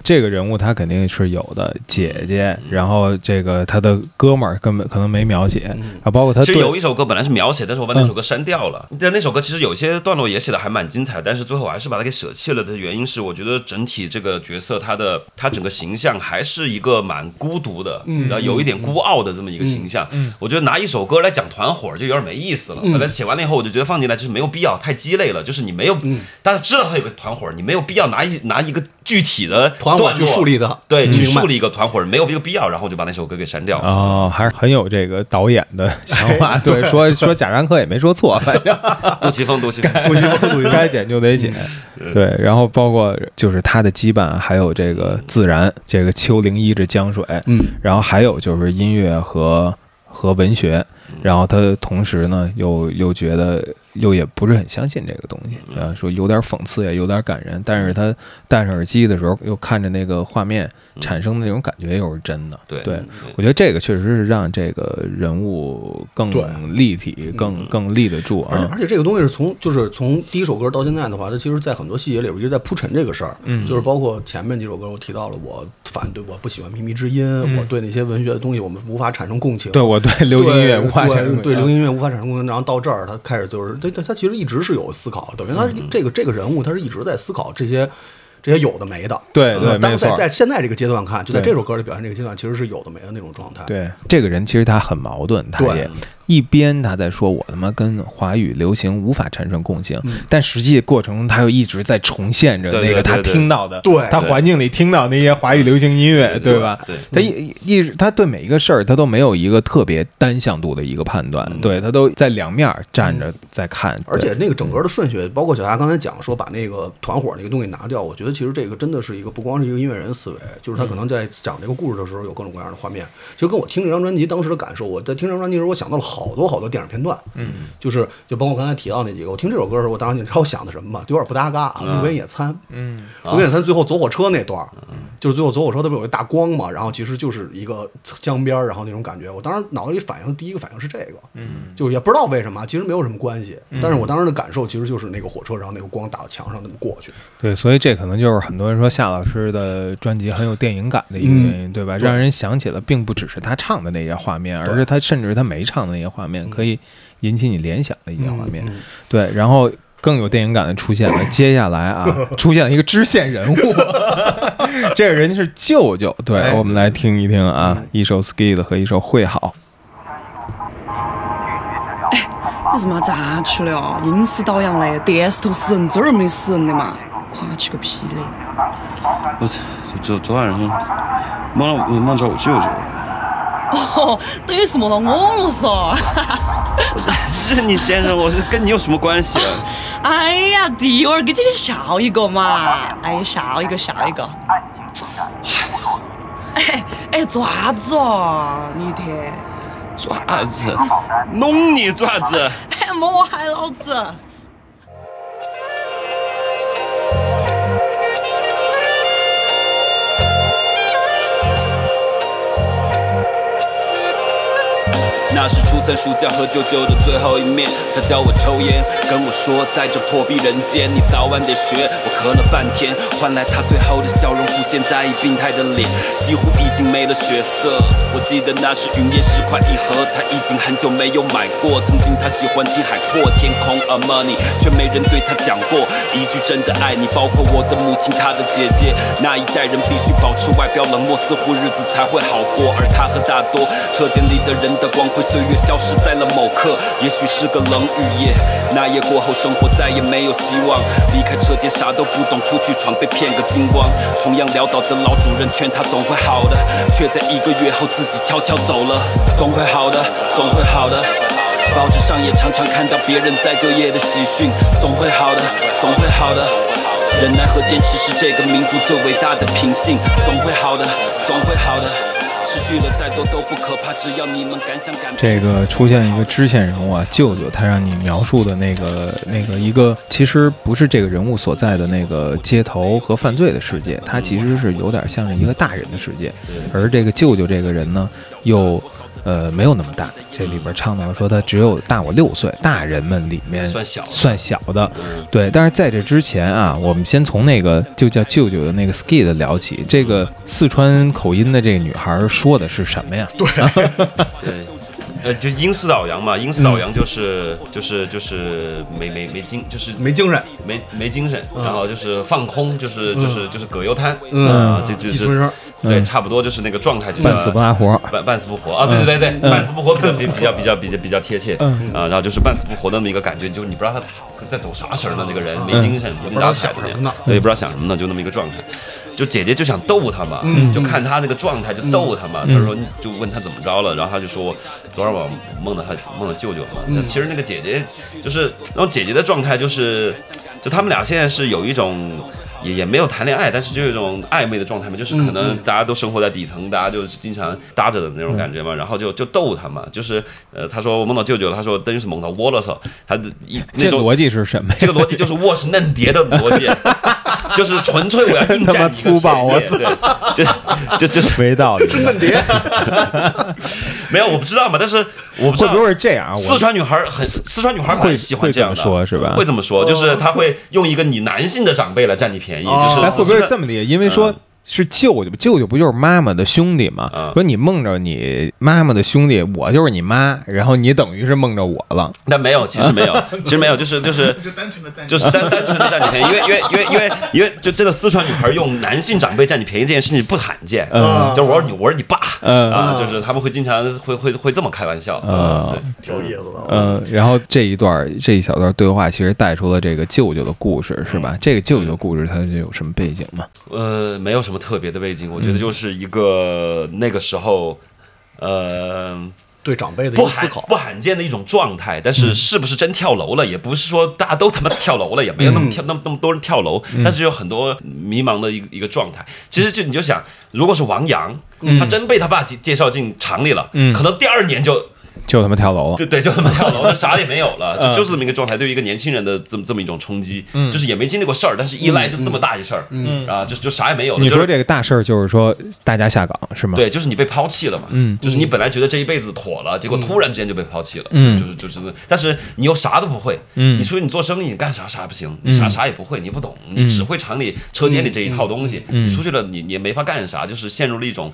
这个人物他肯定是有的，姐姐，然后这个他的哥们儿根本可能没描写、嗯、啊，包括他对。其实有一首歌本来是描写，但是我把那首歌删掉了。但、嗯、那首歌其实有些段落也写的还蛮精彩，但是最后我还是把它给舍弃了的原因是，我觉得整体这个角色。他的他整个形象还是一个蛮孤独的，嗯、然后有一点孤傲的这么一个形象。嗯嗯、我觉得拿一首歌来讲团伙就有点没意思了。本来、嗯、写完了以后，我就觉得放进来就是没有必要，太鸡肋了。就是你没有，嗯、大家知道他有个团伙，你没有必要拿一拿一个具体的团伙去树立的，对，嗯、去树立一个团伙没有这个必要，然后就把那首歌给删掉了。哦，还是很有这个导演的想法。哎、对，对说说贾樟柯也没说错，反正杜琪峰，杜琪峰，杜琪峰，该剪就得剪。嗯、对，然后包括就是他的羁绊，还有。这个自然，这个丘陵依着江水，嗯，然后还有就是音乐和和文学，然后他同时呢又又觉得又也不是很相信这个东西啊，说有点讽刺也有点感人，但是他戴上耳机的时候又看着那个画面产生的那种感觉又是真的，对，对我觉得这个确实是让这个人物更立体，更更立得住啊。而且而且这个东西是从就是从第一首歌到现在的话，它其实在很多细节里边一直在铺陈这个事儿，嗯，就是包括前面几首歌我提到了，我反对我不喜欢靡靡之音，嗯、我对那些文学的东西我们无法产生共情，对我对流行音乐无法产生共情，对流行音乐无法产生共情，然后到这儿他开始就是。对，他其实一直是有思考，等于他这个这个人物，他是一直在思考这些这些有的没的。对对，但在在现在这个阶段看，就在这首歌里表现这个阶段，其实是有的没的那种状态。对，这个人其实他很矛盾，他也一边他在说我他妈跟华语流行无法产生共性，嗯、但实际过程中他又一直在重现着那个他听到的，对对对对他环境里听到那些华语流行音乐， 对, 对, 对, 对吧？对对对他一一他对每一个事儿他都没有一个特别单向度的一个判断，嗯、对他都在两面站着在看。而且那个整个的顺序，包括小霞刚才讲说把那个团伙那个东西拿掉，我觉得其实这个真的是一个不光是一个音乐人思维，就是他可能在讲这个故事的时候有各种各样的画面。其实跟我听这张专辑当时的感受，我在听这张专辑的时候，我想到了好。好多好多电影片段，嗯，就是就包括我刚才提到那几个，我听这首歌的时候，我当时你知道我想的什么吗？有点不搭嘎啊，路边野餐，嗯，路边野餐最后走火车那段，就是最后走火车，它不是有一大光嘛？然后其实就是一个江边，然后那种感觉，我当时脑子里反应第一个反应是这个，嗯，就也不知道为什么，其实没有什么关系，但是我当时的感受其实就是那个火车，然后那个光打到墙上那么过去，对，所以这可能就是很多人说夏老师的专辑很有电影感的一个原因，嗯、对吧？让人想起了并不只是他唱的那些画面，而是他甚至他没唱的那些。画面可以引起你联想的一些画面，嗯嗯、对，然后更有电影感的出现了。接下来啊，出现了一个支线人物，这个人是舅舅。对，哎、我们来听一听啊，嗯、一首 skid 和一首会好。哎，你是嘛咋去了？阴死倒阳嘞！电视头死人，这儿没死人的嘛，夸起个屁嘞！我操，昨昨晚上忙忙找我舅舅了。哦，等于是没到我了嗦。是你先生，我跟你有什么关系啊？哎呀，弟儿，给姐姐笑一个嘛！哎，笑一个，笑一个。哎哎，做啥子哦？你的做啥子？弄你做啥子？哎，莫害老子！那是初三暑假和舅舅的最后一面，他教我抽烟，跟我说在这破逼人间你早晚得学。我咳了半天，换来他最后的笑容浮现在以病态的脸，几乎已经没了血色。我记得那是云烟十块一盒，他已经很久没有买过。曾经他喜欢听海阔天空 A Money， 却没人对他讲过一句真的爱你。包括我的母亲，他的姐姐，那一代人必须保持外表冷漠，似乎日子才会好过。而他和大多车间里的人的光辉岁月消失在了某刻，也许是个冷雨夜，那夜过后生活再也没有希望。离开车间啥都不懂，出去闯被骗个精光。同样潦倒的老主任劝他总会好的，却在一个月后自己悄悄走了。总会好的，总会好的，报纸上也常常看到别人在就业的喜讯。总会好的，总会好的，忍耐和坚持是这个民族最伟大的品性。总会好的，总会好的，失去了再多都不可怕，只要你们敢想敢。这个出现一个支线人物啊，舅舅，他让你描述的那个那个一个，其实不是这个人物所在的那个街头和犯罪的世界，他其实是有点像是一个大人的世界。而这个舅舅这个人呢，又呃没有那么大。这里边唱到说他只有大我六岁，大人们里面算小算小的，对。但是在这之前啊，我们先从那个就叫舅舅的那个 skit 聊起。这个四川口音的这个女孩说的是什么呀？对，对，呃，就英式导阳嘛，英式导阳就是、嗯、就是就是没没没精，就是没精神，没没精神、嗯，然后就是放空，就是、嗯、就是就是葛优瘫，嗯，啊、就就就。嗯对，差不多就是那个状态，就是半死不拉活，半半死不活啊！对对对对，嗯、半死不活可能比较比较比较比较贴切、嗯、啊。然后就是半死不活的那么一个感觉，就是你不知道他在走啥神呢，这个人没精神，不知道想什么呢，对，不知道想什么呢，就那么一个状态。就姐姐就想逗他嘛，嗯、就看他那个状态就逗他嘛。他、嗯、说就问他怎么着了，然后他就说昨晚我梦到他梦到舅舅嘛、嗯。其实那个姐姐就是，然后姐姐的状态就是，就他们俩现在是有一种。也也没有谈恋爱，但是就有一种暧昧的状态嘛，就是可能大家都生活在底层，大家就是经常搭着的那种感觉嘛，然后就就逗他嘛，就是呃，他说我梦到舅舅了，他说等于是梦到窝了手，他一那种逻辑是什么？这个逻辑就是卧是嫩碟的逻辑，就是纯粹我要硬占你粗暴，我操，这这这是没道理，是嫩碟，没有我不知道嘛，但是我不知道会不会是这样啊？四川女孩很四川女孩会喜欢这样的，会这么说是吧？会这么说，就是他会用一个你男性的长辈来占你便宜。哦，来，会不会是这么理解？因为说是舅舅，舅舅不就是妈妈的兄弟吗？说你梦着你妈妈的兄弟，我就是你妈，然后你等于是梦着我了。但没有，其实没有，其实没有，就是就是就是单纯的占，就是单单纯的占你便宜。因为因为因为因为因为就真的四川女孩用男性长辈占你便宜这件事情不罕见。嗯，就是我说你我说你爸啊，就是他们会经常会会会这么开玩笑。嗯，挺有意思的。嗯，然后这一段这一小段对话其实带出了这个舅舅的故事，是吧？这个舅舅的故事它就有什么背景吗？呃，没有什么特别的背景，我觉得就是一个那个时候，呃，对长辈的一个思考，不罕见的一种状态。但是是不是真跳楼了，也不是说大家都他妈跳楼了，也没有那么跳那么那么多人跳楼，但是有很多迷茫的一个一个状态。其实就你就想，如果是王阳，他真被他爸介绍进厂里了，可能第二年就。就他妈跳楼了，对对，就他妈跳楼了，啥也没有了，就就是这么一个状态，对于一个年轻人的这么这么一种冲击，嗯、就是也没经历过事儿，但是一来就这么大一事儿，嗯、啊，就就啥也没有了。你说这个大事儿就是说大家下岗是吗？对，就是你被抛弃了嘛，嗯，就是你本来觉得这一辈子妥了，结果突然之间就被抛弃了，嗯，就是就是，但是你又啥都不会，嗯，你说你做生意你干啥啥不行，你啥啥也不会，你不懂，你只会厂里车间里这一套东西，嗯、你出去了你你也没法干啥，就是陷入了一种。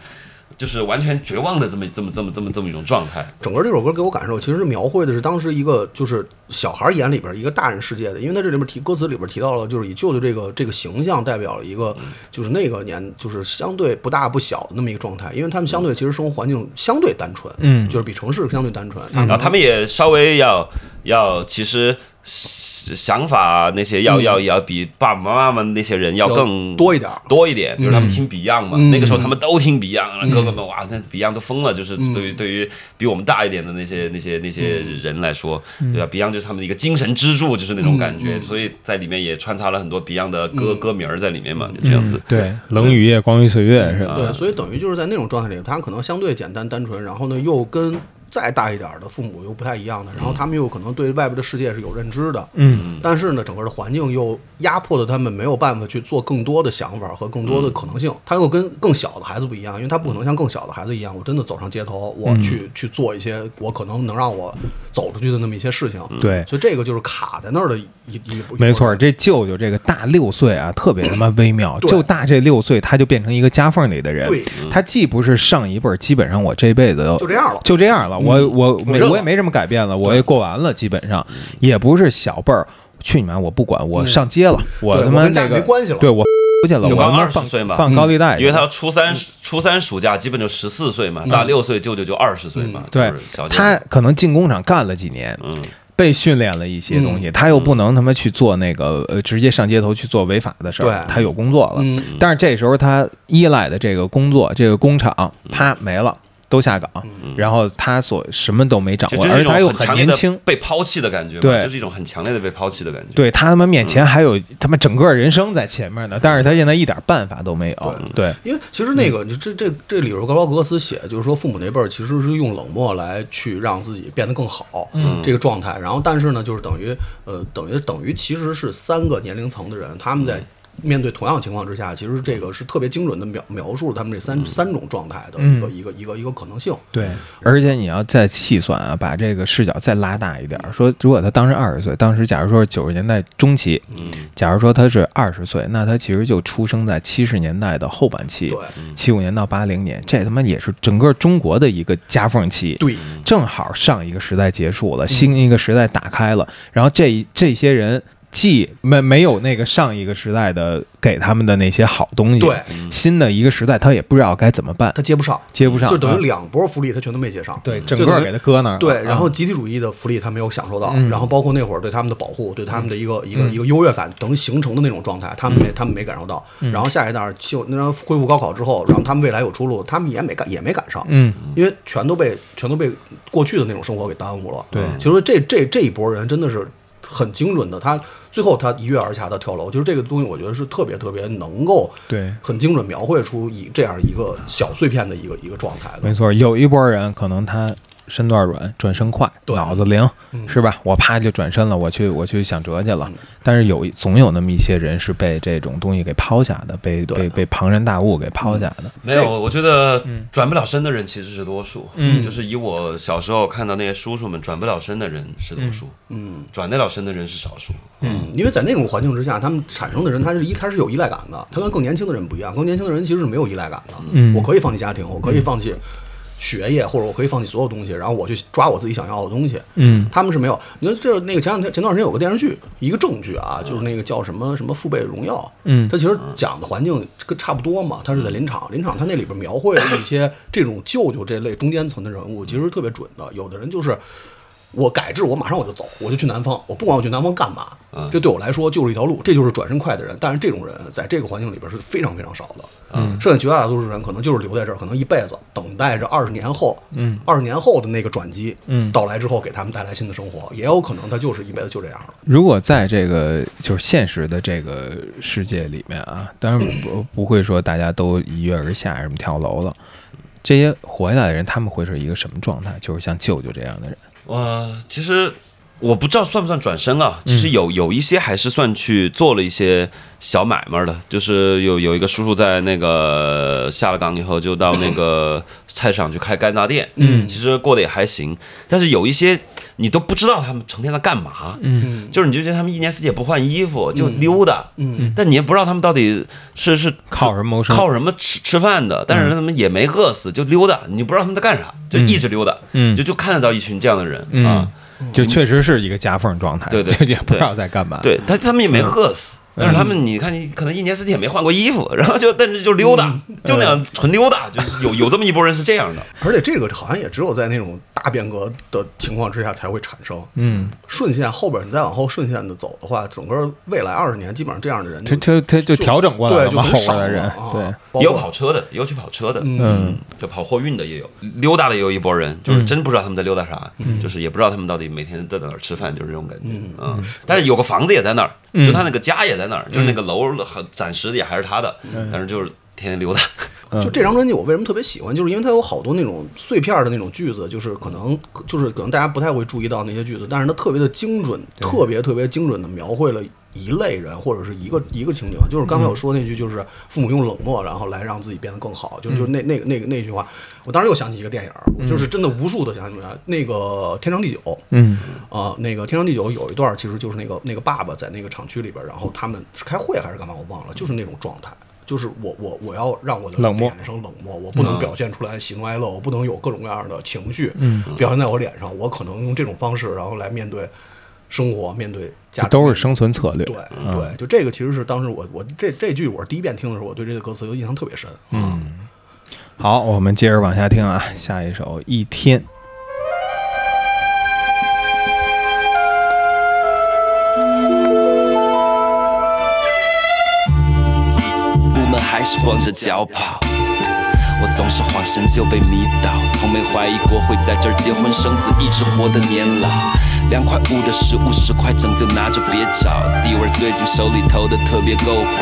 就是完全绝望的这么这么这么这么这么一种状态。整个这首歌给我感受，其实是描绘的是当时一个就是小孩眼里边一个大人世界的，因为在这里面提歌词里边提到了，就是以舅舅这个这个形象代表了一个就是那个年就是相对不大不小的那么一个状态，因为他们相对其实生活环境相对单纯，嗯，就是比城市相对单纯，然后他们也稍微要要其实。想法那些要、嗯、要要比爸爸妈妈们那些人要更多一点多一点，比如他们听 Beyond 嘛、嗯，那个时候他们都听 Beyond，、嗯、哥哥们哇，那 Beyond 都疯了，就是对于、嗯、对于比我们大一点的那些那些那些人来说，嗯、对吧 ？Beyond 就是他们的一个精神支柱，就是那种感觉，嗯、所以在里面也穿插了很多 Beyond 的歌、嗯、歌名在里面嘛，就这样子。嗯、对，冷雨夜，光辉岁月是吧？对，所以等于就是在那种状态里，他可能相对简单单纯，然后呢又跟。再大一点的父母又不太一样的，然后他们又可能对外部的世界是有认知的，嗯，但是呢整个的环境又压迫了他们没有办法去做更多的想法和更多的可能性，他又跟更小的孩子不一样，因为他不可能像更小的孩子一样我真的走上街头我去、嗯、去做一些我可能能让我走出去的那么一些事情，对，所以这个就是卡在那儿的一一没错。这舅舅这个大六岁啊特别他妈微妙，就大这六岁他就变成一个夹缝里的人，对，他既不是上一辈基本上我这辈子就这样了就这样了、嗯、我我没我也没什么改变了，我也过完了，基本上也不是小辈儿去你妈我不管我上街了、嗯、我他妈那个没关系了，对我出去了，就刚二十岁嘛，放高利贷、嗯，因为他初三、嗯、初三暑假基本就十四岁嘛，嗯、大六岁舅舅就二十岁嘛，嗯、对、就是，他可能进工厂干了几年，嗯。被训练了一些东西、嗯、他又不能他妈去做那个、呃、直接上街头去做违法的事儿，他有工作了、嗯、但是这时候他依赖的这个工作这个工厂他没了都下岗、嗯、然后他所什么都没掌握，而他又很年轻，被抛弃的感觉，对，就是一种很强烈的被抛弃的感觉，对，他他妈面前还有、嗯、他妈整个人生在前面呢，但是他现在一点办法都没有， 对, 对，因为其实那个、嗯、这这这里头格劳格斯写就是说父母那辈儿其实是用冷漠来去让自己变得更好、嗯、这个状态，然后但是呢就是等于呃等于等于其实是三个年龄层的人他们在、嗯面对同样情况之下，其实这个是特别精准的描描述他们这三、嗯、三种状态的一个、嗯、一个一个一个可能性。对，而且你要再细算啊，把这个视角再拉大一点，说如果他当时二十岁，当时假如说九十年代中期，嗯，假如说他是二十岁，那他其实就出生在七十年代的后半期，对，七五年到八零年，这他妈也是整个中国的一个夹缝期，对，正好上一个时代结束了，新一个时代打开了，嗯、然后这这些人。既没没有那个上一个时代的给他们的那些好东西，对，新的一个时代他也不知道该怎么办，他接不上，接不上，就等于两波福利他全都没接上，对，整个给他搁那儿，对，然后集体主义的福利他没有享受到，嗯、然后包括那会儿对他们的保护，对他们的一个、嗯、一个一个优越感等形成的那种状态，他们没、嗯、他们没感受到，嗯、然后下一代就那恢复高考之后，然后他们未来有出路，他们也没赶也没赶上，嗯，因为全都被全都被过去的那种生活给耽误了，对，其实这这这一波人真的是。很精准的，他最后他一跃而下的跳楼，就是这个东西，我觉得是特别特别能够对很精准描绘出以这样一个小碎片的一个一个状态的。没错，有一波人可能他身段软，转身快，脑子灵，嗯、是吧？我啪就转身了，我去我去想辙去了。嗯、但是有总有那么一些人是被这种东西给抛下的，被被被庞然大物给抛下的。嗯、没有，我觉得转不了身的人其实是多数。嗯，就是以我小时候看到那些叔叔们，转不了身的人是多数。嗯，转得了身的人是少数。嗯，因为在那种环境之下，他们产生的人，他是依他是有依赖感的。他跟更年轻的人不一样，更年轻的人其实是没有依赖感的。嗯，我可以放弃家庭，我可以放弃。嗯学业，或者我可以放弃所有东西，然后我去抓我自己想要的东西。嗯，他们是没有。你说这那个前两天前段时间有个电视剧，一个正剧啊，就是那个叫什么什么《父辈荣耀》。嗯，它其实讲的环境跟差不多嘛。它是在林场，林场它那里边描绘了一些这种舅舅这类中间层的人物，其实特别准的。有的人就是我改制，我马上我就走，我就去南方，我不管我去南方干嘛，这对我来说就是一条路，这就是转身快的人。但是这种人在这个环境里边是非常非常少的。嗯，剩下绝大多数人可能就是留在这儿，可能一辈子等待着二十年后，嗯，二十年后的那个转机，嗯，到来之后给他们带来新的生活，也有可能他就是一辈子就这样了。如果在这个就是现实的这个世界里面啊，当然不不会说大家都一跃而下什么跳楼了，这些活下来的人他们会是一个什么状态？就是像舅舅这样的人。呃，其实我不知道算不算转身了。其实有有一些还是算去做了一些小买卖的，就是有有一个叔叔在那个下了岗以后，就到那个菜市场去开干杂店。嗯，其实过得也还行。但是有一些你都不知道他们成天在干嘛。嗯，就是你就觉得他们一年四季也不换衣服，就溜达。嗯，嗯但你也不知道他们到底是是靠什么谋生，靠什么吃吃饭的。但是他们也没饿死，就溜达。你不知道他们在干啥，就一直溜达。嗯，就就看得到一群这样的人、嗯、啊。就确实是一个夹缝状态，对对，也不知道在干嘛。对，他他们也没饿死，但是他们你看，你可能一年四季也没换过衣服，然后就但是就溜达，嗯、就那样纯溜达，就有有这么一波人是这样的。而且这个好像也只有在那种大变革的情况之下才会产生。嗯，顺线后边你再往后顺线的走的话，整个未来二十年基本上这样的人就，他他他就调整过来了，对，就很少的人，对，啊、也有跑车的，也有去跑车的，嗯，就跑货运的也有，溜达的也有一波人，就是真不知道他们在溜达啥，嗯、就是也不知道他们到底每天在哪儿吃饭，就是这种感觉啊、嗯嗯。但是有个房子也在那儿，就他那个家也在那儿，嗯、就是那个楼很暂时的也还是他的，嗯、但是就是天天溜达。就这张专辑我为什么特别喜欢，就是因为它有好多那种碎片的那种句子，就是可能就是可能大家不太会注意到那些句子，但是它特别的精准，特别特别精准的描绘了一类人或者是一个一个情景。就是刚才我说那句，就是父母用冷漠然后来让自己变得更好，就就那那个那个那句话，我当时又想起一个电影，就是真的无数的想起来，那个天长地久，嗯啊、呃、那个天长地久有一段其实就是那个那个爸爸在那个厂区里边，然后他们是开会还是干嘛我忘了，就是那种状态，就是我我我要让我的脸上冷漠，我不能表现出来喜怒哀乐，我不能有各种各样的情绪表现在我脸上，我可能用这种方式然后来面对生活，面对家庭，都是生存策略。对对，就这个其实是当时我我这这句我是第一遍听的时候，我对这个歌词有印象特别深。嗯，好，我们接着往下听啊，下一首《一天》。还是光着脚跑，我总是晃神就被迷倒，从没怀疑过会在这儿结婚生子，一直活得年老。两块五的食物十块整就拿着别找，地位最近手里投的特别够花，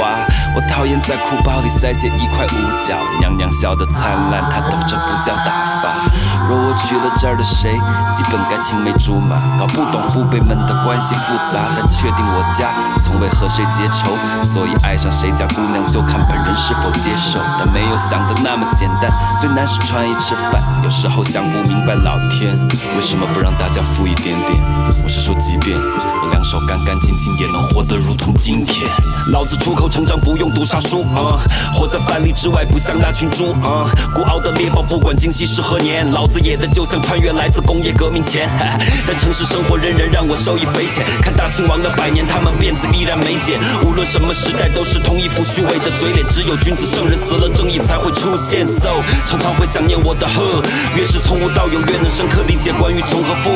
我讨厌在裤包里塞些一块五角，娘娘笑得灿烂，她懂这不叫打发。若我娶了这儿的谁，基本该青梅竹马，搞不懂父辈们的关系复杂，但确定我家从未和谁结仇，所以爱上谁家姑娘就看本人是否接受，但没有想的那么简单，最难是穿衣吃饭，有时候想不明白老天为什么不让大家富一点点，我是说即便我两手干干净净也能活得如同今天，老子出口成长不用读啥书啊、嗯，活在范例之外不像那群猪啊、嗯，孤傲的猎豹不管今夕是何年，老子野的就像穿越来自工业革命前，但城市生活仍然让我受益匪浅。看大清王的百年，他们辫子依然没剪。无论什么时代，都是同一副虚伪的嘴脸。只有君子圣人死了，正义才会出现。So 常常会想念我的 hood， 越是从无到有，越能深刻理解关于穷和富。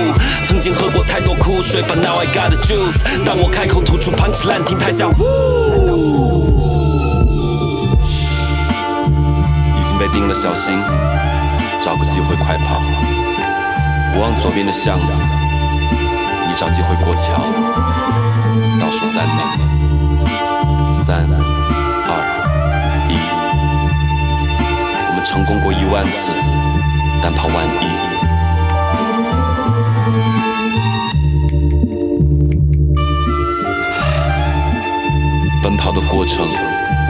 曾经喝过太多苦水 ，But now I got the juice。当我开口吐出 punch line， 听台下呜，已经被定了，小心。找个机会快跑，我往左边的巷子，你找机会过桥，倒数三秒，三二一，我们成功过一万次，但怕万一。奔跑的过程，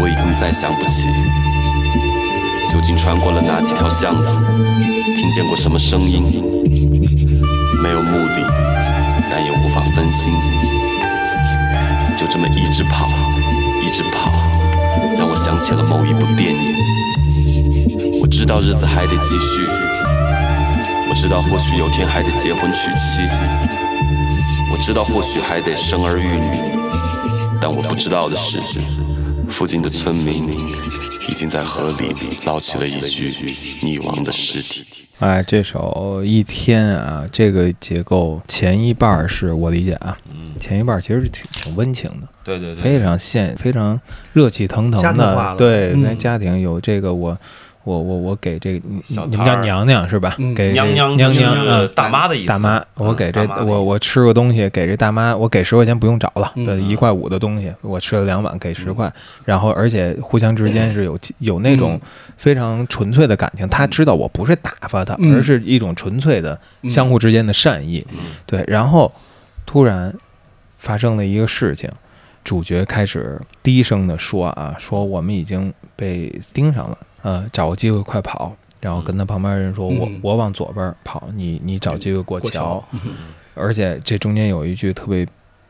我已经再想不起。究竟穿过了哪几条巷子，听见过什么声音，没有目的但也无法分心，就这么一直跑一直跑，让我想起了某一部电影。我知道日子还得继续，我知道或许有天还得结婚娶妻，我知道或许还得生儿育女，但我不知道的是，附近的村民已经在河里捞起了一具溺亡的尸体。哎，这首《一天》啊，这个结构前一半是我理解啊，前一半其实是挺挺温情的，对对对，非常现非常热气腾腾的，对，那家庭有这个我。我我我给这个你们家娘娘是吧？嗯、给娘娘娘娘、呃、大妈的意思。大妈，我给这、嗯、我我吃个东西给这大妈，我给十块钱不用找了，嗯、这一块五的东西我吃了两碗，给十块。嗯、然后而且互相之间是有有那种非常纯粹的感情，他、嗯、知道我不是打发他，嗯、而是一种纯粹的相互之间的善意。嗯、对，然后突然发生了一个事情。主角开始低声的说啊，说我们已经被盯上了，呃，找个机会快跑。然后跟他旁边人说，嗯、我我往左边跑，你你找机会过桥。过桥嗯、而且这中间有一句特别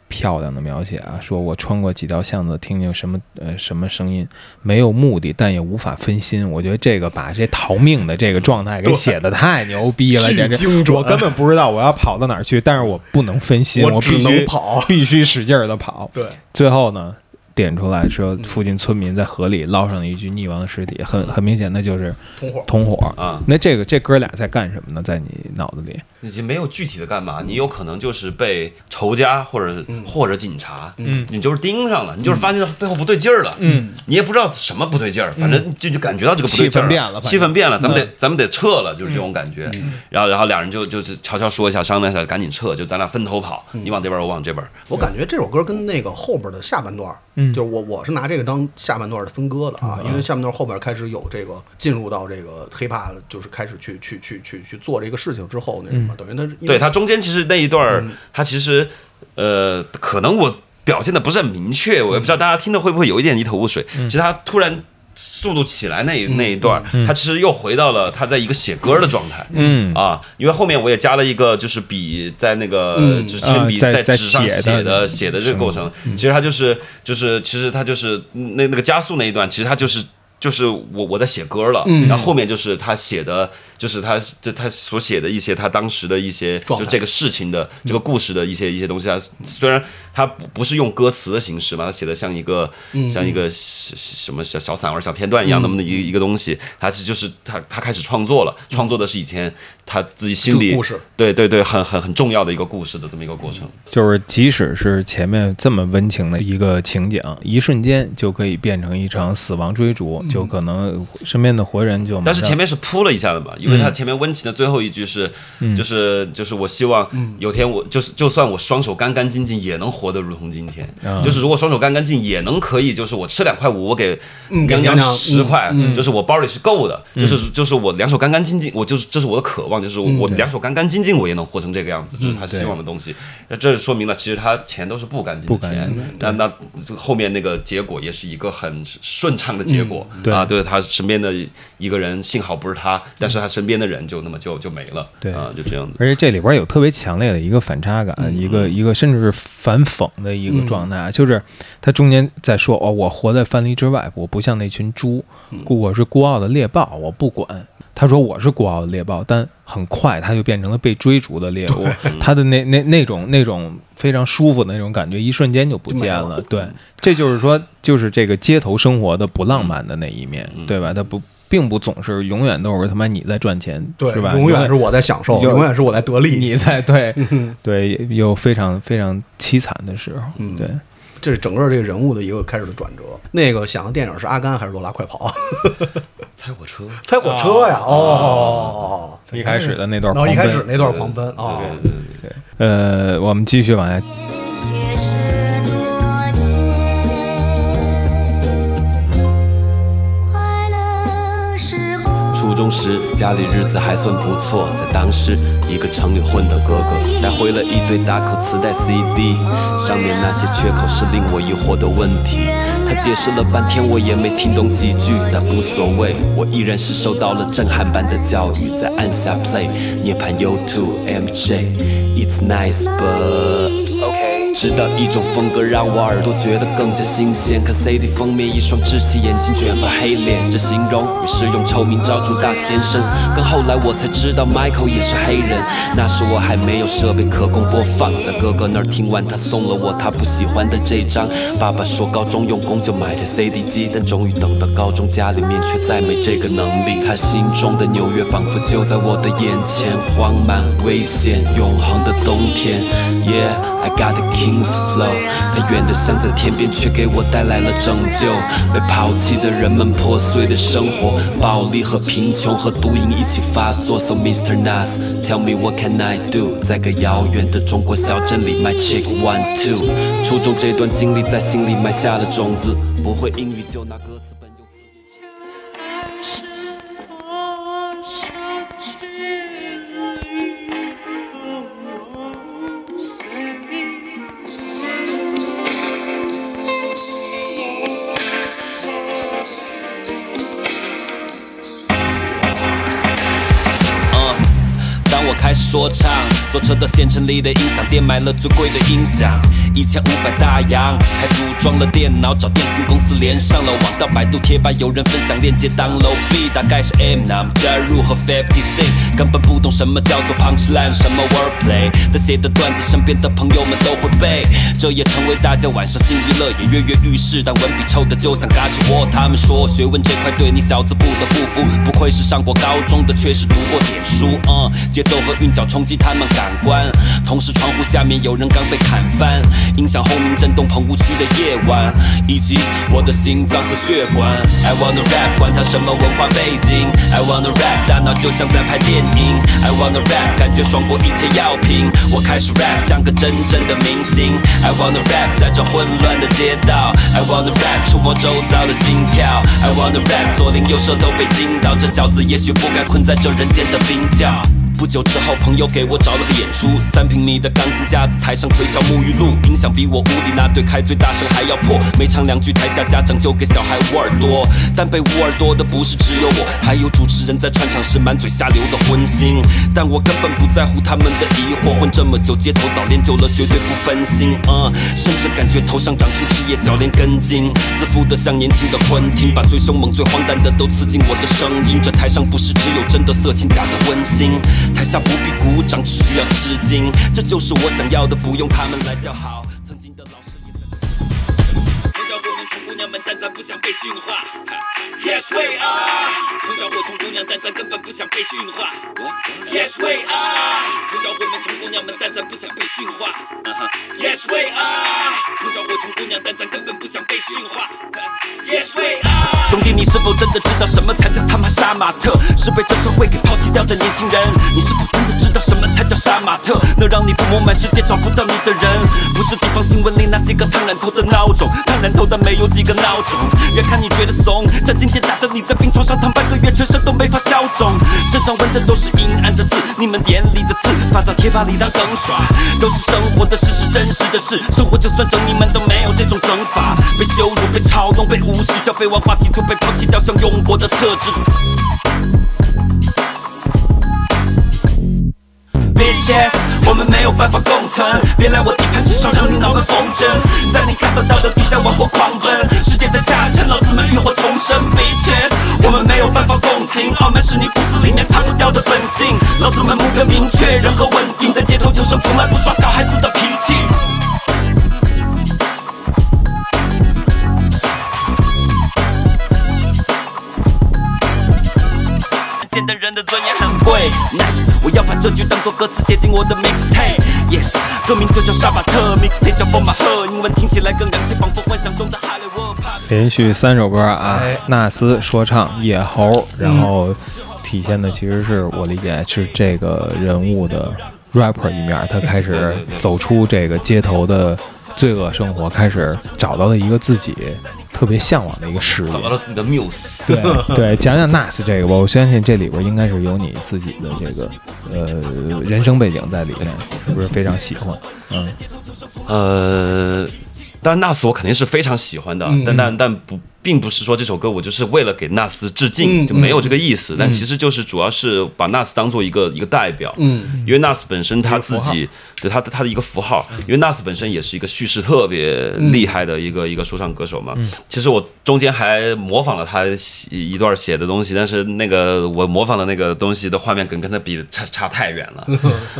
漂亮的描写啊，说我穿过几条巷子，听见什么呃什么声音，没有目的，但也无法分心。我觉得这个把这逃命的这个状态给写的太牛逼了，简直我根本不知道我要跑到哪儿去，但是我不能分心，我只能跑，必须使劲的跑。对，最后呢。点出来说，附近村民在河里捞上了一具溺亡的尸体，很很明显，那就是同伙。同伙啊，那这个这哥俩在干什么呢？在你脑子里，已经没有具体的干嘛，你有可能就是被仇家或者、嗯、或者警察，嗯，你就是盯上了，你就是发现背后不对劲儿了，嗯，你也不知道什么不对劲儿，反正就就感觉到这个不对劲儿了，气氛变了，气氛变了，咱们得、嗯、咱们得撤了，就是这种感觉。嗯、然后然后俩人就就悄悄说一下，商量一下，赶紧撤，就咱俩分头跑，嗯、你往这边，我往这边。我感觉这首歌跟那个后边的下半段。嗯嗯，就我我是拿这个当下半段的分割的啊，嗯、因为下半段后边开始有这个进入到这个 hiphop， 就是开始去去去去去做这个事情之后那什么，嗯、等于他对他中间其实那一段，嗯、他其实呃可能我表现的不是很明确，我也不知道大家听的会不会有一点一头雾水。嗯、其实他突然速度起来那那一段，嗯嗯、他其实又回到了他在一个写歌的状态，嗯啊，因为后面我也加了一个就是笔在那个，嗯、就是铅笔在纸上写的，呃、写的写的这个过程，嗯、其实他就是就是其实他就是那那个加速那一段，其实他就是就是我我在写歌了，嗯、然后后面就是他写的就是他就他所写的一些他当时的一些就这个事情的这个故事的一些一些东西，他虽然他不是用歌词的形式嘛，他写的像一个像一个什么小小散文小片段一样那么的一一个东西，他是就是他他开始创作了，创作的是以前他自己心里故事，对对对，很很很重要的一个故事的这么一个过程。就是即使是前面这么温情的一个情景，一瞬间就可以变成一场死亡追逐，就可能身边的活人就但是前面是扑了一下的嘛，因为因为他前面温情的最后一句是，嗯、就是就是我希望有天我就是就算我双手干干净净也能活得如同今天，嗯、就是如果双手干干净也能可以，就是我吃两块五，我给娘娘十块，嗯嗯，就是我包里是够的，嗯、就是就是我两手干干净净，我就是这是我的渴望，就是我，嗯、我两手干干净净我也能活成这个样子，这是他希望的东西。那，嗯、这说明了其实他钱都是不干净的钱，那那后面那个结果也是一个很顺畅的结果，嗯、对啊，对他身边的一个人，幸好不是他，但是他身。身边的人就那么就就没了，对啊，就这样子。而且这里边有特别强烈的一个反差感，嗯、一个一个甚至是反讽的一个状态，嗯、就是他中间在说哦，我活在藩篱之外，我不像那群猪，故我是孤傲的猎豹，我不管。他说我是孤傲的猎豹，但很快他就变成了被追逐的猎物，他的那那那种那种非常舒服的那种感觉，一瞬间就不见了。对，这就是说，就是这个街头生活的不浪漫的那一面，嗯、对吧？他不。并不总是永远都是他妈你在赚钱，对，是吧？永远是我在享受，永远是我在得利，你在对对，有非常非常凄惨的时候，嗯、对。这是整个这个人物的一个开始的转折。那个想的电影是《阿甘》还是《罗拉快跑》？猜火车，猜火车呀！哦，一开始的那段狂奔，一开始那段狂奔啊！对对对对。呃，我们继续往下。初中时家里日子还算不错，在当时一个常年混的哥哥带回了一堆大口磁带 C D， 上面那些缺口是令我疑惑的问题，他解释了半天我也没听懂几句，但无所谓，我依然是受到了震撼般的教育。再按下 play， 涅槃 U 二 M J It's nice but OK，直到一种风格让我耳朵觉得更加新鲜，看 C D 封面一双稚气眼睛卷发黑脸，这形容也是用臭名昭著大先生。更后来我才知道 Michael 也是黑人，那时我还没有设备可供播放，在哥哥那儿听完他送了我他不喜欢的这张，爸爸说高中用工就买了 C D 机，但终于等到高中家里面却再没这个能力，他心中的纽约仿佛就在我的眼前，荒蛮危险永恒的冬天， Yeah I got a kid King's Flow， 它远得像在天边，却给我带来了拯救。被抛弃的人们破碎的生活，暴力和贫穷和毒瘾一起发作。So Mister Nas, tell me what can I do？ 在个遥远的中国小镇里 ，My chick one two。初中这段经历在心里埋下了种子，不会英语就拿歌词本用词。说唱，坐车到县城里的音响店买了最贵的音响，一千五百大洋，还组装了电脑，找电信公司连上了网，到百度贴吧有人分享链接当楼币，大概是 M 男加入和 Fifty Cent， 根本不懂什么叫做 punchline， 什么 wordplay， 他写的段子身边的朋友们都会背，这也成为大家晚上性娱乐，也跃跃欲试，但文笔臭的就像嘎吱窝。他们说学问这块对你小子不得不服，不愧是上过高中的，确实读过点书，嗯，节奏和韵脚冲击他们感感官。同时窗户下面有人刚被砍翻，音响轰鸣震动棚屋区的夜晚，以及我的心脏和血管。I wanna rap， 管它什么文化背景。I wanna rap， 大脑就像在拍电影。I wanna rap， 感觉爽过一切药品。我开始 rap， 像个真正的明星。I wanna rap， 在这混乱的街道。I wanna rap， 触摸周遭的心跳。I wanna rap， 左邻右舍都被惊到。这小子也许不该困在这人间的冰窖。不久之后，朋友给我找了个演出，三平米的钢琴架子，台上推销沐浴露，音响比我屋里那对开最大声还要破。没唱两句，台下家长就给小孩捂耳朵，但被捂耳朵的不是只有我，还有主持人在串场时满嘴瞎流的荤腥。但我根本不在乎他们的疑惑，混这么久，街头早恋久了，绝对不分心。嗯，甚至感觉头上长出枝叶，脚连根筋，自负的像年轻的昆汀，把最凶猛、最荒诞的都刺进我的声音。这台上不是只有真的色情，假的温馨。台下不必鼓掌，只需要吃惊。这就是我想要的，不用他们来叫好。曾经的老师也在。从小我们从姑娘们，但咱不想被驯化。Yes we are。从小我从姑娘，但咱根本不想被驯化。Yes we are。从小我们从姑娘们，但咱不想被驯化。Yes we are。从小我从姑娘，但咱根本不想被驯化。Yes we are。兄弟，你是否真的知道什么才叫他妈杀马特？是被这社会给抛弃掉的年轻人。你是否真的知道什么才叫杀马特？能让你父母满世界找不到你的人，不是地方新闻里那几个烫染头的闹钟，烫染头的没有几个闹钟。越看你觉得怂，这今天打的你在病床上躺半个月，全身都没法消肿，身上纹的都是阴暗的字，你们眼里的刺发到贴吧里当梗耍，都是生活的事，是真实的事。生活就算整你们都没有这种整法，被羞辱，被嘲弄，被无视，消费完话题就被抛弃掉，像庸博的特质。Yes， 我们没有办法共存，别来我地盘，至少让你脑门缝针。在你看不到的底下玩火狂奔，世界在下沉，老子们浴火重生。Bitches， 我们没有办法共情，傲慢是你骨子里面擦不掉的本性。老子们目标明确，人和稳定，在街头求生，从来不耍小孩子的脾气。现代人的尊严很贵。Nice。我要把这句当作歌词写进我的 mixtape。Yes， 歌名就叫杀马特 ，mixtape 叫风马赫，英文听起来更洋气，仿佛幻想中的哈利波特。连续三首歌啊，纳斯说唱野猴，然后体现的其实是我理解是这个人物的 rapper 一面，他开始走出这个街头的罪恶生活，开始找到了一个自己特别向往的一个事业，找到了自己的 muse。 对对，讲讲 Nas 这个吧，我相信这里边应该是有你自己的这个呃人生背景在里面，是不是非常喜欢？嗯呃但 Nas 我肯定是非常喜欢的，嗯、但但但不并不是说这首歌我就是为了给 Nas 致敬，嗯、就没有这个意思，嗯。但其实就是主要是把 Nas 当做一个一个代表，嗯，因为 Nas 本身他自己对他他的一个符号，因为 Nas 本身也是一个叙事特别厉害的一个、嗯、一个说唱歌手嘛。嗯、其实我中间还模仿了他一段写的东西，但是那个我模仿的那个东西的画面跟跟他比差差太远了，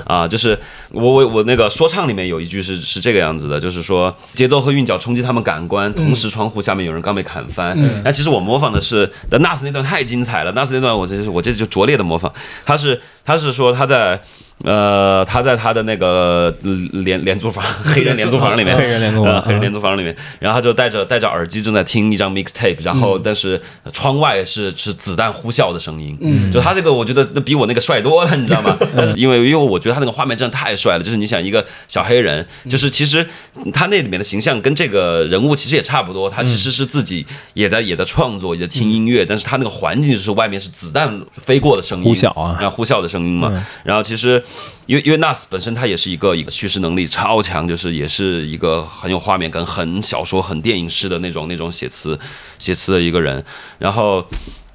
啊，就是我我我那个说唱里面有一句是是这个样子的，就是说节奏和韵脚冲击他们感官，同时窗户下面有人刚被砍翻。嗯、但其实我模仿的是 Nas 那段太精彩了 ，Nas 那段我这我这就拙劣的模仿。他是他是说他在呃他在他的那个廉廉租房黑人廉租房里面黑人廉租房、呃、黑人廉租房里面，然后他就戴着戴着耳机正在听一张 mixtape， 然后但是窗外是是子弹呼啸的声音，嗯，就他这个我觉得那比我那个帅多了，你知道吗？但是因为因为我觉得他那个画面真的太帅了，就是你想一个小黑人，就是其实他那里面的形象跟这个人物其实也差不多，他其实是自己。也在也在创作，也在听音乐，嗯、但是他那个环境就是外面是子弹飞过的声音，呼啸啊，然后呼啸的声音嘛。嗯、然后其实，因为因为 Nas 本身他也是一个一个叙事能力超强，就是也是一个很有画面感、很小说、很电影式的那种那种写词写词的一个人。然后，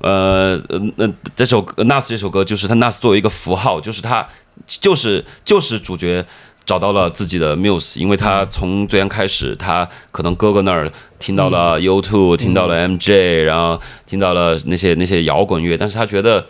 呃呃，这首 Nas 这首歌就是他 Nas 作为一个符号，就是他就是就是主角。找到了自己的 muse， 因为他从最先开始，他可能哥哥那儿听到了 U 二，、嗯、听到了 M J，、嗯、然后听到了那些那些摇滚乐，但是他觉得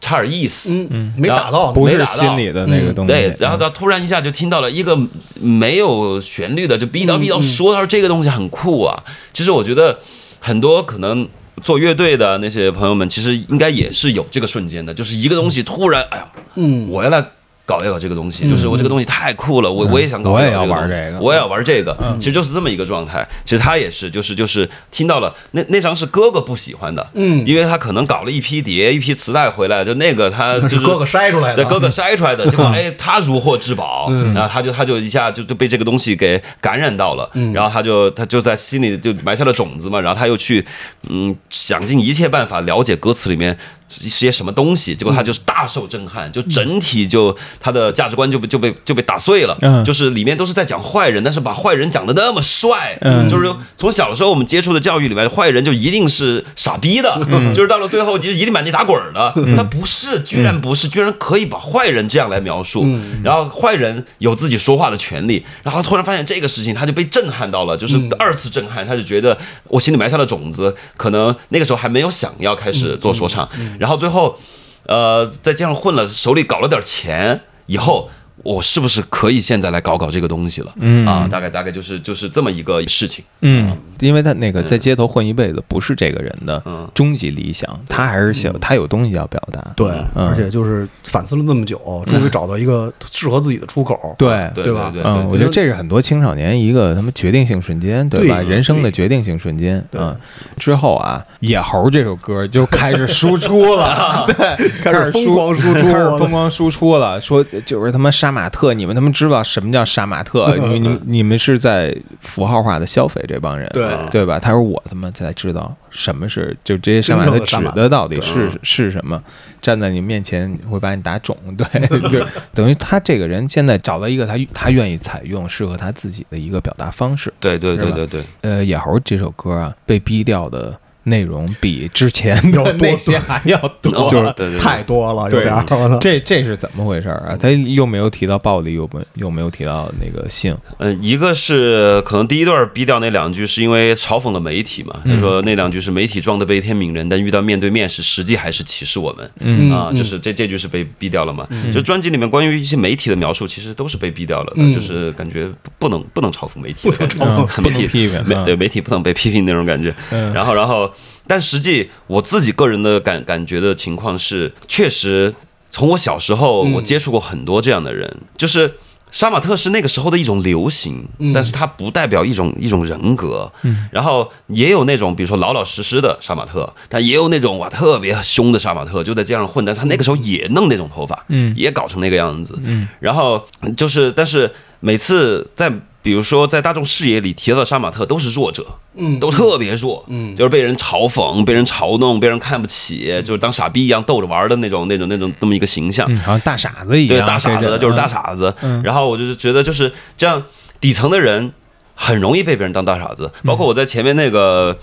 差点意思，嗯，没打到，不是心里的那个东西。嗯、对，然后他突然一下就听到了一个没有旋律的，就逼叨逼叨说，他说这个东西很酷啊。其实我觉得很多可能。做乐队的那些朋友们，其实应该也是有这个瞬间的，就是一个东西突然，哎呀，嗯，我原来搞一搞这个东西，就是我这个东西太酷了，我我也想搞一搞这个东西，我也要玩这个，我也要玩这个，嗯，其实就是这么一个状态。其实他也是，就是就是听到了那那张是哥哥不喜欢的，嗯，因为他可能搞了一批碟、一批磁带回来，就那个他就是哥哥筛出来的，哥哥筛出来的，结果哎他如获至宝，嗯，然后他就他就一下就被这个东西给感染到了，嗯，然后他就他就在心里就埋下了种子嘛，然后他又去嗯想尽一切办法了解歌词里面一些什么东西，结果他就是大受震撼，就整体就他的价值观就被就被就被打碎了，嗯，就是里面都是在讲坏人，但是把坏人讲得那么帅，嗯，就是从小的时候我们接触的教育里面，坏人就一定是傻逼的，嗯，就是到了最后就是一定满地打滚的，嗯，他不是，居然不是，居然可以把坏人这样来描述，嗯，然后坏人有自己说话的权利，然后突然发现这个事情他就被震撼到了，就是二次震撼，他就觉得我心里埋下了种子，可能那个时候还没有想要开始做说唱，嗯嗯嗯，然后最后，呃，在街上混了，手里搞了点钱以后，我是不是可以现在来搞搞这个东西了？嗯啊，大概大概就是就是这么一个事情。嗯，因为他那个在街头混一辈子，不是这个人的终极理想，嗯，他还是想，嗯，他有东西要表达。对，嗯，而且就是反思了那么久，终于找到一个适合自己的出口。对，对吧？对对对对对对，嗯，我觉得这是很多青少年一个他们决定性瞬间，对吧？对对，人生的决定性瞬间。嗯，之后啊，野猴这首歌就开始输出了，对，开始疯狂输出，开始疯狂输出了，说就是他妈杀。杀马特，你们他们知道什么叫杀马特？你你你们是在符号化的消费这帮人，对对吧？他说我他妈才知道什么是，就这些杀马特指的到底是是什么？站在你面前会把你打肿，对，就等于他这个人现在找到一个他他愿意采用适合他自己的一个表达方式，对对对对对。呃，野猴这首歌啊，被逼掉的内容比之前的那些还要多，就是太多了，有点。这这是怎么回事啊？他又没有提到暴力，又没又没有提到那个性。嗯，一个是可能第一段逼掉那两句是因为嘲讽了媒体嘛，他说那两句是媒体装的悲天悯人，但遇到面对面时，实际还是歧视我们。嗯啊，就是这这句是被逼掉了嘛？就专辑里面关于一些媒体的描述，其实都是被逼掉了的，就是感觉不能不能嘲讽媒体，不能嘲讽媒体，对媒体不能被批评那种感觉。然后然后。但实际我自己个人的感感觉的情况是，确实从我小时候我接触过很多这样的人，嗯，就是杀马特是那个时候的一种流行，嗯，但是它不代表一种一种人格，嗯，然后也有那种比如说老老实实的杀马特，但也有那种哇特别凶的杀马特，就在街上混，但是他那个时候也弄那种头发，嗯，也搞成那个样子，嗯，然后就是但是每次在比如说在大众视野里提到杀马特都是弱者，嗯，都特别弱，嗯，就是被人嘲讽、被人嘲弄、被人看不起，就是当傻逼一样逗着玩的那种、那种、那种那么一个形象，好像大傻子一样，对，大傻子就是大傻子。然后我就觉得就是这样，底层的人很容易被别人当大傻子，包括我在前面那个。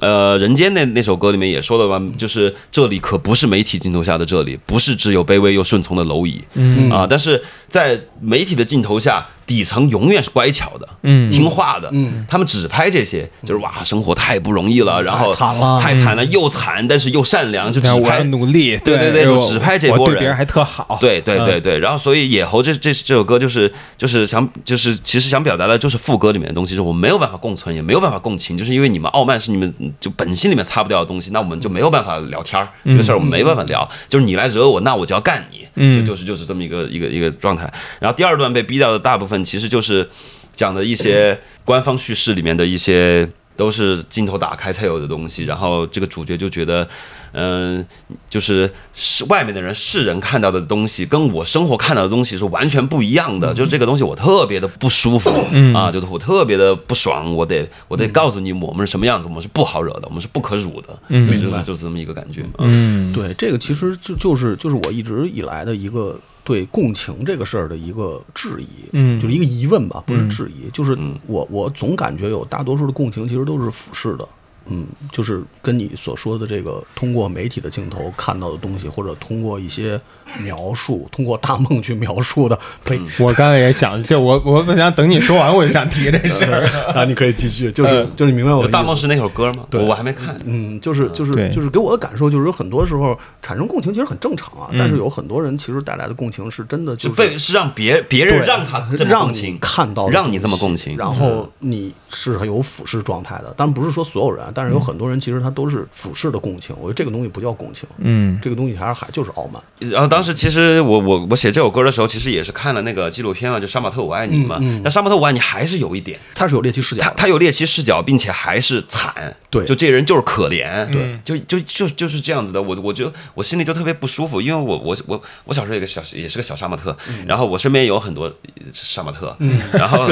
呃，人间那那首歌里面也说了嘛，就是这里可不是媒体镜头下的这里，不是只有卑微又顺从的蝼蚁，嗯啊，但是在媒体的镜头下，底层永远是乖巧的，嗯，听话的，嗯，他们只拍这些，就是哇，生活太不容易了，然后太惨了，太惨了，又惨，但是又善良，就只拍努力，对对对，就只拍这波人，我对别人还特好，对对对对，然后所以野猴这这这首歌就是就是想就是其实想表达的就是副歌里面的东西，是我没有办法共存，也没有办法共情，就是因为你们傲慢是你们。就本心里面擦不掉的东西，那我们就没有办法聊天，这个事儿我们没办法聊，就是你来惹我，那我就要干你，就就是就是这么一个一个一个状态。然后第二段被逼掉的大部分其实就是讲的一些官方叙事里面的一些都是镜头打开才有的东西，然后这个主角就觉得嗯、呃，就是外面的人世人看到的东西跟我生活看到的东西是完全不一样的，就是这个东西我特别的不舒服、嗯、啊，就是我特别的不爽，我得我得告诉你我们是什么样子，我们是不好惹的，我们是不可辱的，嗯，就是就是这么一个感觉。嗯，对，这个其实就就是就是我一直以来的一个对共情这个事儿的一个质疑，嗯，就是一个疑问吧，不是质疑，嗯、就是我我总感觉有大多数的共情其实都是俯视的。嗯，就是跟你所说的这个通过媒体的镜头看到的东西，或者通过一些描述，通过大梦去描述的。对，我刚才也想，就我我不想等你说完，我就想提这事儿。啊，你可以继续，就是、呃、就是明白我的大梦是那首歌吗？对，我还没看。嗯，就是就是就是给我的感受就是，很多时候产生共情其实很正常啊，嗯、但是有很多人其实带来的共情是真的就是被是让别别人让他让你看到，让你这么共情，然后你是很有俯视状态的，但不是说所有人。但但是有很多人其实他都是俯视的共情，我觉得这个东西不叫共情，嗯，这个东西还是还就是傲慢。然后当时其实我我我写这首歌的时候，其实也是看了那个纪录片嘛，就杀马特我爱你嘛，嗯嗯、但杀马特我爱你还是有一点，他是有猎奇视角，他他有猎奇视角，并且还是惨，对，就这人就是可怜，对，就就就就是这样子的，我我觉得我心里就特别不舒服，因为我我我我小时候有个小也是个小杀马特，嗯、然后我身边有很多杀马特，嗯、然后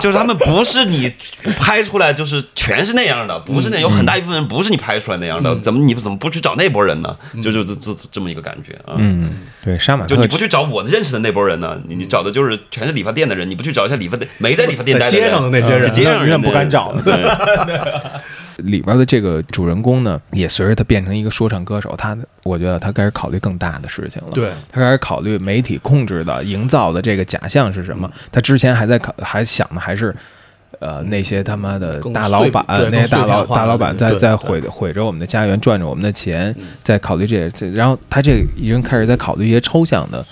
就是他们不是你拍出来就是全是那样的，不是那、嗯、有很大一部分人不是你拍出来那样的，嗯、怎么你怎么不去找那波人呢？嗯、就就就这么一个感觉啊，嗯，对，杀马特就你不去找我认识的那波人呢，你你找的就是全是理发店的人，你不去找一下理发店没在理发店待的人街上的那些人，街上人不敢找。里边的这个主人公呢，也随着他变成一个说唱歌手，他我觉得他开始考虑更大的事情了。对，他开始考虑媒体控制的、营造的这个假象是什么。他之前还在考，还想的还是，呃，那些他妈的大老板，那些大老大老板在在毁毁着我们的家园，赚着我们的钱，在考虑这些。然后他这已经开始在考虑一些抽象的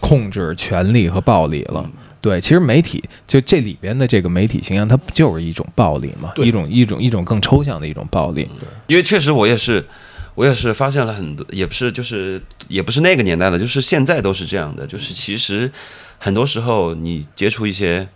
控制、权力和暴力了。对，其实媒体就这里边的这个媒体形象，它不就是一种暴力吗？一种一种一种更抽象的一种暴力。因为确实我也是，我也是发现了很多，也不是就是也不是那个年代的，就是现在都是这样的。就是其实很多时候你接触一些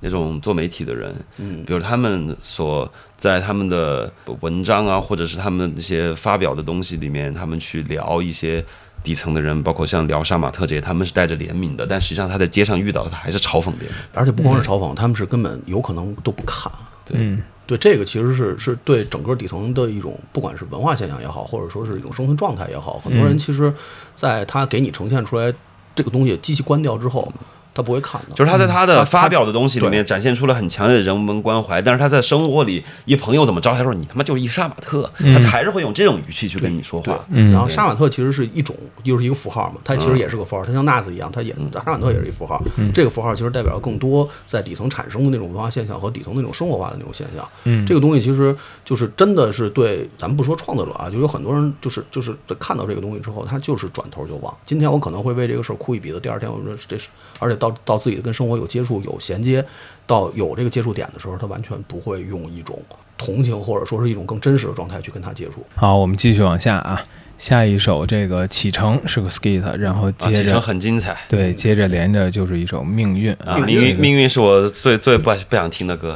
那种做媒体的人，嗯，比如他们所在他们的文章啊，或者是他们那些发表的东西里面，他们去聊一些。底层的人，包括像聊杀马特这些，他们是带着怜悯的，但实际上他在街上遇到的，他还是嘲讽别人，而且不光是嘲讽，他们是根本有可能都不看。对、嗯、对，这个其实是是对整个底层的一种，不管是文化现象也好，或者说是一种生存状态也好，很多人其实在他给你呈现出来这个东西，机器关掉之后。他不会看的，就是他在他的发表的东西里面展现出了很强烈的人文关怀，但是他在生活里，一朋友怎么着，他说你他妈就是一杀马特，嗯、他还是会用这种语气去跟你说话。嗯、然后杀马特其实是一种，就是一个符号嘛，他其实也是个符号，他、嗯、像 Nas 一样，他也杀马特也是一符号、嗯。这个符号其实代表更多在底层产生的那种文化现象和底层那种生活化的那种现象。嗯、这个东西其实就是真的是对，咱们不说创作者啊，就有很多人就是就是看到这个东西之后，他就是转头就忘。今天我可能会为这个事儿哭一鼻子，第二天我说这是，而且到。到, 到自己跟生活有接触有衔接到有这个接触点的时候，他完全不会用一种同情或者说是一种更真实的状态去跟他接触。好，我们继续往下啊，下一首这个启程是个 skit， 然后接着、啊、启程很精彩，对，接着连着就是一首命运啊，命运命运是我最最不不想听的歌，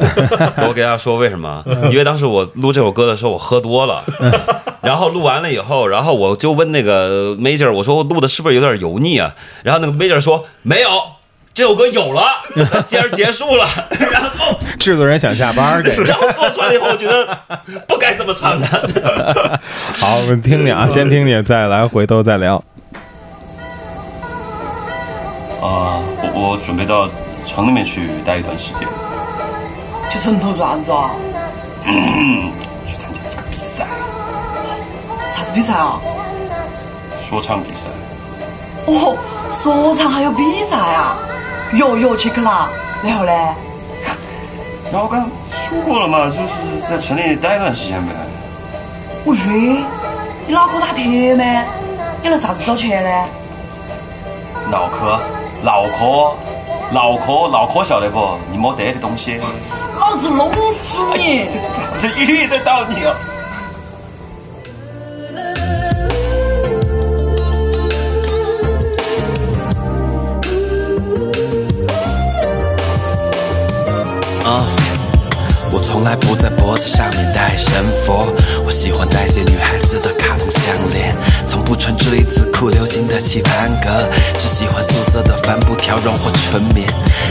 我给大家说为什么？因为当时我录这首歌的时候，我喝多了。然后录完了以后，然后我就问那个 Major， 我说我录的是不是有点油腻啊？然后那个 Major 说没有。这首歌有了，今儿结束了，然后制作人想下班，然后做出来以后，我觉得不该这么唱的。好，我们听听啊，先听听，再来回头再聊。啊、呃，我准备到城里面去待一段时间。去城头做啥子啊？嗯，去参加一个比赛。啥子比赛啊？说唱比赛。哦，说唱还有比赛啊？有有去看啦，然后嘞，然后刚说过了嘛，就是在城里待一段时间呗。我晕，你脑壳打铁吗？你拿啥子找钱呢？脑壳，脑壳，脑壳，脑壳晓得不？你没得的东西，老子弄死你！这遇得到你哦。我从来不在脖子上面戴神佛，我喜欢戴些女孩子的卡通项链，从不穿锥子裤，流行的棋盘格，只喜欢素色的帆布条绒或纯棉。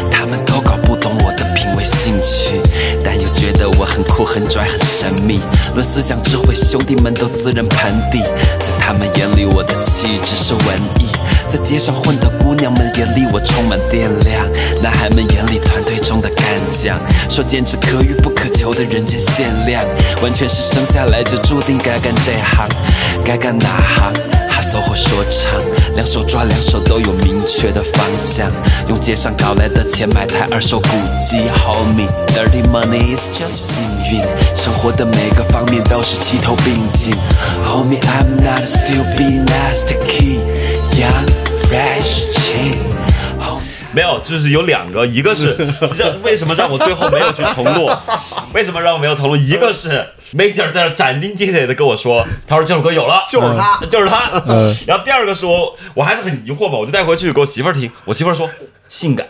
他们都搞不懂我的品味兴趣，但又觉得我很酷很拽很神秘。论思想智慧，兄弟们都自认盘地，在他们眼里我的气质是文艺。在街上混的姑娘们眼里我充满电量，男孩们眼里团队中的干将，说简直可遇不可求的人间限量，完全是生下来就注定该干这行，该干哪行？哈搜或说唱，两手抓两手都有明确的方向，用街上搞来的钱买台二手古籍 ，homie dirty money is just 幸运，生活的每个方面都是齐头并进 ，homie I'm not stupid nasty kid，yeah。没有，就是有两个，一个是为什么让我最后没有去重录，为什么让我没有重录，一个是 Major 在那斩钉截铁的跟我说，他说这首歌有了，就是他，嗯、就是他、嗯。然后第二个说，我还是很疑惑嘛，我就带回去给我媳妇儿听，我媳妇儿说性感，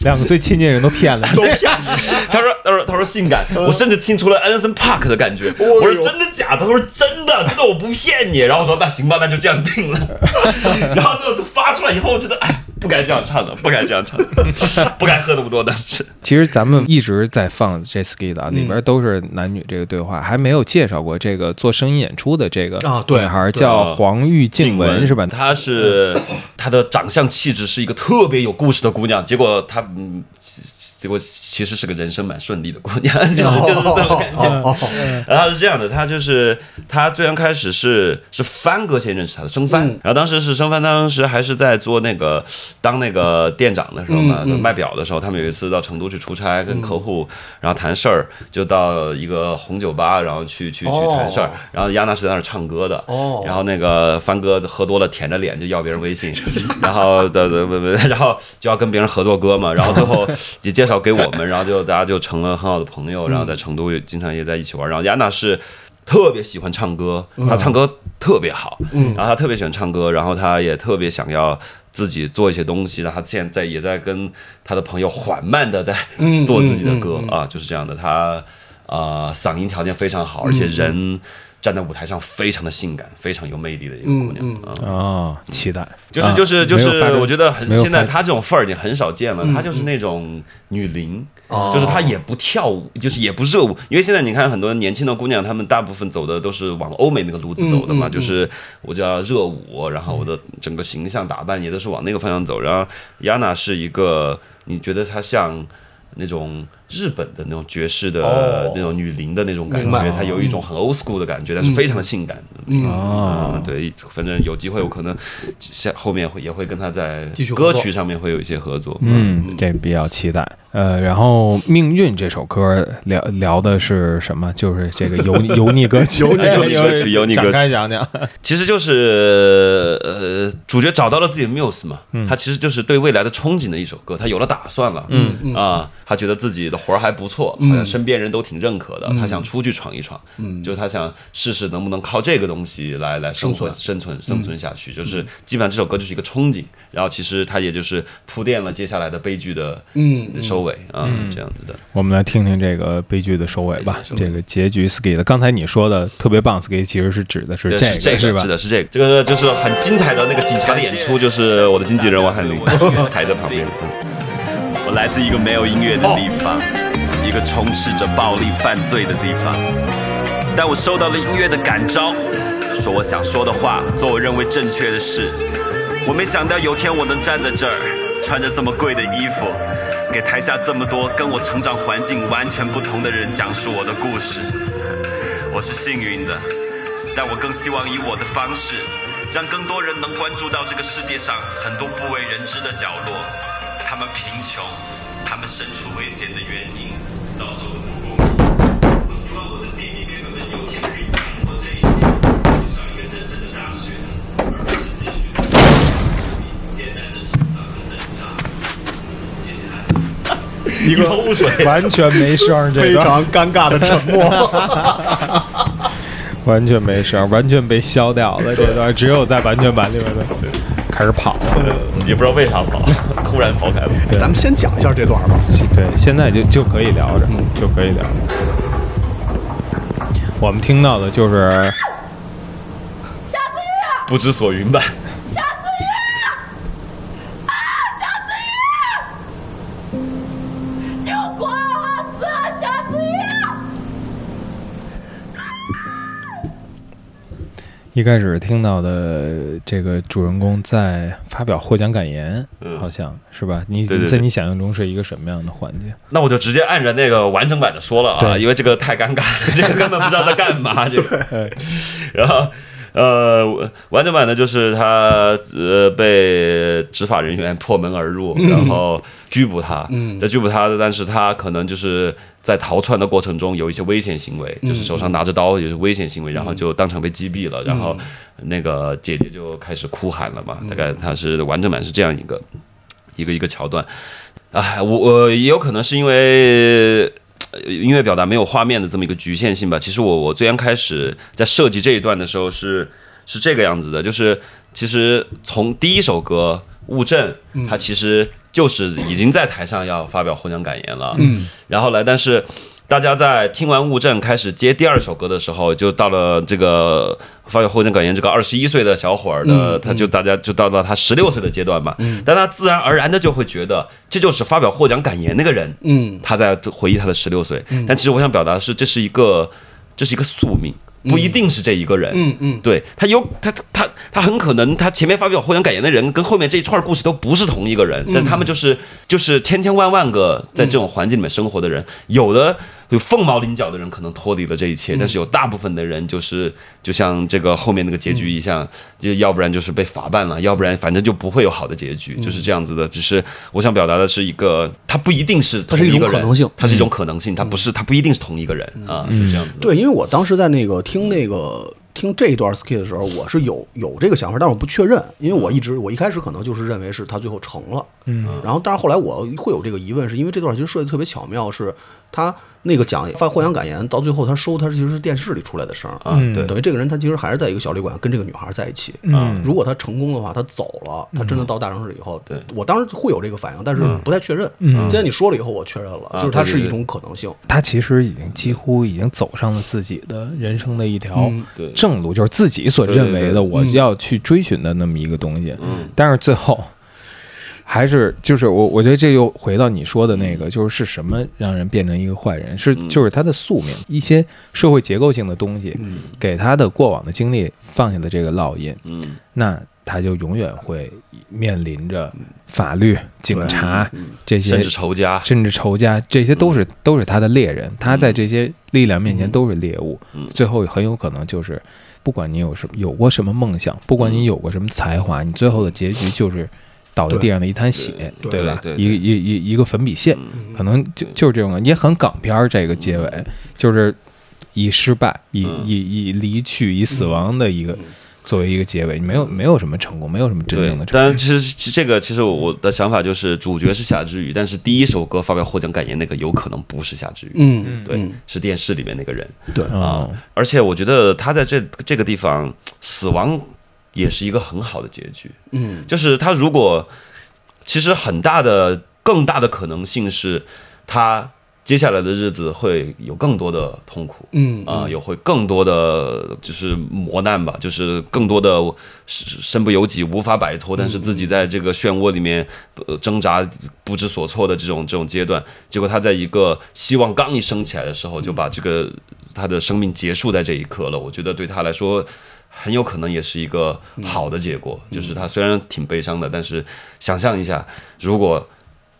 两个最亲近的人都骗了，都骗了。他说他说他说性感、嗯，我甚至听出了 Anderson Park 的感觉。哦、我说真的假的？他说真的，真的我不骗你。然后我说那行吧，那就这样定了。然后就发出来以后，我觉得哎。不该这样唱的，不该这样唱的，不该喝那么多的是。其实咱们一直在放 Jet Ski 的、啊，里边都是男女这个对话，还没有介绍过这个做声音演出的这个女孩叫黄玉静雯、哦、是吧？她是她的长相气质是一个特别有故事的姑娘，结果她嗯，结果其实是个人生蛮顺利的姑娘，就是就是那种感觉。哦哦哦哦、然后是这样的，她就是她最刚开始是是帆哥先认识她的，生帆、嗯，然后当时是生帆，当时还是在做那个。当那个店长的时候嘛，卖表的时候，他们有一次到成都去出差，跟客户然后谈事儿，就到一个红酒吧，然后去去去谈事儿。然后Yana是在那儿唱歌的，然后那个帆哥喝多了，舔着脸就要别人微信，然后的然后就要跟别人合作歌嘛，然后最后也介绍给我们，然后就大家就成了很好的朋友，然后在成都也经常也在一起玩。然后Yana是。特别喜欢唱歌，他唱歌特别好、嗯，然后他特别喜欢唱歌，然后他也特别想要自己做一些东西，然后他现在也在跟他的朋友缓慢的在做自己的歌、嗯嗯嗯、啊，就是这样的。他啊、呃，嗓音条件非常好，而且人站在舞台上非常的性感，非常有魅力的一个姑娘、嗯嗯、啊，期待。就是就是就是，啊、我觉得很现在他这种范儿已经很少见了，他、嗯、就是那种女伶。就是她也不跳舞，就是也不热舞，因为现在你看很多年轻的姑娘，她们大部分走的都是往欧美那个路子走的嘛，嗯嗯嗯、就是我叫热舞，然后我的整个形象打扮也都是往那个方向走。然后Yana是一个，你觉得她像那种日本的那种爵士的、哦、那种女伶的那种感觉，她有一种很 old school 的感觉，但是非常的性感。嗯，嗯嗯对，反正有机会我可能下后面会也会跟她在歌曲上面会有一些合作。嗯，这比较期待。呃，然后《命运》这首歌聊聊的是什么？就是这个油油腻歌曲，油腻歌曲，油腻歌曲。展开讲讲，其实就是呃，主角找到了自己的 muse 嘛、嗯，他其实就是对未来的憧憬的一首歌，他有了打算了，嗯嗯啊，他觉得自己的活儿还不错，好像身边人都挺认可的，嗯、他想出去闯一闯，嗯，就是他想试试能不能靠这个东西来来生活、生存、生存下去、嗯，就是基本上这首歌就是一个憧憬，然后其实他也就是铺垫了接下来的悲剧的嗯收尾。嗯，这样子的，我们来听听这个悲剧的收尾吧。这个结局 ski 的，刚才你说的特别棒 ski 其实是指的是这个，这个指的是这个，这个就是很精彩的那个警察的演出，就是我的经纪人王翰林台在旁边。我来自一个没有音乐的地方，一个充斥着暴力犯罪的地方，但我受到了音乐的感召，说我想说的话，做我认为正确的事。我没想到有天我能站在这儿，穿着这么贵的衣服。给台下这么多跟我成长环境完全不同的人讲述我的故事，我是幸运的，但我更希望以我的方式，让更多人能关注到这个世界上很多不为人知的角落，他们贫穷，他们身处危险的原因，遭受的不公。我希望我的弟弟妹妹们有天可以摆脱这一切，去上一个真正的大学，而不是继续简单的成长和挣扎。谢谢大家。一个雾水完全没声，非常尴尬的沉默，完全没声，完全被消掉了。这段只有在完全版里面的开始跑了，也不知道为啥跑，突然跑开了。咱们先讲一下这段吧。对，现在就就可以聊着，就可以聊着。我们听到的就是夏子玉不知所云吧。一开始听到的这个主人公在发表获奖感言，嗯、好像是吧？你对对对在你想象中是一个什么样的环境？那我就直接按着那个完整版的说了啊，因为这个太尴尬了，这个根本不知道在干嘛。这个，然后呃，完整版的就是他呃被执法人员破门而入，嗯、然后拘捕他，嗯、在拘捕他，但是他可能就是。在逃窜的过程中有一些危险行为，就是手上拿着刀，有些危险行为，然后就当场被击毙了。然后那个姐姐就开始哭喊了嘛，大概她是完整版是这样一个一个一个桥段。哎，我我也有可能是因为音乐表达没有画面的这么一个局限性吧。其实我我最刚开始在设计这一段的时候是是这个样子的，就是其实从第一首歌《物证》，它其实就是已经在台上要发表获奖感言了，嗯，然后来，但是大家在听完《物证》开始接第二首歌的时候，就到了这个发表获奖感言这个二十一岁的小伙儿的，嗯、他就大家就到了他十六岁的阶段嘛，嗯，但他自然而然的就会觉得这就是发表获奖感言那个人，嗯，他在回忆他的十六岁，嗯，但其实我想表达的是，这是一个这是一个宿命。不一定是这一个人，嗯嗯，对他有他他他很可能他前面发表获奖感言的人跟后面这一串故事都不是同一个人，嗯、但他们就是就是千千万万个在这种环境里面生活的人，嗯、有的有凤毛麟角的人可能脱离了这一切，嗯、但是有大部分的人就是就像这个后面那个结局一样，嗯、就要不然就是被法办了，要不然反正就不会有好的结局，嗯、就是这样子的。只是我想表达的是一个，他不一定是同一个人，它是一种可能性，它是一种可能性，嗯、它不是它不一定是同一个人，嗯、啊，是这样子的。对，因为我当时在那个听。听那个听这一段 skit 的时候，我是有有这个想法，但是我不确认，因为我一直我一开始可能就是认为是他最后成了，嗯，然后但是后来我会有这个疑问，是因为这段其实设计特别巧妙，是他那个讲发获奖感言到最后他收他其实是电视里出来的声，嗯，对，等于这个人他其实还是在一个小旅馆跟这个女孩在一起，嗯，如果他成功的话，他走了，他真的到大城市以后，嗯、我当然会有这个反应，但是不太确认。嗯，今天你说了以后，我确认了，嗯、就是他是一种可能性，啊、对对对，他其实已经几乎已经走上了自己的人生的一条正。嗯正路，就是自己所认为的我要去追寻的那么一个东西，嗯、但是最后还是就是我我觉得这又回到你说的那个，就是是什么让人变成一个坏人，是就是他的宿命，一些社会结构性的东西给他的过往的经历放下的这个烙印，嗯、那他就永远会面临着法律、警察这些，甚至仇家，甚至仇家，这些都是、嗯、都是他的猎人，他在这些力量面前都是猎物，嗯、最后很有可能就是，不管你有什么有过什么梦想，不管你有过什么才华，你最后的结局就是倒在地上的一滩血，对， 对吧？对对对对，一一一一个粉笔线，嗯、可能就就是这种，也很港片这个结尾，嗯、就是以失败、以以以离去、以死亡的一个。嗯嗯作为一个结尾，没有没有什么成功，没有什么真正的成功。但其实这个，其实我的想法就是，主角是夏之雨，但是第一首歌发表获奖感言那个有可能不是夏之雨，嗯，对，嗯、是电视里面那个人，对啊。哦、而且我觉得他在这这个地方，死亡也是一个很好的结局，嗯，就是他如果其实很大的更大的可能性是他。接下来的日子会有更多的痛苦，嗯啊、呃，有会更多的就是磨难吧，就是更多的身不由己无法摆脱，但是自己在这个漩涡里面、呃、挣扎不知所措的这种这种阶段，结果他在一个希望刚一升起来的时候，就把这个他的生命结束在这一刻了。我觉得对他来说。很有可能也是一个好的结果，嗯、就是他虽然挺悲伤的，但是想象一下，如果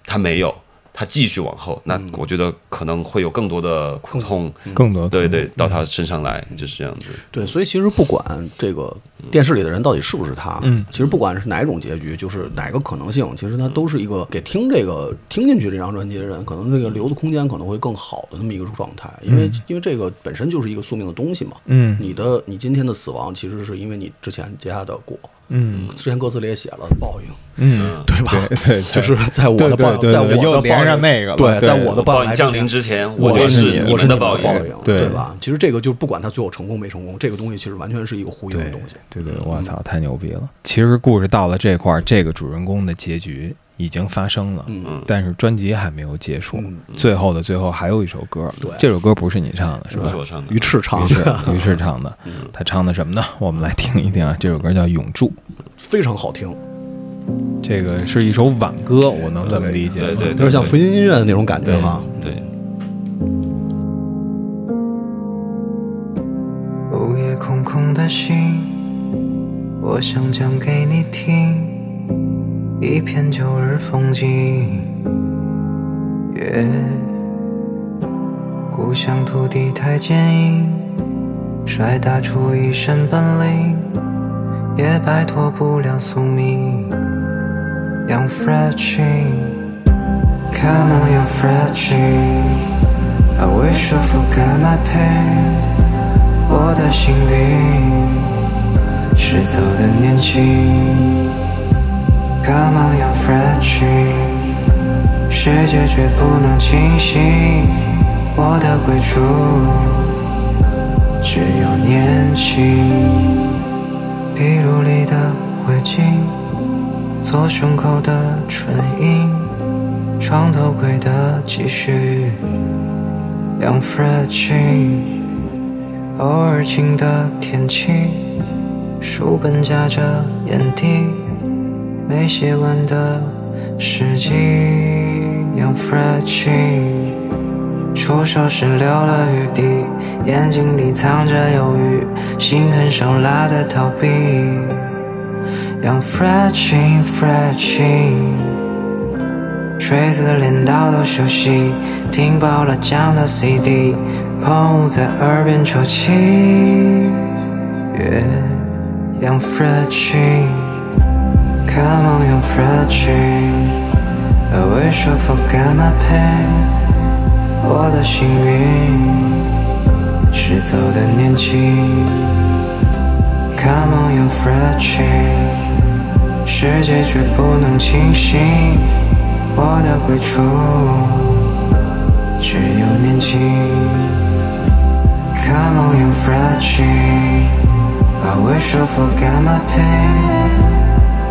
他没有。他继续往后，那我觉得可能会有更多的苦痛，更多对对到他身上来，嗯、就是这样子。对，所以其实不管这个电视里的人到底是不是他，嗯，其实不管是哪种结局，就是哪个可能性，其实他都是一个给听这个听进去这张专辑的人，可能这个留的空间可能会更好的那么一个状态，因为、嗯、因为这个本身就是一个宿命的东西嘛，嗯，你的你今天的死亡其实是因为你之前结下的果。嗯，之前歌词里也写了报应，嗯，对吧？对，就是在我的报应，在我的报应那个，对，在我的报应降临之前，我就是你们的报应，对吧？其实这个就是不管他最后成功没成功，这个东西其实完全是一个呼应的东西。对对，我操，太牛逼了！其实故事到了这块，这个主人公的结局已经发生了，但是专辑还没有结束，最后的最后还有一首歌，这首歌不是你唱的，是吧？于赤唱的，于赤唱的，他唱的什么呢？我们来听一听啊，这首歌叫《永驻》。非常好听，这个是一首挽歌，我能这么理解，对对，有点像福音音乐的那种感觉哈。对。午夜空空的心，我想讲给你听，一片旧日风景。月，故乡土地太坚硬，摔打出一身本领。也摆脱不了宿命 Young Fresh Chin Come on Young Fresh Chin I wish I forgot my pain 我的幸运是走的年轻 Come on Young Fresh Chin 世界绝不能清醒我的归处只有年轻，笔录里的灰烬，左胸口的唇印，床头柜的积蓄， Young Fresh Chin， 偶尔晴的天气，书本夹着眼底，没写完的诗集， Young Fresh Chin， 出手时留了余地，眼睛里藏着忧郁，心狠手辣的逃避， Young Fresh Chin Fresh Chin，锤子镰刀都休息，听爆了浆的 C D， 喷雾在耳边抽泣， yeah， Young Fresh Chin， Come on Young Fresh Chin， I wish I forget my pain， 我的幸运是走得年轻， Come on Young Fresh Chin， 世界却不能清醒，我的归处只有年轻， Come on Young Fresh Chin， I wish I forget my pain，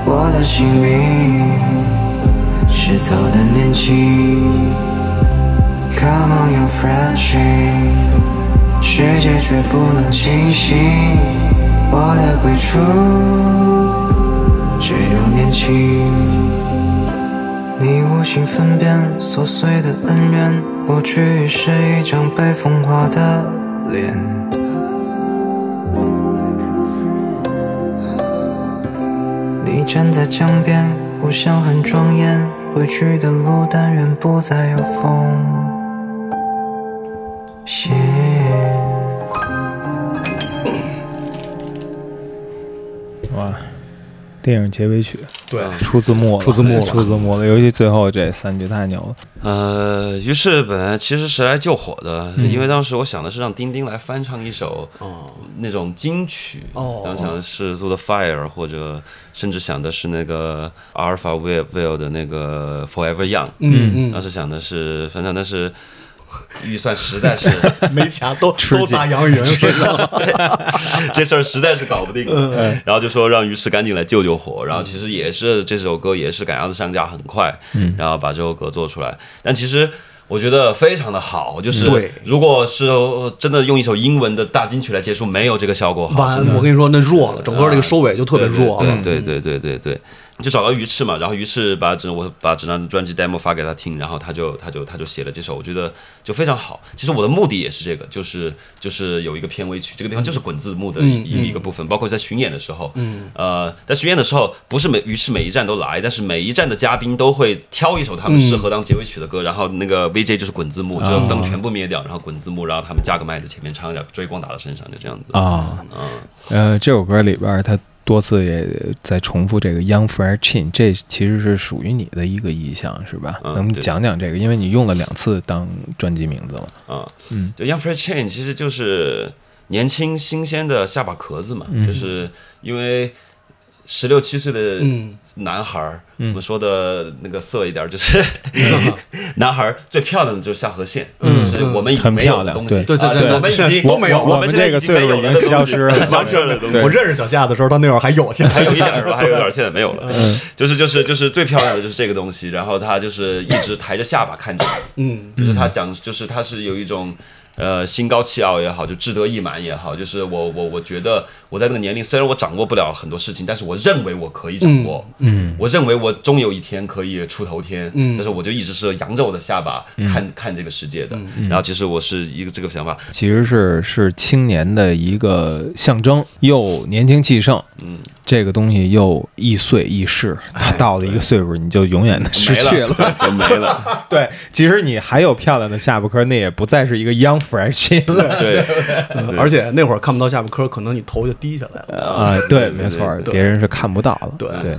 我的幸运是走得年轻， Come on Young Fresh Chin， 世界却不能清醒，我的归处只有年轻，你无心分辨琐碎的恩怨，过去是一张被风化的脸，你站在江边故乡很庄严，回去的路但愿不再有风险，哇，电影结尾曲，对，出字幕了，出字幕了，出字幕了，尤其最后这三句太牛了。呃，于是本来其实是来救火的，嗯、因为当时我想的是让丁丁来翻唱一首、哦、那种金曲，哦、当时是做的 Fire， 或者甚至想的是那个 Alpha Will 的那个 Forever Young， 嗯嗯，当时想的是翻唱，但是预算实在是没钱，都都砸洋人身上，这事儿实在是搞不定、嗯、然后就说让于是赶紧来救救火，然后其实也是这首歌也是赶鸭子上架很快、嗯、然后把这首歌做出来，但其实我觉得非常的好，就是如果是真的用一首英文的大金曲来结束，没有这个效果好，完我跟你说那弱了，整个这个收尾就特别弱了、嗯、对对对对对对对，就找到鱼翅嘛，然后鱼翅把整我把整张专辑 demo 发给他听，然后他就他就他就写了这首，我觉得就非常好。其实我的目的也是这个，就是就是有一个片尾曲，这个地方就是滚字幕的一、嗯、一个部分，包括在巡演的时候，嗯呃，在巡演的时候不是每鱼翅每一站都来，但是每一站的嘉宾都会挑一首他们适合当结尾曲的歌，然后那个 V J 就是滚字幕，就灯全部灭掉，然后滚字幕，然后他们加个麦子前面唱一点追光打到身上，就这样子啊、哦嗯、呃，这首歌里边他多次也在重复这个 Young Fresh Chin， 这其实是属于你的一个意向是吧、嗯、能讲讲这个，因为你用了两次当专辑名字了啊，嗯，就 Young Fresh Chin 其实就是年轻新鲜的下巴壳子嘛、嗯、就是因为十六七岁的男孩、嗯、我们说的那个色一点就是、嗯、男孩最漂亮的就是下颌线、嗯、就是我们已经没有的东西，对对对对、啊、我们已经都没有，我们这个岁数已经消失了，消失了东西。我认识小夏的时候他那会儿还有，现在还有一点是吧，还有一点现在没有了、嗯、就是就是就是最漂亮的就是这个东西，然后他就是一直抬着下巴看着，嗯，就是他讲就是他是有一种呃，心高气傲也好，就志得意满也好，就是我我我觉得我在那个年龄，虽然我掌握不了很多事情，但是我认为我可以掌握，嗯，嗯我认为我终有一天可以出头天，嗯，但是我就一直是扬着我的下巴、嗯、看看这个世界的、嗯。然后其实我是一个这个想法，其实是是青年的一个象征，又年轻气盛，嗯，这个东西又易碎易逝，它到了一个岁数你就永远的失去了，了就没了。对，其实你还有漂亮的下巴颏，那也不再是一个央。fresh 了，对，而且那会儿看不到下巴颏，可能你头就低下来了啊，对，没错，别人是看不到的，对对。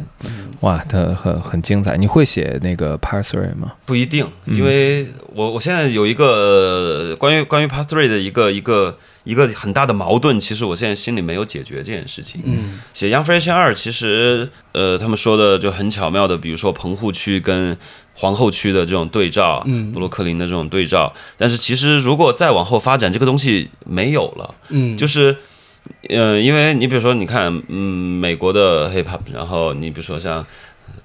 哇，它很很精彩。你会写那个 Part 三 吗？不一定，因为我我现在有一个关于关于 Part 三的一个一个一个很大的矛盾，其实我现在心里没有解决这件事情。嗯，写 Young Fresh Chin 二其实呃他们说的就很巧妙的，比如说棚户区跟皇后区的这种对照，嗯，布鲁克林的这种对照，但是其实如果再往后发展，这个东西没有了，嗯，就是，呃，因为你比如说，你看，嗯，美国的 hip hop， 然后你比如说像，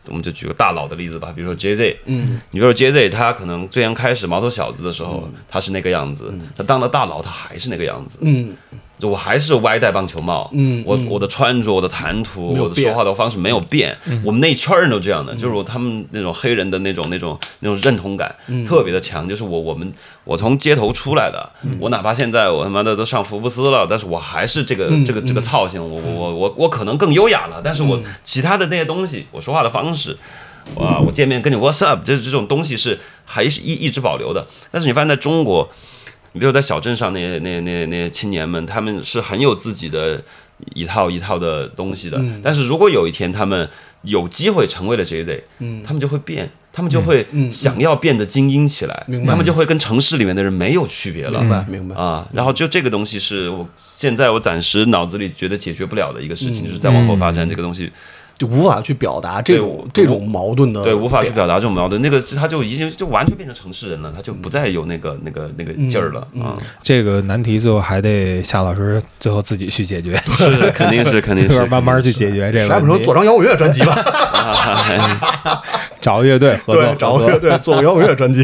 我们就举个大佬的例子吧，比如说 Jay Z， 嗯，你比如说 Jay Z， 他可能最先开始毛头小子的时候，嗯，他是那个样子，嗯，他当了大佬，他还是那个样子，嗯。我还是歪戴棒球帽，嗯，我我的穿着、我的谈吐、我的说话的方式没有变，嗯，我们那一圈人都这样的，嗯，就是他们那种黑人的那种、那种、那种认同感，嗯，特别的强。就是我我们我从街头出来的，嗯，我哪怕现在我他妈的都上福布斯了，但是我还是这个、嗯、这个这个操性，我我我我可能更优雅了，但是我其他的那些东西，我说话的方式。哇，我见面跟你 what's up， 这这种东西是还是一一直保留的。但是你发现在中国。你比如在小镇上那些那那那些青年们，他们是很有自己的一套一套的东西的。嗯，但是如果有一天他们有机会成为了 Jay Z，嗯，他们就会变，他们就会想要变得精英起来，嗯嗯，他们就会跟城市里面的人没有区别了。明白，明白啊。然后就这个东西是我现在我暂时脑子里觉得解决不了的一个事情，嗯，就是再往后发展这个东西。就无法去表达这种这种矛盾的，对，无法去表达这种矛盾，那个他就已经就完全变成城市人了，他就不再有那个那个那个劲儿了啊，嗯嗯嗯。这个难题最后还得夏老师最后自己去解决，是肯定是肯定是慢慢去解决这个。啥不说做张摇滚乐专辑吧，找个乐队合作，对，找个乐队做个摇滚乐专辑。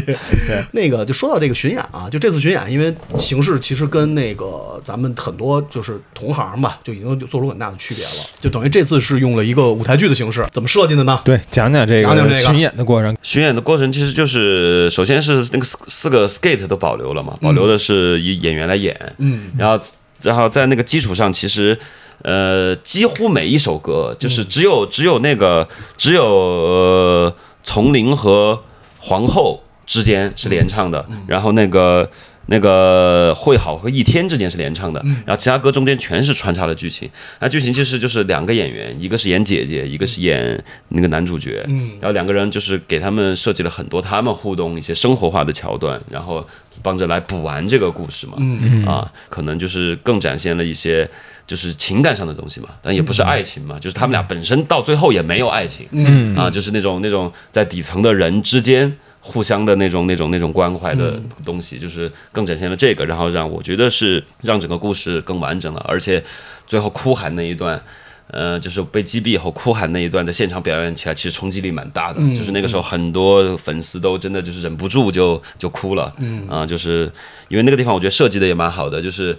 那个就说到这个巡演啊，就这次巡演，因为形式其实跟那个咱们很多就是同行吧，就已经做出很大的区别了，就等于这次是用了一个舞台剧的形式，怎么设计的呢？对，讲讲这个，讲讲这个巡演的过程。巡演的过程其实就是，首先是那个四个 skate 都保留了嘛，保留的是以演员来演，嗯，然后然后在那个基础上，其实呃几乎每一首歌就是只有、嗯、只有那个只有、呃、丛林和皇后之间是连唱的，嗯、然后那个。那个会好和一天之间是连唱的，然后其他歌中间全是穿插的剧情。那剧情就是就是两个演员，一个是演姐姐，一个是演那个男主角，然后两个人就是给他们设计了很多他们互动一些生活化的桥段，然后帮着来补完这个故事嘛。啊，可能就是更展现了一些就是情感上的东西嘛，但也不是爱情嘛，就是他们俩本身到最后也没有爱情。啊，就是那种那种在底层的人之间。互相的那种、那种、那种关怀的东西，就是更展现了这个，然后让我觉得是让整个故事更完整了，而且最后哭喊那一段。呃，就是被击毙以后哭喊那一段，在现场表演起来，其实冲击力蛮大的。嗯、就是那个时候，很多粉丝都真的就是忍不住就就哭了。嗯啊、呃，就是因为那个地方，我觉得设计的也蛮好的，就是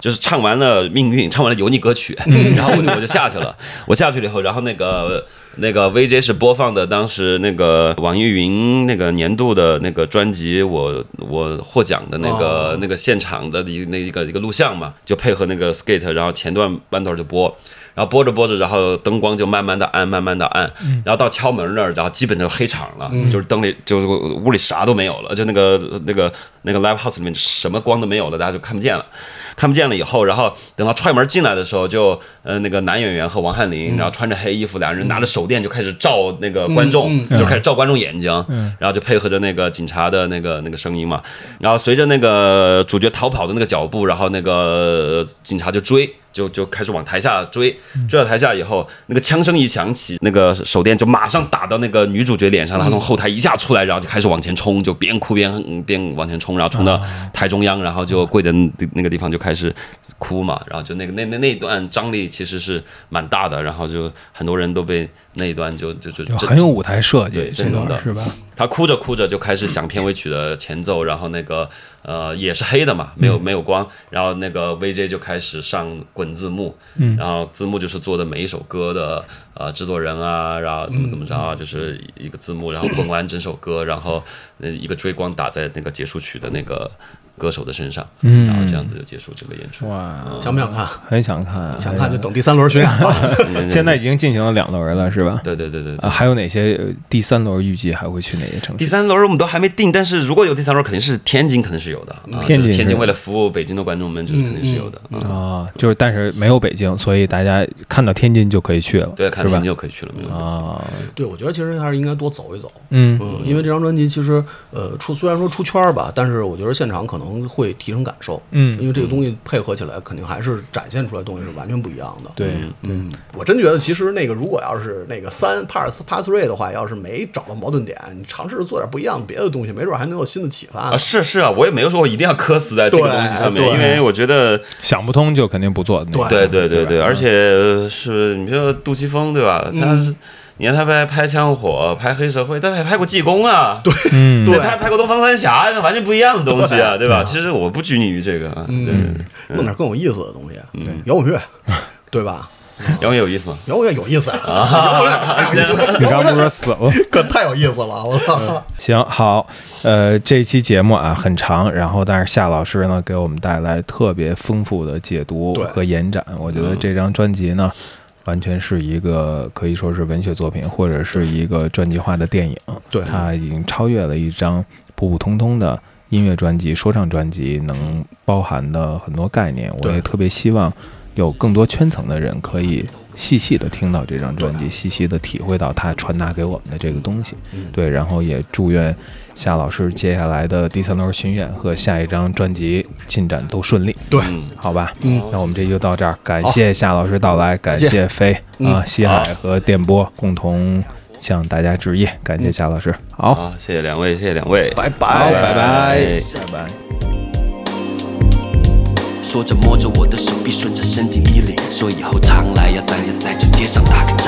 就是唱完了命运，唱完了油腻歌曲，嗯、然后我就我就下去了。我下去了以后，然后那个那个 V J 是播放的当时那个网易云那个年度的那个专辑我，我我获奖的那个、哦、那个现场的一那一个一个录像嘛，就配合那个 skate， 然后前段半段就播。然后播着播着，然后灯光就慢慢的暗，慢慢的暗，然后到敲门那儿，然后基本就黑场了，嗯、就是灯里，就是屋里啥都没有了，就那个那个那个 live house 里面什么光都没有了，大家就看不见了，看不见了以后，然后等到踹门进来的时候就，就呃那个男演员和王翰林，嗯、然后穿着黑衣服，两人拿着手电就开始照那个观众，嗯嗯、就开始照观众眼睛，嗯、然后就配合着那个警察的那个那个声音嘛，然后随着那个主角逃跑的那个脚步，然后那个警察就追。就就开始往台下追，追到台下以后，那个枪声一响起，那个手电就马上打到那个女主角脸上，她从后台一下出来，然后就开始往前冲，就边哭边边往前冲，然后冲到台中央，然后就跪在那个地方就开始哭嘛，然后就那个那那那一段张力其实是蛮大的，然后就很多人都被那一段就就就很有舞台设计，对，这种的是吧？他哭着哭着就开始响片尾曲的前奏，然后那个呃也是黑的嘛，没有没有光，然后那个 V J 就开始上。滚字幕，然后字幕就是做的每一首歌的呃制作人啊，然后怎么怎么着啊，就是一个字幕，然后滚完整首歌，然后一个追光打在那个结束曲的那个歌手的身上，嗯，然后这样子就结束这个演出。哇，嗯、想不想看？很想看、啊，想看就等第三轮巡演、啊。现在已经进行了两轮了，是吧？对对对 对, 对、啊。还有哪些第三轮预计还会去哪些城市？第三轮我们都还没定，但是如果有第三轮，肯定是天津，肯定是有的。啊、天津，就是、天津为了服务北京的观众们，就是肯定是有的、嗯嗯嗯、啊。就是但是没有北京，所以大家看到天津就可以去了。对，看到天津就可以去了，没有北京啊。对，我觉得其实还是应该多走一走。嗯，嗯因为这张专辑其实呃出虽然说出圈吧，但是我觉得现场可能。会提升感受，嗯，因为这个东西配合起来，肯定还是展现出来的东西是完全不一样的。对，嗯，我真觉得其实那个，如果要是那个三 part part three 的话，要是没找到矛盾点，你尝试做点不一样别的东西，没准还能有新的启发啊。是是啊，我也没有说我一定要磕死在这个东西上面，因为我觉得想不通就肯定不做。对对对 对, 对, 对，而且是你说杜琪峰对吧？他、嗯。你看他拍拍枪火，拍黑社会，但他也拍过济公啊，对，嗯、对，他还拍过东方三侠，那完全不一样的东西啊，对, 对吧、嗯？其实我不拘泥于这个，嗯，对嗯弄点更有意思的东西，嗯，摇滚乐，对吧？摇滚有意思吗？摇滚乐有意思啊！啊你刚不说死了，可太有意思了！我操！行好，呃，这期节目啊很长，然后但是夏老师呢给我们带来特别丰富的解读和延展，我觉得这张专辑呢。嗯完全是一个可以说是文学作品，或者是一个专辑化的电影。对，它已经超越了一张普普通通的音乐专辑、说唱专辑能包含的很多概念。我也特别希望有更多圈层的人可以细细的听到这张专辑，细细的体会到它传达给我们的这个东西。对，然后也祝愿夏老师接下来的第三轮巡演和下一张专辑进展都顺利。对，好吧，嗯，那我们这就到这儿，感谢夏老师到来，感谢飞啊、西海和电波共同向大家致意，感谢夏老师。好，好，谢谢两位，谢谢两位，拜拜，拜拜，拜拜。说着摸着我的手臂，顺着伸进衣领，说以后常来呀，咱也在这街上打个